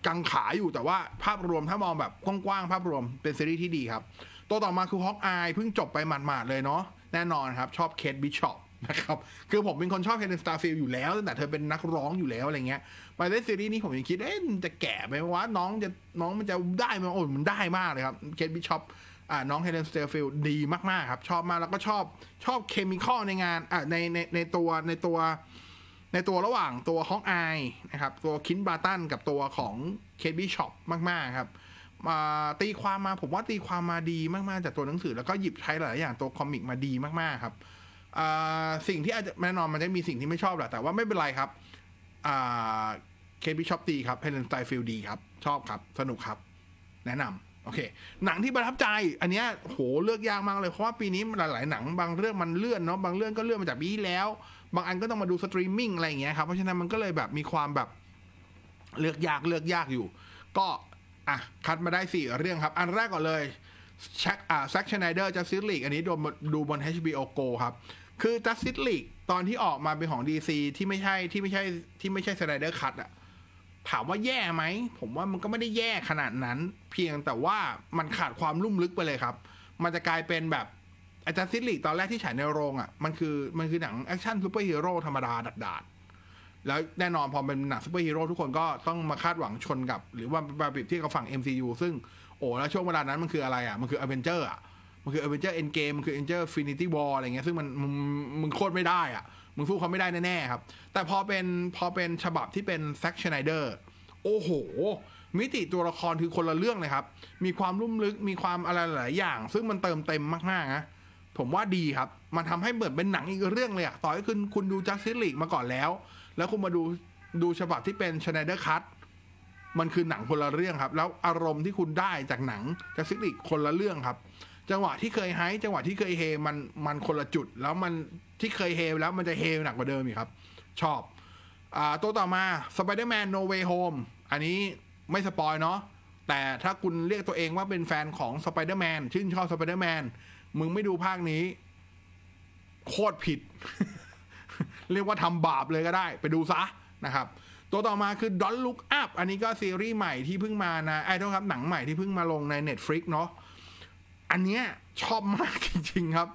กังขาอยู่แต่ว่าภาพรวมถ้ามองแบบกว้างๆภาพรวมเป็นซีรีส์ที่ดีครับตัวต่อมาคือ Hawkeye เพิ่งจบไปหมาดๆเลยเนาะแน่นอนครับชอบ Kate Bishop นะครับคือผมเป็นคนชอบ Kate Starfield อยู่แล้วตั้งแต่เธอเป็นนักร้องอยู่แล้วอะไรเงี้ยไปเล่นซีรีส์นี้ผมยังคิดเอ๊ะจะแก่ไหมวะน้องจะน้องมันจะได้มั้ยโอ้มันได้มากเลยครับ Kate Bishop อ่าน้อง Kate Starfield ดีมากๆครับชอบมากแล้วก็ชอบชอบเคมีคอลในงานอ่ะในในในตัวในตัวในตัวระหว่างตัวฮอกอายนะครับตัวคินบาร์ตันกับตัวของเคทบิชอปมากๆครับมาตีความมาผมว่าตีความมาดีมากๆจากตัวหนังสือแล้วก็หยิบใช้หลายอย่างตัวคอมิกมาดีมากๆครับสิ่งที่อาจจะแน่นอนมันจะมีสิ่งที่ไม่ชอบแหละแต่ว่าไม่เป็นไรครับเคทบิชอปดีครับเฮเลนสไตฟิลด์ดีครับชอบครับสนุกครับแนะนำโอเคหนังที่ประทับใจอันเนี้ยโหเลือกยากมากเลยเพราะว่าปีนี้หลายๆหนังบางเรื่องมันเลื่อนเนาะบางเรื่องก็เลื่อนมาจากปีที่แล้วบางอันก็ต้องมาดูสตรีมมิ่งอะไรอย่างเงี้ยครับเพราะฉะนั้นมันก็เลยแบบมีความแบบเลือกยากเลือกยากอยู่ก็อ่ะคัดมาได้สี่เรื่องครับอันแรกก่อนเลยแซ็กอ่าแซ็กชไนเดอร์จัสติสลีกอันนี้ดูดูบน เอช บี โอ Go ครับคือจัสติสลีกตอนที่ออกมาเป็นของ ดี ซี ที่ไม่ใช่ที่ไม่ใช่ที่ไม่ใช่สไนเดอร์คัทอ่ะถามว่าแย่ไหมผมว่ามันก็ไม่ได้แย่ขนาดนั้นเพียงแต่ว่ามันขาดความลุ่มลึกไปเลยครับมันจะกลายเป็นแบบอาจารย์ซิลิกตอนแรกที่ฉายในโรงอ่ะมันคือมันคือหนังแอคชั่นซูเปอร์ฮีโร่ธรรมดาดัดดาดแล้วแน่นอนพอเป็นหนังซูเปอร์ฮีโร่ทุกคนก็ต้องมาคาดหวังชนกับหรือว่ามาเปรียบเทียบกับฝั่ง เอ็ม ซี ยู ซึ่งโอ้แล้วช่วงเวลานั้นมันคืออะไรอ่ะมันคือ Avenger อ่ะมันคือ Avenger Endgame มันคือ Avenger Infinity War อะไรเงี้ยซึ่งมันมึงโคตรไม่ได้อ่ะมึงสู้เขาไม่ได้แน่ๆครับแต่พอเป็นพอเป็นฉบับที่เป็นแซ็กชไนเดอร์โอ้โหมิติตัวละครคือคนละเรื่องเลยครับมีความลุ่มลึกมีความอะไรหลายอย่างซึ่งมันเติมเต็มมากๆนะผมว่าดีครับมันทำให้เหมือนเป็นหนังอีกเรื่องเลยอ่ะต่อให้คุณคุณดู Justice League มาก่อนแล้วแล้วคุณมาดูดูฉบับที่เป็น Snyder Cut มันคือหนังคนละเรื่องครับแล้วอารมณ์ที่คุณได้จากหนังจากซิกลิกคนละเรื่องครับจังหวะที่เคยไฮจังหวะที่เคยเฮมันมันคนละจุดแล้วมันที่เคยเฮแล้วมันจะเฮหนักกว่าเดิมอีกครับชอบอ่าตัวต่อมา Spider-Man No Way Home อันนี้ไม่สปอยเนาะแต่ถ้าคุณเรียกตัวเองว่าเป็นแฟนของ Spider-Man ชื่นชอบ Spider-Man มึงไม่ดูภาคนี้โคตรผิด เรียกว่าทำบาปเลยก็ได้ไปดูซะนะครับตัวต่อมาคือ Don't Look Up อันนี้ก็ซีรีส์ใหม่ที่เพิ่งมานะไอ้ต้องครับหนังใหม่ที่เพิ่งมาลงใน Netflix เนาะอันเนี้ยชอบมากจริงๆครับ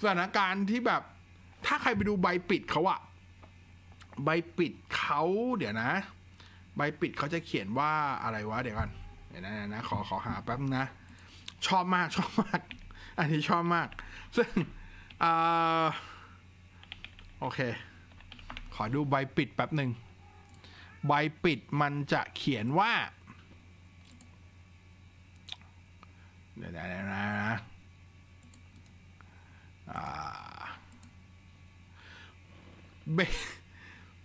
สถานการณ์ที่แบบถ้าใครไปดูใบปิดเขาอะใบปิดเขาเดี๋ยวนะใบปิดเขาจะเขียนว่าอะไรวะเดี๋ยวก่อนเดี๋ยวนะนะขอขอหาแป๊บนะชอบมากชอบมากอันนี้ชอบมากซึ่งอ่าโอเคขอดูใบปิดแป๊บนึงใบปิดมันจะเขียนว่าเดี๋ยวนะนะอ่า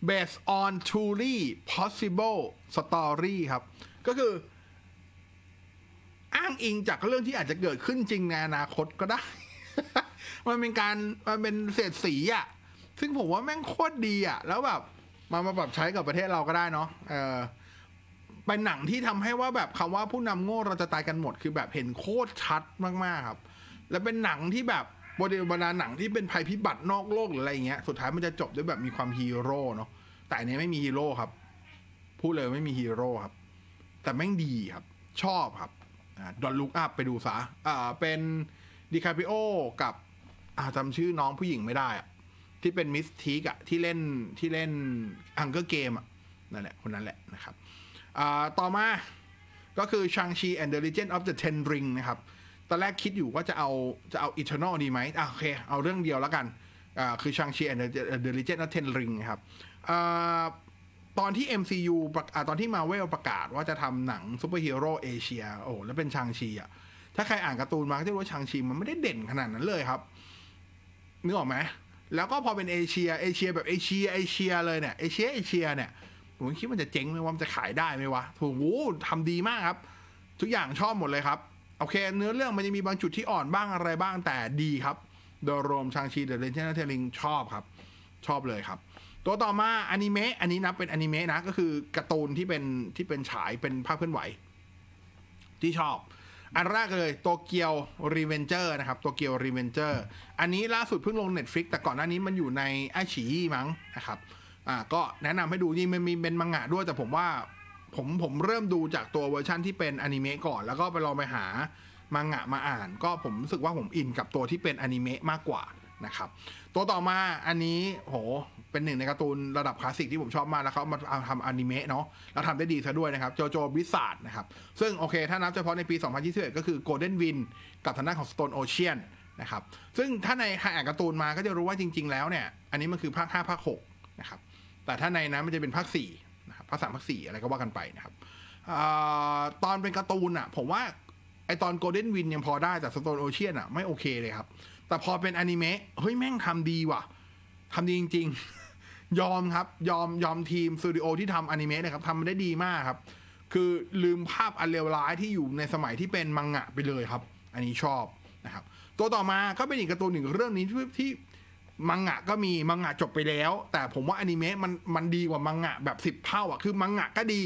based on truly possible story ครับก็คืออ้างอิงจากเรื่องที่อาจจะเกิดขึ้นจริงในอนาคตก็ได้ มันเป็นการมันเป็นเศษสีอ่ะซึ่งผมว่าแม่งโคตรดีอ่ะแล้วแบบมามาปรับใช้กับประเทศเราก็ได้เนาะเออเป็นหนังที่ทำให้ว่าแบบคำว่าผู้นำโง่เราจะตายกันหมดคือแบบเห็นโคตรชัดมากๆครับและเป็นหนังที่แบบโมเดลบรรดาหนังที่เป็นภัยพิบัตินอกโลกหรืออะไรอย่างเงี้ยสุดท้ายมันจะจบด้วยแบบมีความฮีโร่เนาะแต่อันนี้ไม่มีฮีโร่ครับพูดเลยไม่มีฮีโร่ครับแต่แม่งดีครับชอบครับDon't Look Upไปดูซะอ่าเป็นดิคาปิโอกับอ่าจำชื่อน้องผู้หญิงไม่ได้ที่เป็นมิสทีกอะที่เล่นที่เล่นฮังเกอร์เกมอะนั่นแหละคนนั้นแหละนะครับต่อมาก็คือ Shang-Chi and the Legend of the Ten Ring นะครับตอนแรกคิดอยู่ว่าจะเอาจะเอา Eternal ดีไหมอ่ะโอเคเอาเรื่องเดียวแล้วกันอ่าคือ Shang-Chi and the Legend of the Ten Ring นะครับอ่าตอนที่ เอ็ม ซี ยู อ่าตอนที่ Marvel ประกาศว่าจะทำหนังซูเปอร์ฮีโร่เอเชียโอ้แล้วเป็น Shang-Chi อ่ะถ้าใครอ่านการ์ตูนมาก็จะรู้ว่า Shang-Chi มันไม่ได้เด่นขนาดนั้นเลยครับนึกออกไหมแล้วก็พอเป็นเอเชียเอเชียแบบเอเชียเอเชียเลยเนี่ยเอเชียเอเชียเนี่ยผมคิดมันจะเจ๊งไหมว่ามันจะขายได้ไหมวะถูกหูทำดีมากครับทุกอย่างชอบหมดเลยครับโอเคเนื้อเรื่องมันจะมีบางจุดที่อ่อนบ้างอะไรบ้างแต่ดีครับโดยรวมชางชีเดอะเลเจนด์ออฟเดอะริงชอบครับชอบเลยครับตัวต่อมาอนิเมะอันนี้นับเป็นอนิเมะนะก็คือการ์ตูนที่เป็นที่เป็นฉายเป็นภาพเคลื่อนไหวที่ชอบอันแรกเลยโตเกียวรีเวนเจอร์นะครับโตเกียวรีเวนเจอร์อันนี้ล่าสุดเพิ่งลง Netflix แต่ก่อนหน้านี้มันอยู่ในไอฉีมั้งนะครับอ่าก็แนะนำให้ดูนี่มันมีเป็นมังงะด้วยแต่ผมว่าผมผมเริ่มดูจากตัวเวอร์ชันที่เป็นอนิเมะก่อนแล้วก็ไปลองไปหามังงะมาอ่านก็ผมรู้สึกว่าผมอินกับตัวที่เป็นอนิเมะมากกว่านะครับตัวต่อมาอันนี้โหเป็นหนึ่งในการ์ตูนระดับคลาสสิกที่ผมชอบมากแล้วเขามาทำอนิเมะเนาะแล้วทำได้ดีซะด้วยนะครับโจโจวิซาร์ดนะครับซึ่งโอเคถ้านับเฉพาะในปีสองพันยี่สิบเอ็ดก็คือ Golden Wind กับทางด้านของ Stone Ocean นะครับซึ่งถ้าในใครอ่านการ์ตูนมาก็จะรู้ว่าจริงๆแล้วเนี่ยอันนี้มันคือภาคห้าภาคหกนะครับแต่ถ้าในนั้นมันจะเป็นภาคสี่นะครับภาคสามภาคสี่อะไรก็ว่ากันไปนะครับเอ่อตอนเป็นการ์ตูนน่ะผมว่าไอตอน Golden Wind ยังพอได้แต่ Stone Ocean น่ะไม่โอเคเลยครับแต่พอเป็นอนิเมะเฮ้ยแม่งทำดีว่ะทำดีจริงๆยอมครับยอมยอมทีมสตูดิโอที่ทำอนิเมะนะครับทำได้ดีมากครับคือลืมภาพอันเลวร้ายที่อยู่ในสมัยที่เป็นมังงะไปเลยครับอันนี้ชอบนะครับตัวต่อมาก็เป็นอีกการ์ตูนหนึ่งเรื่องนี้ที่ที่มังงะก็มีมังงะจบไปแล้วแต่ผมว่าอนิเมะมันมันดีกว่ามังงะแบบสิบเท่าอ่ะคือมังงะก็ดี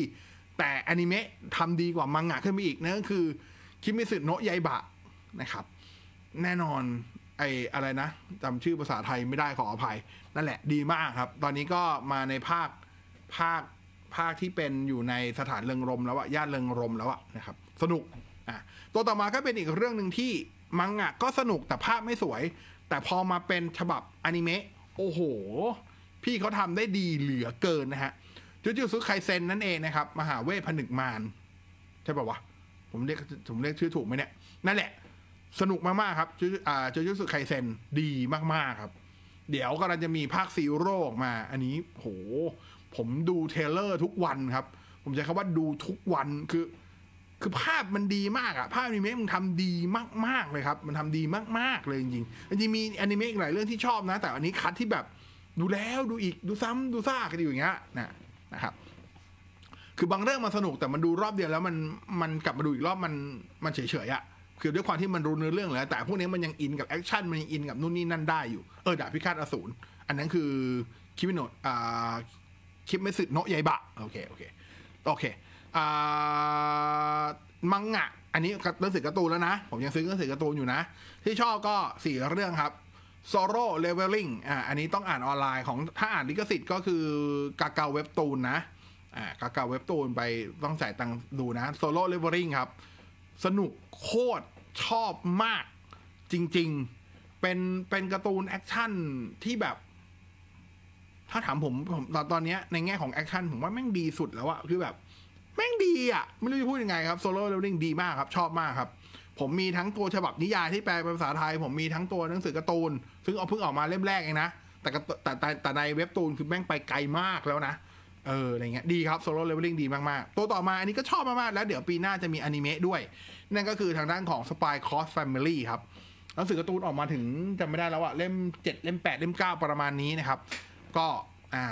แต่อนิเมะทำดีกว่ามังงะขึ้นไปอีกนั่นก็คือคิมิสึโนะไยบะนะครับแน่นอนไอ้อะไรนะจำชื่อภาษาไทยไม่ได้ขออภัยนั่นแหละดีมากครับตอนนี้ก็มาในภาคภาคภาคที่เป็นอยู่ในสถานเริงรมแล้วอะย่านเริงรมแล้วอะนะครับสนุกอ่ะตัวต่อมาก็เป็นอีกเรื่องนึงที่มังงะก็สนุกแต่ภาพไม่สวยแต่พอมาเป็นฉบับอนิเมะโอ้โหพี่เขาทำได้ดีเหลือเกินนะฮะจูจูซุไคเซ็นนั่นเองนะครับมหาเวทผนึกมารใช่ป่าววะผมเรียกผมเรียกชื่อถูกไหมเนี่ยนั่นแหละสนุกมากๆครับจูจูสึไคเซ็นดีมากๆครับเดี๋ยวกำลังจะมีภาคซีโร่ออกมาอันนี้โหผมดูเทรลเลอร์ทุกวันครับผมใช้คำว่าดูทุกวันคือคือภาพมันดีมากอะภาพอนิเมะมันทำดีมากๆเลยครับมันทำดีมากๆเลยจริงๆจริงๆมีอนิเมะอีกหลายเรื่องที่ชอบนะแต่อันนี้คัดที่แบบดูแล้วดูอีกดูซ้ำดูซากกันอยู่อย่างเงี้ยนะนะครับ คือบางเรื่องมันสนุกแต่มันดูรอบเดียวแล้วมันมันกลับมาดูอีกรอบมันมันเฉยๆอ่ะคือด้วยความที่มันรู้เนื้อเรื่องแล้วแต่พวกนี้มันยังอินกับแอคชั่นมันยังอินกับนู่นนี่นั่นได้อยู่เออดาบพิฆาตอสูรอันนั้นคือคิมิโนะอ่าคิเมสึโนะไยบะโอเคโอเคโอเคอ่ามังงะอันนี้หนังสือการ์ตูนแล้วนะผมยังซื้อหนังสือการ์ตูนอยู่นะที่ชอบก็สี่เรื่องครับSorrow Leveling อ่าอันนี้ต้องอ่านออนไลน์ของถ้าอ่านลิขสิทธิ์ก็คือกาเกาเว็บตูนนะอ่ากาเกาเว็บตูนไปต้องจ่ายตังค์ดูนะ Sorrow Leveling ครับสนุกโคตรชอบมากจริงๆเป็นเป็นการ์ตูนแอคชั่นที่แบบถ้าถามผมผมตอนตอนนี้ในแง่ของแอคชั่นผมว่าแม่งดีสุดแล้วอะคือแบบแม่งดีอะไม่รู้จะพูดยังไงครับ Sorrow Leveling ดีมากครับชอบมากครับผมมีทั้งตัวฉบับนิยายที่แปลเป็นภาษาไทยผมมีทั้งตัวหนังสือการ์ตูนซึ่งเอาเพิ่งออกมาเล่มแรกเองนะแต่แต่แต่แต่ในเว็บตูนคือแม่งไปไกลมากแล้วนะเอออะไรเงี้ยดีครับ Solo Leveling ดีมากๆตัวต่อมาอันนี้ก็ชอบมากๆแล้วเดี๋ยวปีหน้าจะมีอนิเมะด้วยนั่นก็คือทางด้านของ Spy Cross Family ครับหนังสือการ์ตูนออกมาถึงจำไม่ได้แล้วอะเล่มเจ็ดเล่มแปดเล่มเก้าประมาณนี้นะครับก็อ่า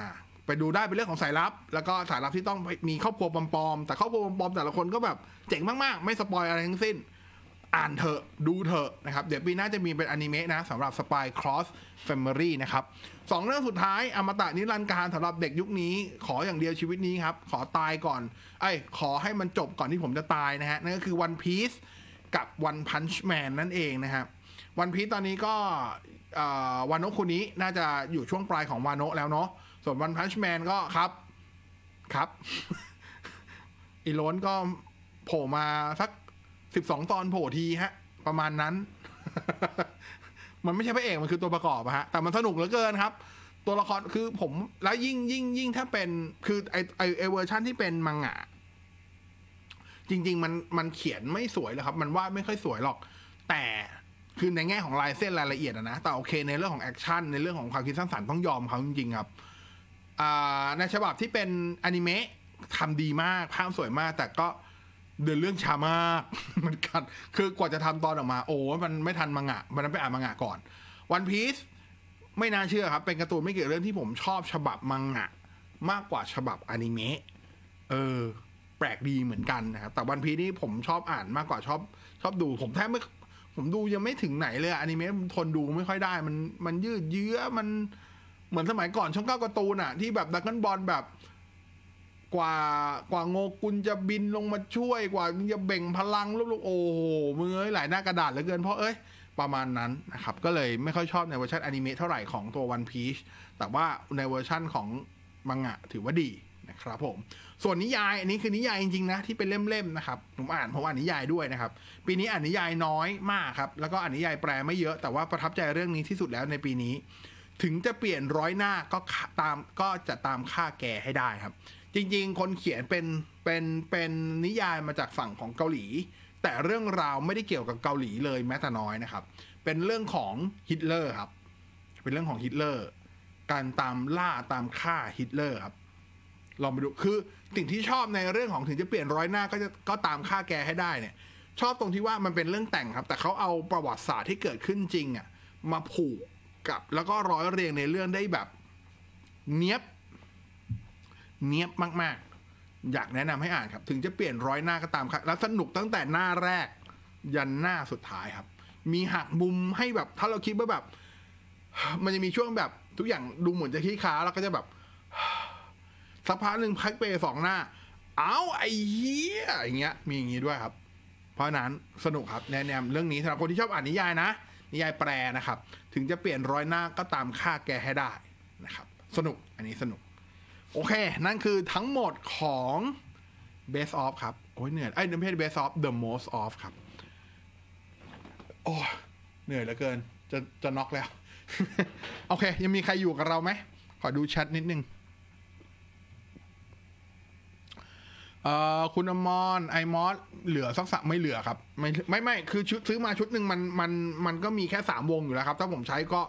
ไปดูได้เป็นเรื่องของสายลับแล้วก็สายลับที่ต้องมีครอบครัวปลอมๆแต่ครอบครัวปลอมๆแต่ละคนก็แบบเจ๋งมากๆไม่สปอยอะไรทั้งสิ้นอ่านเถอะดูเถอะนะครับเดี๋ยวปีหน้าจะมีเป็นอนิเมะนะสำหรับ Spy Cross Family นะครับสองเรื่องสุดท้ายอมตะนิรันดร์การสำหรับเด็กยุคนี้ขออย่างเดียวชีวิตนี้ครับขอตายก่อนไอ้ขอให้มันจบก่อนที่ผมจะตายนะฮะนั่นก็คือ One Piece กับ One Punch Man นั่นเองนะครับ One Piece ตอนนี้ก็วาโนะคุนิน่าจะอยู่ช่วงปลายของวาโนะแล้วเนาะส่วน One Punch Man ก็ครับครับ อีโรนก็โผล่มาสักสิบสองตอนโผล่ทีฮะประมาณนั้น มันไม่ใช่พระเอกมันคือตัวประกอบอะฮะแต่มันสนุกเหลือเกินครับตัวละครคือผมแล้วยิ่งยิ่งยิ่งถ้าเป็นคือไอไอไอเวอร์ชันที่เป็นมังงะจริงๆมันมันเขียนไม่สวยเลยครับมันวาดไม่ค่อยสวยหรอกแต่คือในแง่ของลายเส้นรายละเอียดอะนะแต่โอเคในเรื่องของแอคชั่นในเรื่องของความคิดสร้างสรรค์ต้องยอมเขาจริงๆครับอ่าในฉบับที่เป็นอนิเมะทำดีมากภาพสวยมากแต่ก็เดินเรื่องช้ามากเหมือนกันคือกว่าจะทำตอนออกมาโอ้มันไม่ทันมังงะมันไปอ่านมังงะก่อน One Piece ไม่น่าเชื่อครับเป็นการ์ตูนไม่เกี่ยวเรื่องที่ผมชอบฉบับมังงะมากกว่าฉบับอนิเมะเออแปลกดีเหมือนกันนะครับแต่ One Piece นี่ผมชอบอ่านมากกว่าชอบชอบดูผมแทบไม่ผมดูยังไม่ถึงไหนเลยอนิเมะทนดูไม่ค่อยได้มันมันยืดเยื้อมันเหมือนสมัยก่อนช่องเก้าการ์ตูนอ่ะที่แบบดราก้อนบอลแบบกว่ากว่าโงกุลจะบินลงมาช่วยกว่าจะเบ่งพลังลูกๆโอ้โหมึงเอ้ยหลายหน้ากระดาษเหลือเกินเพราะเอ้ยประมาณนั้นนะครับก็เลยไม่ค่อยชอบในเวอร์ชันอนิเมะเท่าไหร่ของตัว One Piece แต่ว่าในเวอร์ชันของมังงะถือว่าดีนะครับผมส่วนนิยายอันนี้คือนิยายจริงๆนะที่เป็นเล่มๆนะครับผมอ่านผมอ่านนิยายด้วยนะครับปีนี้อ่านนิยายน้อยมากครับแล้วก็อ่านนิยายแปลไม่เยอะแต่ว่าประทับใจเรื่องนี้ที่สุดแล้วในปีนี้ถึงจะเปลี่ยนร้อยหน้าก็ตามก็จะตามค่าแก่ให้ได้ครับจริงๆคนเขียนเป็นเป็นเป็นนิยายมาจากฝั่งของเกาหลีแต่เรื่องราวไม่ได้เกี่ยวกับเกาหลีเลยแม้แต่น้อยนะครับเป็นเรื่องของฮิตเลอร์ครับเป็นเรื่องของฮิตเลอร์การตามล่าตามฆ่าฮิตเลอร์ครับลองไปดูคือสิ่งที่ชอบในเรื่องของถึงจะเปลี่ยนร้อยหน้าก็จะก็ตามฆ่าแกให้ได้เนี่ยชอบตรงที่ว่ามันเป็นเรื่องแต่งครับแต่เขาเอาประวัติศาสตร์ที่เกิดขึ้นจริงอ่ะมาผูกกับแล้วก็ร้อยเรียงในเรื่องได้แบบเนี้ยบเนี้ยบมากๆอยากแนะนำให้อ่านครับถึงจะเปลี่ยนร้อยหน้าก็ตามครับแล้วสนุกตั้งแต่หน้าแรกยันหน้าสุดท้ายครับมีหักมุมให้แบบถ้าเราคิดว่าแบบมันจะมีช่วงแบบทุกอย่างดูเหมือนจะขี้ค้าแล้วก็จะแบบสักพักหนึ่งพักไปสองหน้าเอ้าไอ้เหี้ยอย่างเงี้ยมีอย่างงี้ด้วยครับเพราะนั้นสนุกครับแนะนำเรื่องนี้สำหรับคนที่ชอบอ่านนิยายนะนิยายแปลนะครับถึงจะเปลี่ยนร้อยหน้าก็ตามค่าแกให้ได้นะครับสนุกอันนี้สนุกโอเคนั่นคือทั้งหมดของ Best of ครับโอ้ยเหนื่อยไอ้ประเภท Best of The Most of ครับโอ้เหนื่อยเหลือเกินจะจะน็อกแล้ว โอเคยังมีใครอยู่กับเราไหมขอดูแชทนิดนึงเอ่อคุณอมรไอมอสเหลือสักสักไม่เหลือครับไม่ไม่ไม่คือชุดซื้อมาชุดนึงมันมันมันก็มีแค่สามวงอยู่แล้วครับถ้าผมใช้ก็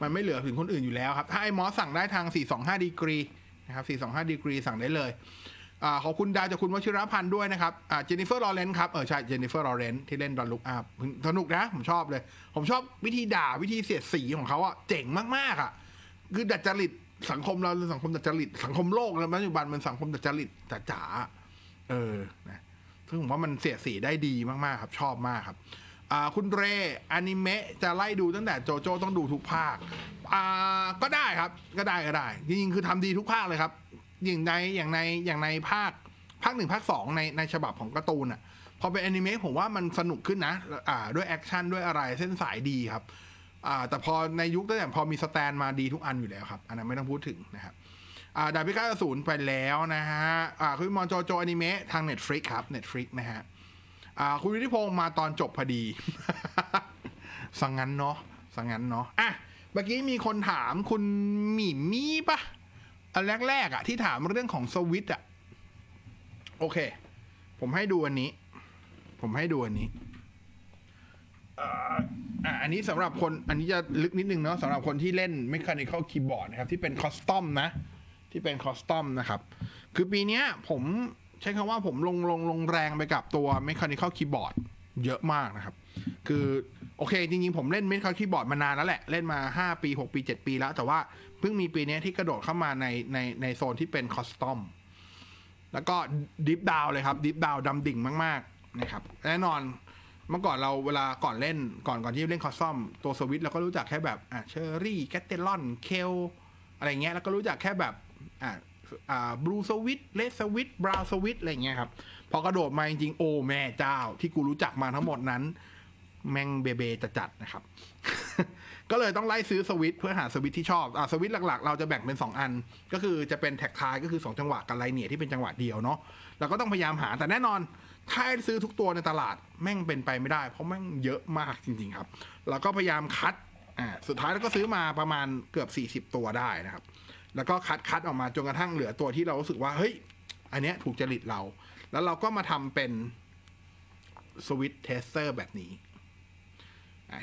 มันไม่เหลือถึงคนอื่นอยู่แล้วครับถ้าไอมอสสั่งได้ทางสี่สองห้า degreeนะครับสี่สองห้า degree สั่งได้เลยอ่าขอบคุณดาวจากคุณวชิรพันธ์ด้วยนะครับอ่าเจนนิเฟอร์ลอเรนซ์ครับเออใช่เจนนิเฟอร์ลอเรนซ์ที่เล่น Don't Look Up สนุกนะผมชอบเลยผมชอบวิธีด่าวิธีเสียดสีของเขาอ่ะเจ๋งมากๆอ่ะคือดัดจริต สังคมเราเป็นสังคมดัดจริตสังคมโลกในปัจจุบันมันสังคมดัดจริตจ๋าๆเออนะซึ่งผมว่ามันเสียดสีได้ดีมากๆครับชอบมากครับอ่าคุณเรอนิเมะจะไล่ดูตั้งแต่โจโจ้ต้องดูทุกภาคอ่าก็ได้ครับก็ได้ก็ได้จริงๆคือทำดีทุกภาคเลยครับอย่างในอย่างในอย่างในภาคภาคหนึ่งภาคสองในในฉบับของการ์ตูนอ่ะพอเป็นแอนิเมะผมว่ามันสนุกขึ้นนะอ่าด้วยแอคชั่นด้วยอะไรเส้นสายดีครับอ่าแต่พอในยุคตั้งแต่พอมีสแตนมาดีทุกอันอยู่แล้วครับอันนั้นไม่ต้องพูดถึงนะครับอ่าดาบพิฆาตอสูรไปแล้วนะฮะอ่าคุณมอนโจโจแอนิเมะทาง Netflix ครับ Netflix นะฮะอ่าคุณวิทิพงศ์มาตอนจบพอดี สังงั้นเนาะสังงั้นเนาะอ่ะเมื่อกี้มีคนถามคุณหมี่มี่ปะอันแรกๆอ่ะที่ถามเรื่องของสวิตอ่ะโอเคผมให้ดูอันนี้ผมให้ดูอันนี้อ่าอันนี้สำหรับคนอันนี้จะลึกนิดนึงเนาะสำหรับคนที่เล่น Mechanical Keyboard นะครับที่เป็นคอสตอมนะที่เป็นคอสตอมนะครับคือปีนี้ผมใช้คำว่าผมลงลงลงแรงไปกับตัว Mechanical Keyboard เยอะมากนะครับคือโอเคจริงๆผมเล่น Mechanical Keyboard มานานแล้วแหละเล่นมาห้าปีหกปีเจ็ดปีแล้วแต่ว่าเพิ่งมีปีนี้ที่กระโดดเข้ามาในในในโซนที่เป็นคอสตอมแล้วก็ดิฟดาวเลยครับดิฟดาวดำดิ่งมากๆนะครับแน่นอนเมื่อก่อนเราเวลาก่อนเล่นก่อนก่อนที่เล่นคอสตอมตัวสวิตเราก็รู้จักแค่แบบอ่ะเชอร์รี่แกตเตลอนเคลอะไรเงี้ยแล้วก็รู้จักแค่แบบอ่ะอ่าบลูสวิตเลสสวิตบราวสวิตอะไรเงี้ยครับพอกระโดดมาจริงๆโอ้แม่เจ้าที่กูรู้จักมาทั้งหมดนั้นแม่งเบเบจะจัดนะครับ ก็เลยต้องไล่ซื้อสวิตเพื่อหาสวิตที่ชอบอ่าสวิตหลักๆเราจะแบ่งเป็นสองอันก็คือจะเป็นแท็กทายก็คือสองจังหวะกับไลเนียที่เป็นจังหวะเดียวเนาะเราก็ต้องพยายามหาแต่แน่นอนถ้าซื้อทุกตัวในตลาดแม่งเป็นไปไม่ได้เพราะแม่งเยอะมากจริงๆครับเราก็พยายามคัดอ่าสุดท้ายเราก็ซื้อมาประมาณเกือบสี่สิบตัวได้นะครับแล้วก็คัดคัดออกมาจนกระทั่งเหลือตัวที่เรารู้สึกว่าเฮ้ยอันเนี้ยถูกจริตเราแล้วเราก็มาทำเป็นสวิตเทสเตอร์แบบนี้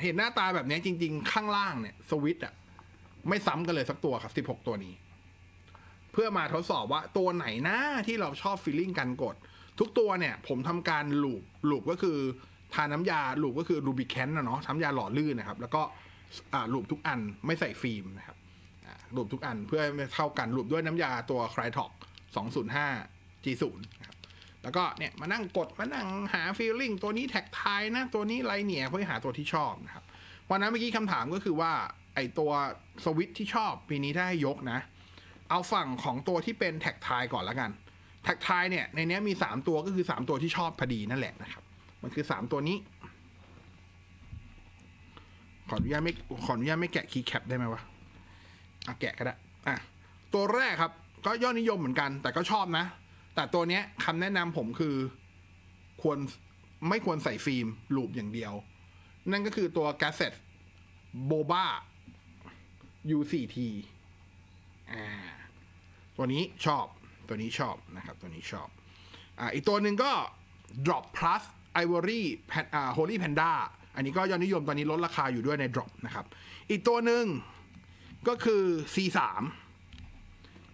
เห็นหน้าตาแบบนี้จริงๆข้างล่างเนี่ยสวิตอ่ะไม่ซ้ำกันเลยสักตัวครับสิบหกตัวนี้เพื่อมาทดสอบว่าตัวไหนนะที่เราชอบฟีลลิ่งกันกดทุกตัวเนี่ยผมทำการลูบลูบก็คือทาน้ำยาลูบก็คือรูบิแคนนะเนาะทำยาหล่อลื่นนะครับแล้วก็ลูบทุกอันไม่ใส่ฟิล์มนะครับลูบทุกอันเพื่อให้เข้ากันลูบด้วยน้ำยาตัวไคลท็อก สองศูนย์ห้าจีศูนย์ นะครับแล้วก็เนี่ยมานั่งกดมานั่งหาฟีลลิ่งตัวนี้แท็กทายนะตัวนี้ไลเนียเพื่อหาตัวที่ชอบนะครับวันนั้นเมื่อกี้คำถามก็คือว่าไอตัวสวิตที่ชอบปีนี้ถ้าให้ยกนะเอาฝั่งของตัวที่เป็นแท็กทายก่อนละกันแท็กทายเนี่ยในนี้มีสามตัวก็คือสามตัวที่ชอบพอดีนั่นแหละนะครับมันคือสามตัวนี้ขออนุญาตไม่ขออนุญาตไม่แกะคีย์แคปได้ไหมวะอ่ะแกะก็ได้อ่ะตัวแรกครับก็ยอดนิยมเหมือนกันแต่ก็ชอบนะแต่ตัวเนี้ยคำแนะนำผมคือควรไม่ควรใส่ฟิล์มลูปอย่างเดียวนั่นก็คือตัวแกสเซ็ตโบบา ยู โฟร์ ที อ่าตัวนี้ชอบตัวนี้ชอบนะครับตัวนี้ชอบอ่าอีกตัวหนึ่งก็ drop plus ivory อ่า holy panda อันนี้ก็ยอดนิยมตอนนี้ลดราคาอยู่ด้วยใน drop นะครับอีกตัวหนึ่งก็คือ ซี สาม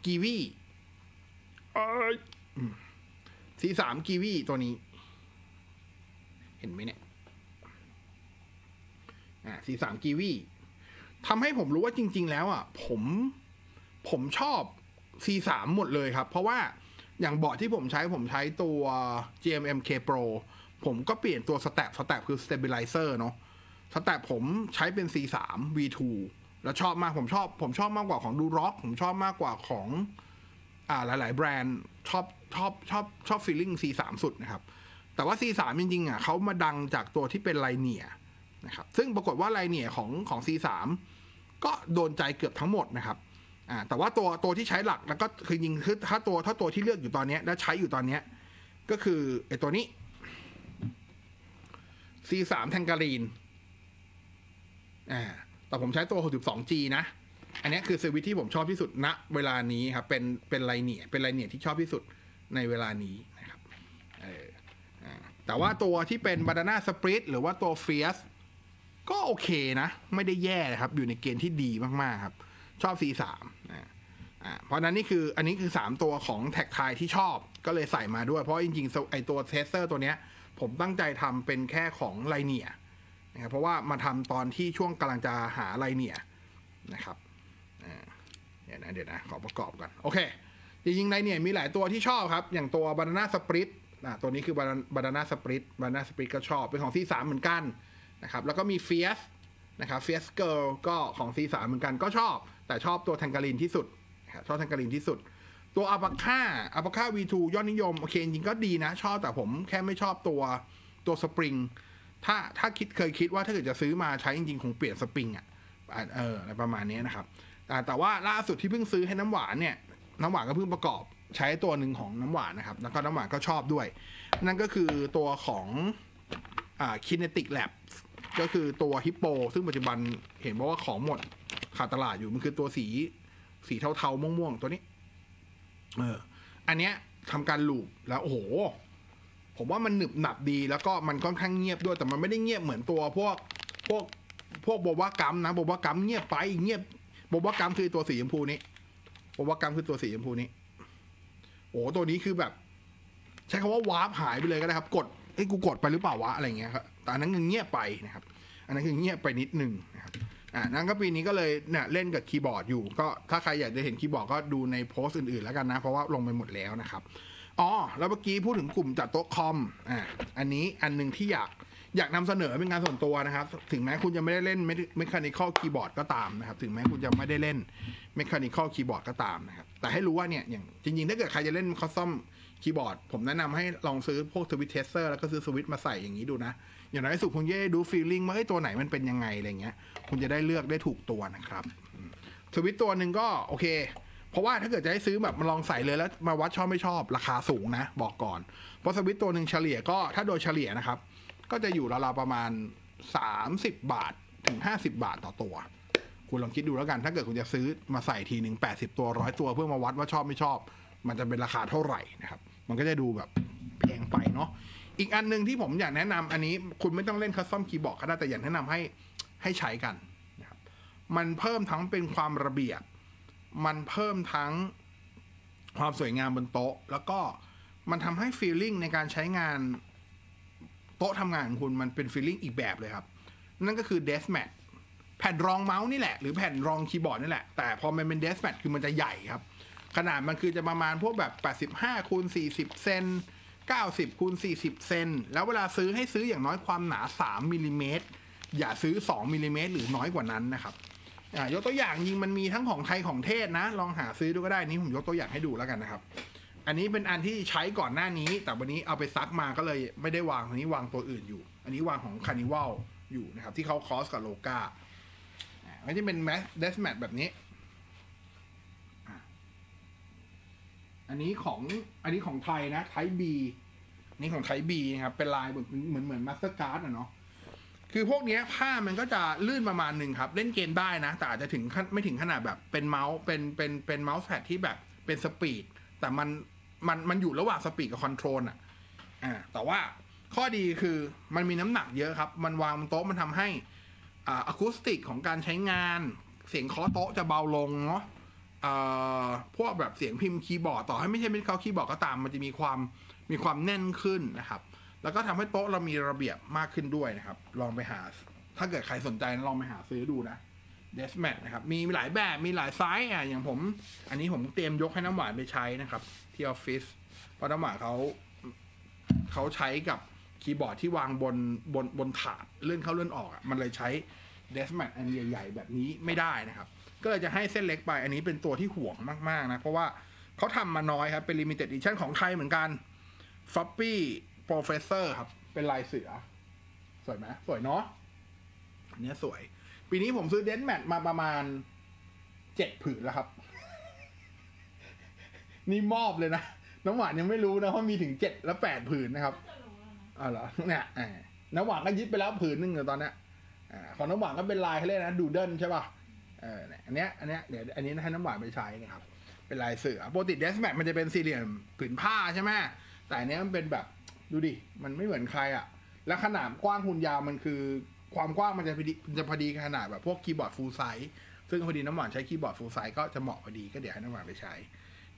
kiwiซี สาม kiwi ตัวนี้เห็นไหมเนี่ยอ่า ซี สาม kiwi ทำให้ผมรู้ว่าจริงๆแล้วอ่ะผมผมชอบ ซี สาม หมดเลยครับเพราะว่าอย่างบอร์ดที่ผมใช้ผมใช้ตัว จี เอ็ม เอ็ม เค Pro ผมก็เปลี่ยนตัว step step คือ stabilizer เนาะ step ผมใช้เป็น ซี สาม วี ทู แล้วชอบมากผมชอบผมชอบมากกว่าของ Duroc ผมชอบมากกว่าของอ่าหลายๆแบรนด์ชอบชอบชอบชอบฟีลลิ่ง ซี สาม สุดนะครับแต่ว่า ซี สาม จริงๆอ่ะเขามาดังจากตัวที่เป็นไลเนียนะครับซึ่งปรากฏว่าไลเนียของของ ซี สาม ก็โดนใจเกือบทั้งหมดนะครับอ่าแต่ว่าตัวตัวที่ใช้หลักแล้วก็คือยิงคือถ้าตัวถ้าตัวที่เลือกอยู่ตอนนี้และใช้อยู่ตอนนี้ก็คือไอ้ตัวนี้ ซี สาม แทงการีนอ่าแต่ผมใช้ตัว หกสิบสองจี นะอันนี้คือสวิตที่ผมชอบที่สุดณเวลานี้ครับเป็นเป็นไลเนียเป็นไลเนียที่ชอบที่สุดในเวลานี้นะครับเออแต่ว่าตัวที่เป็นบานาน่าสปริตหรือว่าตัวเฟียสก็โอเคนะไม่ได้แย่นะครับอยู่ในเกณฑ์ที่ดีมากๆครับชอบ ซี สาม นะอ่าเพราะนั้นนี่คืออันนี้คือสามตัวของแท็กทายที่ชอบก็เลยใส่มาด้วยเพราะจริงๆไอตัวเทสเตอร์ตัวเนี้ยผมตั้งใจทำเป็นแค่ของไลเนียนะครับเพราะว่ามาทำตอนที่ช่วงกำลังจะหาไลเนียนะครับ ดี๋ยวนะเดี๋ยวนะขอประกอบก่อนโอเคจริงๆในเนี่ยมีหลายตัวที่ชอบครับอย่างตัว Banana Split นะตัวนี้คือ Banana Split Banana Split ก็ชอบเป็นของ ซี สาม เหมือนกันนะครับแล้วก็มี Fierce นะครับ Fierce Girl ก็ของ ซี สาม เหมือนกันก็ชอบแต่ชอบตัว Tangerine ที่สุดชอบ Tangerine ที่สุดตัว Alpaca Alpaca วี ทู ยอดนิยมโอเคจริงก็ดีนะชอบแต่ผมแค่ไม่ชอบตัวตัว Spring ถ้าถ้าคิดเคยคิดว่าถ้าเกิดจะซื้อมาใช้จริงๆคงเปลี่ยน Spring อ่ะเอออะไรประมาณนี้นะครับแต่แต่ว่าล่าสุดที่เพิ่งซื้อให้น้ำหวานเนี่ยน้ำหวานก็เพิ่งประกอบใช้ตัวหนึ่งของน้ำหวานนะครับแล้วก็น้ำหวานก็ชอบด้วยนั่นก็คือตัวของอ่า Kinetic Lab ก็คือตัวฮิปโปซึ่งปัจจุบันเห็นว่าของหมดขาดตลาดอยู่มันคือตัวสีสีเทาๆม่วงๆตัวนี้เอออันเนี้ยทำการลูปแล้วโอ้โหผมว่ามันหนึบหนับดีแล้วก็มันค่อนข้างเงียบด้วยแต่มันไม่ได้เงียบเหมือนตัวพวกพวกพวกโบวากัมนะโบวากัมเงียบไปเงียบโบวากัมคือตัวสีชมพูนี้โบวากัมคือตัวสีชมพูนี้โอ้ตัวนี้คือแบบใช้คำว่าวาร์ปหายไปเลยก็ได้ครับกดไอ้กูกดไปหรือเปล่าวะอะไรเงี้ยครับแต่อันนั้นเงียบไปนะครับอันนั้นคือเงียบไปนิดนึงนะครับอ่านั่นก็ปีนี้ก็เลยเนี่ยเล่นกับคีย์บอร์ดอยู่ก็ถ้าใครอยากจะเห็นคีย์บอร์ดก็ดูในโพสต์อื่นๆแล้วกันนะเพราะว่าลงไปหมดแล้วนะครับอ๋อแล้วเมื่อกี้พูดถึงกลุ่มจัดโต๊ะคอมอ่าอันนี้อันนึงที่อยากอยากนำเสนอเป็นงานส่วนตัวนะครับถึงแม้คุณจะไม่ได้เล่นเมคานิคอลคีย์บอร์ดก็ตามนะครับถึงแม้คุณจะไม่ได้เล่นเมคานิคอลคีย์บอร์ดก็ตามนะครับแต่ให้รู้ว่าเนี่ยอย่างจริงๆถ้าเกิดใครจะเล่นคัสตอมคีย์บอร์ดผมแนะนำให้ลองซื้อพวกสวิตช์เทสเตอร์แล้วก็ซื้อสวิตช์มาใส่อย่างนี้ดูนะอย่างน้อยสุดคุณจะได้ดูฟีลลิ่งว่าไอ้ตัวไหนมันเป็นยังไงอะไรเงี้ยคุณจะได้เลือกได้ถูกตัวนะครับสวิตช์ตัวนึงก็โอเคเพราะว่าถ้าเกิดจะให้ซื้อแบบมาลองใส่เลยแล้วมาวัดชอบไม่ชอบราคาสูงนะบอกก่อนเพราะสวิตช์ตัวนึงเฉลี่ยก็ถ้าโดยเฉลี่ยนะครับก็จะอยู่ราวๆประมาณสามสิบบาทถึงห้าสิบบาทต่อตัวคุณลองคิดดูแล้วกันถ้าเกิดคุณจะซื้อมาใส่ทีหนึ่งแปดสิบตัวร้อยตัวเพื่อมาวัดว่าชอบไม่ชอบมันจะเป็นราคาเท่าไหร่นะครับมันก็จะดูแบบแพงไปเนาะอีกอันนึงที่ผมอยากแนะนำอันนี้คุณไม่ต้องเล่นคัสตอมคีย์บอร์ดก็ได้แต่อยากแนะนำให้ให้ใช้กันนะครับมันเพิ่มทั้งเป็นความระเบียบมันเพิ่มทั้งความสวยงามบนโต๊ะแล้วก็มันทำให้ฟีลลิ่งในการใช้งานโต๊ะทำงานของคุณมันเป็นฟีลลิ่งอีกแบบเลยครับนั่นก็คือเดสแมทแผ่นรองเมาส์นี่แหละหรือแผ่นรองคีย์บอร์ดนี่แหละแต่พอมันเป็นเดสแมทคือมันจะใหญ่ครับขนาดมันคือจะประมาณพวกแบบแปดสิบห้าคูณสี่สิบเซนเก้าสิบคูณสี่สิบเซนแล้วเวลาซื้อให้ซื้ออย่างน้อยความหนาสามมิลลิเมตรอย่าซื้อสองมิลลิเมตรหรือน้อยกว่านั้นนะครับยกตัวอย่างยิงมันมีทั้งของไทยของเทศนะลองหาซื้อดูก็ได้นี่ผมยกตัวอย่างให้ดูแล้วกันนะครับอันนี้เป็นอันที่ใช้ก่อนหน้านี้แต่วันนี้เอาไปซักมาก็เลยไม่ได้วางอันนี้วางตัวอื่นอยู่อันนี้วางของ Carnival อยู่นะครับที่เขาคอสกับโลกามันจะเป็นแมสเดสแมทแบบนี้อันนี้ของอันนี้ของไทยนะไทย B อันนี้ของไทย B นะครับเป็นลายเหมือนเหมือนมาสเตอร์การ์ดอ่ะเนาะคือพวกนี้ผ้ามันก็จะลื่นประมาณนึงครับเล่นเกมได้นะแต่อาจจะถึงไม่ถึงขนาดแบบเป็นเมาส์เป็นเป็นเป็นเมาส์แพดที่แบบเป็นสปีดแต่มันมันมันอยู่ระหว่างสปีดกับคอนโทรลอ่ะอ่าแต่ว่าข้อดีคือมันมีน้ำหนักเยอะครับมันวางบนโต๊ะมันทำให้อ่าอะคูสติกของการใช้งานเสียงเคาะโต๊ะจะเบาลงเนาะอ่าพวกแบบเสียงพิมพ์คีย์บอร์ดต่อให้ไม่ใช่เป็นเคาคีย์บอร์ดก็ตามมันจะมีความมีความแน่นขึ้นนะครับแล้วก็ทำให้โต๊ะเรามีระเบียบมากขึ้นด้วยนะครับลองไปหาถ้าเกิดใครสนใจลองไปหาซื้อดูนะDeathmatch นะครับมีหลายแบบมีหลายไซส์อ่ะอย่างผมอันนี้ผมเตรียมยกให้น้ำหวานไปใช้นะครับที่ออฟฟิศเพราะน้ำหวานเขาเขาใช้กับคีย์บอร์ดที่วางบนบนบนถาดเลื่อนเข้าเลื่อนออกอ่ะมันเลยใช้ Deathmatch อันใหญ่ๆแบบนี้ไม่ได้นะครับก็เลยจะให้เส้นเล็กไปอันนี้เป็นตัวที่ห่วงมากๆนะเพราะว่าเขาทำมาน้อยครับเป็น Limited Edition ของไทยเหมือนกัน Floppy Professor ครับเป็นลายเสือสวยไหมสวยเนาะอันนี้สวยปีนี้ผมซื้อเดนแมทมาประมาณเจ็ดผืนแล้วครับนี่มอบเลยนะน้ำหวานยังไม่รู้นะว่ามีถึงเจ็ดและแปดผืนนะครับอ๋อเหรอเนี่ยน้ำหวานก็ยึดไปแล้วผืนนึงเลยตอนนี้ของน้ำหวานก็เป็นลายเขาเรียกนะดูเดิลใช่ป่ะเอออันเนี้ยอันเนี้ยเดี๋ยวอันนี้ให้น้ำหวานไปใช้นะครับเป็นลายเสือปกติเดนแมทมันจะเป็นสี่เหลี่ยมผืนผ้าใช่ไหมแต่อันเนี้ยมันเป็นแบบดูดิมันไม่เหมือนใครอ่ะแล้วขนาดกว้างคูณยาวมันคือความกว้างมันจะพอดีจะพอดีขนาดแบบพวกคีย์บอร์ดฟูลไซส์ซึ่งพอดีน้ำหวานใช้คีย์บอร์ดฟูลไซส์ก็จะเหมาะพอดีก็เดี๋ยวให้น้ำหวานไปใช้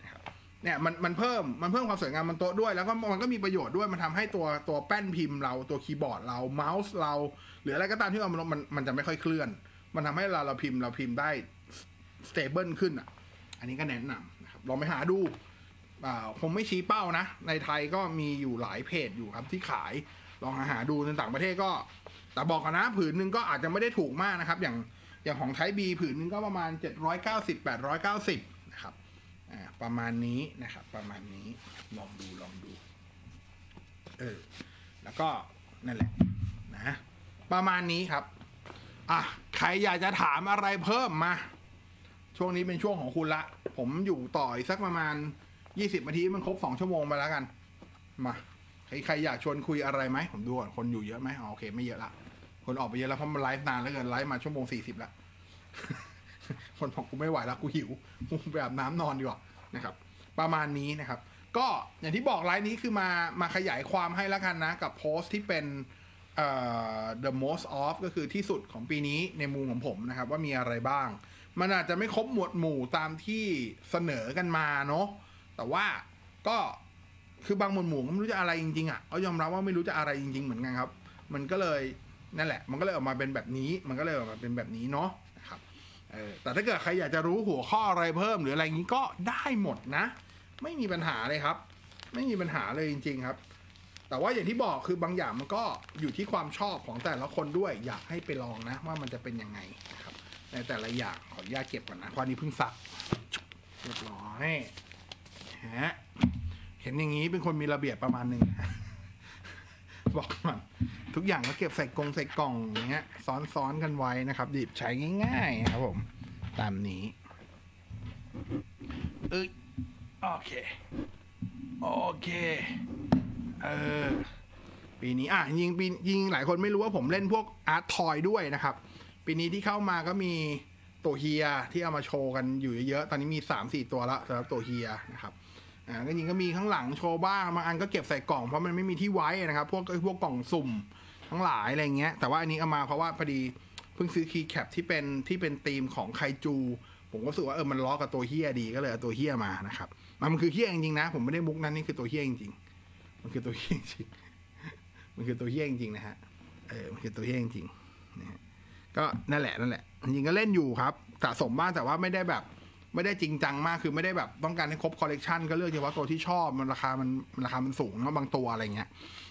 นะครับเนี่ยมันมันเพิ่มมันเพิ่มความสวยงามบนโต๊ะด้วยแล้วก็มันก็มีประโยชน์ด้วยมันทำให้ตัวตัวแป้นพิมพ์เราตัวคีย์บอร์ดเราเมาส์เราหรืออะไรก็ตามที่เรามันมันจะไม่ค่อยเคลื่อนมันทำให้เราเราพิมพ์เราพิมพ์ได้สเตเบิลขึ้นอ่ะ อันนี้ก็แนะนำนะครับลองไปหาดูผมไม่ชี้เป้านะในไทยก็มีอยู่หลายเพจอยู่ครับที่ขายลองหาดูในต่างประเทศก็แต่บอกกันนะผืนนึงก็อาจจะไม่ได้ถูกมากนะครับอย่างอย่างของไทย B ผืนนึงก็ประมาณเจ็ดร้อยเก้าสิบ แปดร้อยเก้าสิบนะครับอ่าประมาณนี้นะครับประมาณนี้ลองดูลองดูเออแล้วก็นั่นแหละนะประมาณนี้ครับอ่ะใครอยากจะถามอะไรเพิ่มมาช่วงนี้เป็นช่วงของคุณละผมอยู่ต่ออีกสักประมาณยี่สิบนาทีมันครบสองชั่วโมงไปแล้วกันมาใครใครอยากชวนคุยอะไรไหมผมดูก่อนคนอยู่เยอะไหมอ๋อโอเคไม่เยอะละคนออกไปเยอะแล้วเพราะมันไลฟ์นานแล้วเกินไลฟ์มาชั่วโมงสี่สิบละ คนบอกกูไม่ไหวแล้วกูหิวกูไปอาบน้ำนอนดีกว่านะครับประมาณนี้นะครับก็อย่างที่บอกไลฟ์นี้คือมามาขยายความให้แล้วกันนะกับโพสต์ที่เป็นเอ่อ the most of ก็คือที่สุดของปีนี้ในมุมของผมนะครับว่ามีอะไรบ้างมันอาจจะไม่ครบหมวดหมู่ตามที่เสนอกันมาเนาะแต่ว่าก็คือบางหมวดหมู่ไม่รู้จะอะไรจริงๆอ่ะเขายอมรับว่าไม่รู้จะอะไรจริงๆเหมือนกันครับมันก็เลยนั่นแหละมันก็เลยออกมาเป็นแบบนี้มันก็เลยออกมาเป็นแบบนี้เนาะนะครับเออแต่ถ้าเกิดใครอยากจะรู้หัวข้ออะไรเพิ่มหรืออะไรอย่างนี้ก็ได้หมดนะไม่มีปัญหาเลยครับไม่มีปัญหาเลยจริงๆครับแต่ว่าอย่างที่บอกคือบางอย่างมันก็อยู่ที่ความชอบของแต่ละคนด้วยอยากให้ไปลองนะว่ามันจะเป็นยังไงนะครับในแต่ละอย่างขออนุญาตเก็บก่อนนะเพราะนี้เพิ่งซักเรียบร้อยฮะเห็นอย่างนี้เป็นคนมีระเบียบประมาณนึง บอกก่อนทุกอย่างก็เก็บใส่กรงใส่กล่องอย่างเงี้ยซ้อนๆกันไว้นะครับดิบใช้ง่ายๆครับผมตามนี้เอ้ยโอเคโอเคเออปีนี้อ่ะยิงปียิงหลายคนไม่รู้ว่าผมเล่นพวกอาร์ตทอยด้วยนะครับปีนี้ที่เข้ามาก็มีตัวเฮียที่เอามาโชว์กันอยู่เยอะๆตอนนี้มี สามสี่ ตัวละสำหรับตัวเฮียนะครับอ่าก็ยิงก็มีข้างหลังโชว์บ้างบางอันก็เก็บใส่กล่องเพราะมันไม่มีที่ไว้นะครับพวกพวกกล่องสุ่มทั้งหลายอะไรเงี้ยแต่ว่าอันนี้เอามาเพราะว่าพอดีเพิ่งซื้อคีย์แคปที่เป็นที่เป็นธีมของไคจูผมก็รู้สึกว่าเออมันล้อกับตัวเฮียดีก็เลยเอาตัวเฮียมานะครับมันคือเฮียจริงๆนะผมไม่ได้มุกนั้นนี่คือตัวเฮียจริงๆมันคือตัวเฮียจริงๆมันคือตัวเฮียจริงๆนะฮะเออมันคือตัวเฮียจริงๆนะฮะก็นั่นแหละนั่นแหละจริงๆก็เล่นอยู่ครับสะสมบ้างแต่ว่าไม่ได้แบบไม่ได้จริงจังมากคือไม่ได้แบบต้องการให้ครบคอลเลกชันก็เลือกเฉพาะตัวที่ชอบมันราคามันราคามันสูงนะบางตัวอะไรเงี้ย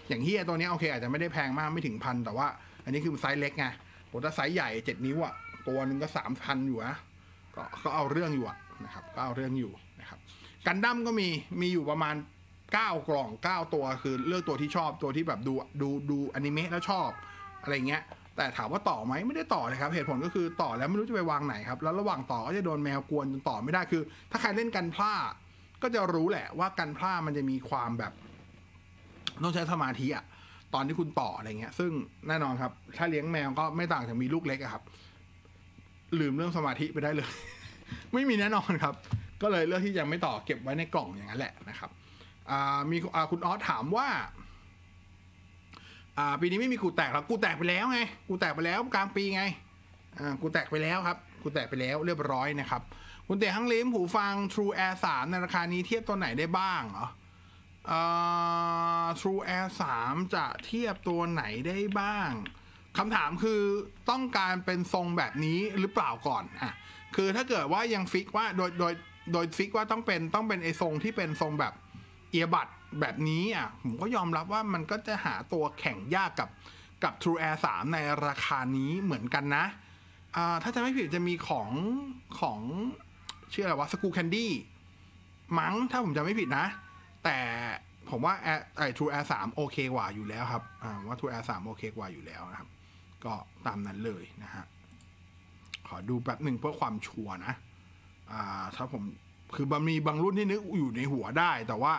อย่างเฮียตัวนี้โอเคอาจจะไม่ได้แพงมากไม่ถึงพันแต่ว่าอันนี้คือไซส์เล็กไงผมถ้าไซส์ใหญ่เจ็ดนิ้วอ่ะตัวนึงก็สามพันอยู่นะก็ก็เอาเรื่องอยู่อ่ะนะครับก็เอาเรื่องอยู่นะครับกันดั้มก็มีมีอยู่ประมาณเก้ากล่องเก้าตัวคือเลือกตัวที่ชอบตัวที่แบบดูดูดูอนิเมะแล้วชอบอะไรเงี้ยแต่ถามว่าต่อไหมไม่ได้ต่อเลยครับเหตุผลก็คือต่อแล้วไม่รู้จะไปวางไหนครับแล้วระหว่างต่อก็จะโดนแมวกวนจนต่อไม่ได้คือถ้าใครเล่นกันพลาดก็จะรู้แหละว่ากันพลาดมันจะมีความแบบต้องใช้สมาธิอะตอนที่คุณต่ออะไรเงี้ยซึ่งแน่นอนครับถ้าเลี้ยงแมวก็ไม่ต่างจากมีลูกเล็กอะครับลืมเรื่องสมาธิไปได้เลย ไม่มีแน่นอนครับก็เลยเลือกที่จะไม่ต่อเก็บไว้ในกล่องอย่างนั้นแหละนะครับมีคุณออสถามว่าอ่าปีนี้ไม่มีกูแตกแล้วกูแตกไปแล้วไงกูแตกไปแล้วกลางปีไงอ่ากูแตกไปแล้วครับกูแตกไปแล้วเรียบร้อยนะครับคุณเต๋อทั้งลิ้มหูฟัง True Air สามในราคานี้เทียบตัวไหนได้บ้างเหรออ่า True Air สามจะเทียบตัวไหนได้บ้างคำถามคือต้องการเป็นทรงแบบนี้หรือเปล่าก่อนอ่ะคือถ้าเกิดว่ายังฟิกว่าโดยโดยโดยฟิกว่าต้องเป็นต้องเป็นไอ้ทรงที่เป็นทรงแบบเอียบัดแบบนี้อ่ะผมก็ยอมรับว่ามันก็จะหาตัวแข่งยากกับกับ True Air สามในราคานี้เหมือนกันนะอ่าถ้าจะไม่ผิดจะมีของของชื่ออะไรวะ School Candy มั้งถ้าผมจะไม่ผิดนะแต่ผมว่าไอ้ True Air สามโอเคกว่าอยู่แล้วครับอ่าว่า True Air สามโอเคกว่าอยู่แล้วนะครับก็ตามนั้นเลยนะฮะขอดูแป๊บหนึ่งเพื่อความชัวร์นะอ่าถ้าผมคือบะมีบางรุ่นที่นึกอยู่ในหัวได้แต่ว่า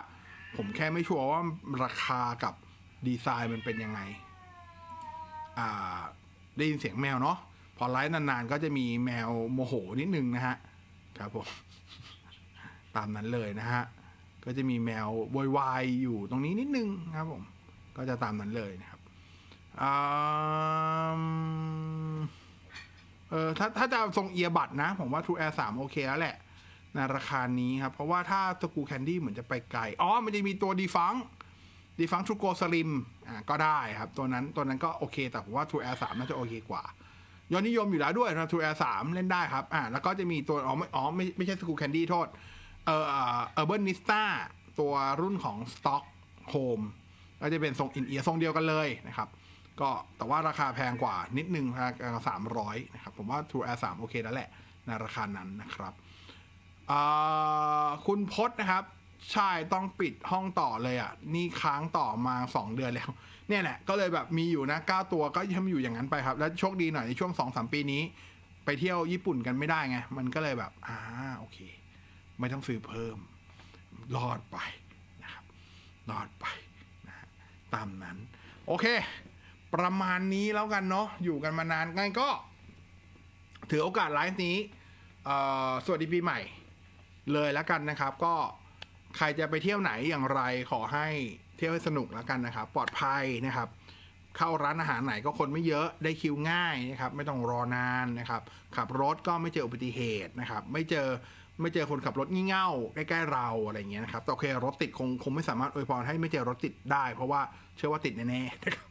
ผมแค่ไม่ชัวร์ว่าราคากับดีไซน์มันเป็นยังไงอ่าได้ยินเสียงแมวเนาะพอไลฟ์นานๆก็จะมีแมวโมโหนิดนึงนะฮะครับผมตามนั้นเลยนะฮะก็จะมีแมวโวยวายอยู่ตรงนี้นิดนึงครับผมก็จะตามนั้นเลยนะครับอ่าเออถ้าถ้าจะทรงเอียบัดนะผมว่า True Air สามโอเคแล้วแหละในราคานี้ครับเพราะว่าถ้าสกูแคนดี้เหมือนจะไปไกลอ๋อมันจะมีตัวดีฟังดีฟังทรูโกสลิมอ่าก็ได้ครับตัวนั้นตัวนั้นก็โอเคแต่ผมว่า True Air สามน่าจะโอเคกว่า ยอดนิยมอยู่แล้วด้วยนะทูแอร์สามเล่นได้ครับอ่าแล้วก็จะมีตัวอ๋อไม่อ๋อไม่ไม่ใช่สกูแคนดี้โทษเอ่อเออร์เบิร์นนิสต้าตัวรุ่นของสต็อกโฮมก็จะเป็นทรงอินเอียร์ทรงเดียวกันเลยนะครับก็แต่ว่าราคาแพงกว่านิดนึงราคาสามร้อยนะครับผมว่าทูแอร์สามโอเคแล้วแหละในราคานั้นนะครับคุณพจน์นะครับใช่ต้องปิดห้องต่อเลยอ่ะนี่ค้างต่อมาสองเดือนแล้วเนี่ยแหละก็เลยแบบมีอยู่นะเก้าตัวก็ยังอยู่อย่างนั้นไปครับแล้วโชคดีหน่อยในช่วง สองถึงสาม ปีนี้ไปเที่ยวญี่ปุ่นกันไม่ได้ไงมันก็เลยแบบอ่าโอเคไม่ต้องซื้อเพิ่มรอดไปนะครับรอดไปนะตามนั้นโอเคประมาณนี้แล้วกันเนาะอยู่กันมานานงั้นก็ถือโอกาสไลฟ์นี้สวัสดีปีใหม่เลยแล้วกันนะครับก็ใครจะไปเที่ยวไหนอย่างไรขอให้เที่ยวให้สนุกแล้วกันนะครับปลอดภัยนะครับเข้าร้านอาหารไหนก็คนไม่เยอะได้คิวง่ายนะครับไม่ต้องรอนานนะครับขับรถก็ไม่เจออุบัติเหตุนะครับไม่เจอไม่เจอคนขับรถงี่เง่าใกล้ๆเราอะไรอย่างเงี้ยนะครับแต่โอเครถติดคงคงไม่สามารถอวยพรให้ไม่เจอรถติดได้เพราะว่าเชื่อว่าติดแน่ๆนะครับ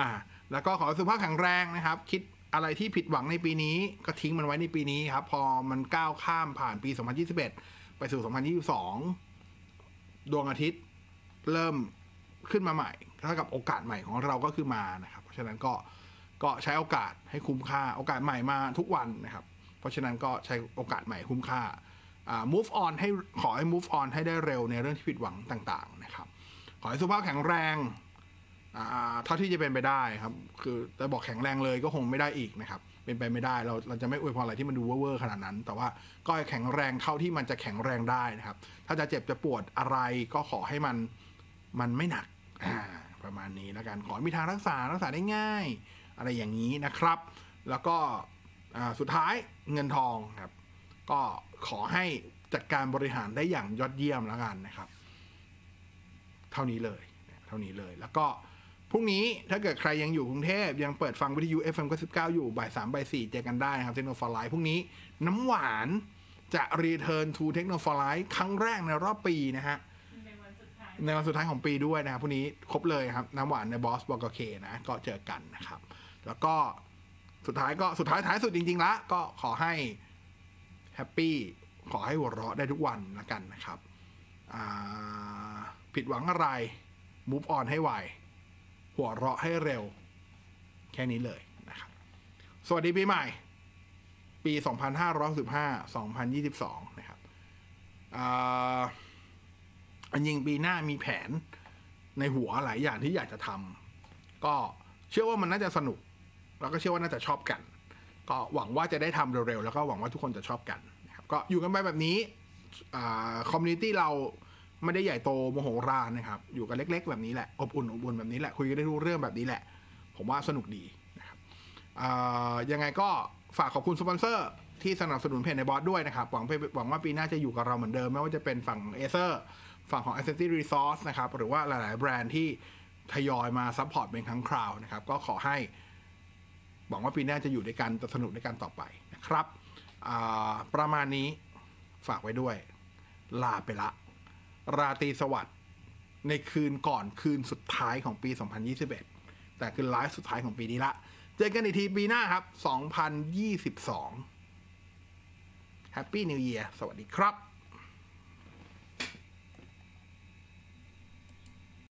อ่าแล้วก็ขอสุขภาพแข็งแรงนะครับคิดอะไรที่ผิดหวังในปีนี้ก็ทิ้งมันไว้ในปีนี้ครับพอมันก้าวข้ามผ่านปีสองพันยี่สิบเอ็ดไปสู่สองพันยี่สิบสองดวงอาทิตย์เริ่มขึ้นมาใหม่เท่ากับโอกาสใหม่ของเราก็คือมานะครับเพราะฉะนั้นก็ก็ใช้โอกาสให้คุ้มค่าโอกาสใหม่มาทุกวันนะครับเพราะฉะนั้นก็ใช้โอกาสใหม่คุ้มค่าอ่า move on ให้ขอให้ move on ให้ได้เร็วในเรื่องที่ผิดหวังต่างๆนะครับขอให้สุขภาพแข็งแรงเท่าที่จะเป็นไปได้ครับคือจะบอกแข็งแรงเลยก็คงไม่ได้อีกนะครับเป็นไปไม่ได้เราเราจะไม่อวยพรอะไรที่มันดูเว่อร์ขนาดนั้นแต่ว่าก็แข็งแรงเท่าที่มันจะแข็งแรงได้นะครับถ้าจะเจ็บจะปวดอะไรก็ขอให้มันมันไม่หนักประมาณนี้แล้วกันขอมีทางรักษารักษาได้ง่ายอะไรอย่างนี้นะครับแล้วก็สุดท้ายเงินทองครับก็ขอให้จัดการบริหารได้อย่างยอดเยี่ยมแล้วกันนะครับเท่านี้เลยเท่านี้เลยแล้วก็พรุ่งนี้ถ้าเกิดใครยังอยู่กรุงเทพยังเปิดฟังวิทยุ เอฟ เอ็ม เก้าสิบเก้าอยู่บ่ายสามบ่ายสี่เจอกันได้นะครับเทคโนโลยีไลฟ์พรุ่งนี้น้ำหวานจะรีเทิร์นทูเทคโนโลยีไลฟ์ครั้งแรกในรอบปีนะฮะในวันสุดท้ายในวันสุดท้ายของปีด้วยนะครับพรุ่งนี้ครบเลยครับน้ำหวานในบอสบอกเคนะก็เจอกันนะครับแล้วก็สุดท้ายก็สุดท้ายท้ายสุดจริงๆละก็ขอให้แฮปปี้ขอให้หัวเราะได้ทุกวันละกันนะครับผิดหวังอะไรมูฟออนให้ไวหัวเราะให้เร็วแค่นี้เลยนะครับสวัสดีปีใหม่ปีสองพันห้าร้อยสิบห้า สองพันยี่สิบสองนะครับอันยิงปีหน้ามีแผนในหัวหลายอย่างที่อยากจะทำก็เชื่อว่ามันน่าจะสนุกแล้วก็เชื่อว่าน่าจะชอบกันก็หวังว่าจะได้ทำเร็วๆแล้วก็หวังว่าทุกคนจะชอบกันนะครับก็อยู่กันไปแบบนี้คอมมูนิตี้เราไม่ได้ใหญ่โตโมโหฬารนะครับอยู่กันเล็กๆแบบนี้แหละอบอุ่นอบอุ่นแบบนี้แหละคุยกันได้รู้เรื่องแบบนี้แหละผมว่าสนุกดีนะครับยังไงก็ฝากขอบคุณสปอนเซอร์ที่สนับสนุนเพจในบอสด้วยนะครับหวังหวังว่าปีหน้าจะอยู่กับเราเหมือนเดิมไม่ว่าจะเป็นฝั่ง Acer ฝั่งของ Accessory Resource นะครับหรือว่าหลายๆแบรนด์ที่ทยอยมาซัพพอร์ตเป็นครั้งคราวนะครับก็ขอให้หวังว่าปีหน้าจะอยู่ด้วยกันจะสนุกด้วยกันต่อไปนะครับประมาณนี้ฝากไว้ด้วยลาไปละราตรีสวัสดิ์ในคืนก่อนคืนสุดท้ายของปีสองพันยี่สิบเอ็ดแต่คือไลฟ์สุดท้ายของปีนี้ละเจอกันอีกทีปีหน้าครับสองพันยี่สิบสอง Happy New Year สวัสดีครับ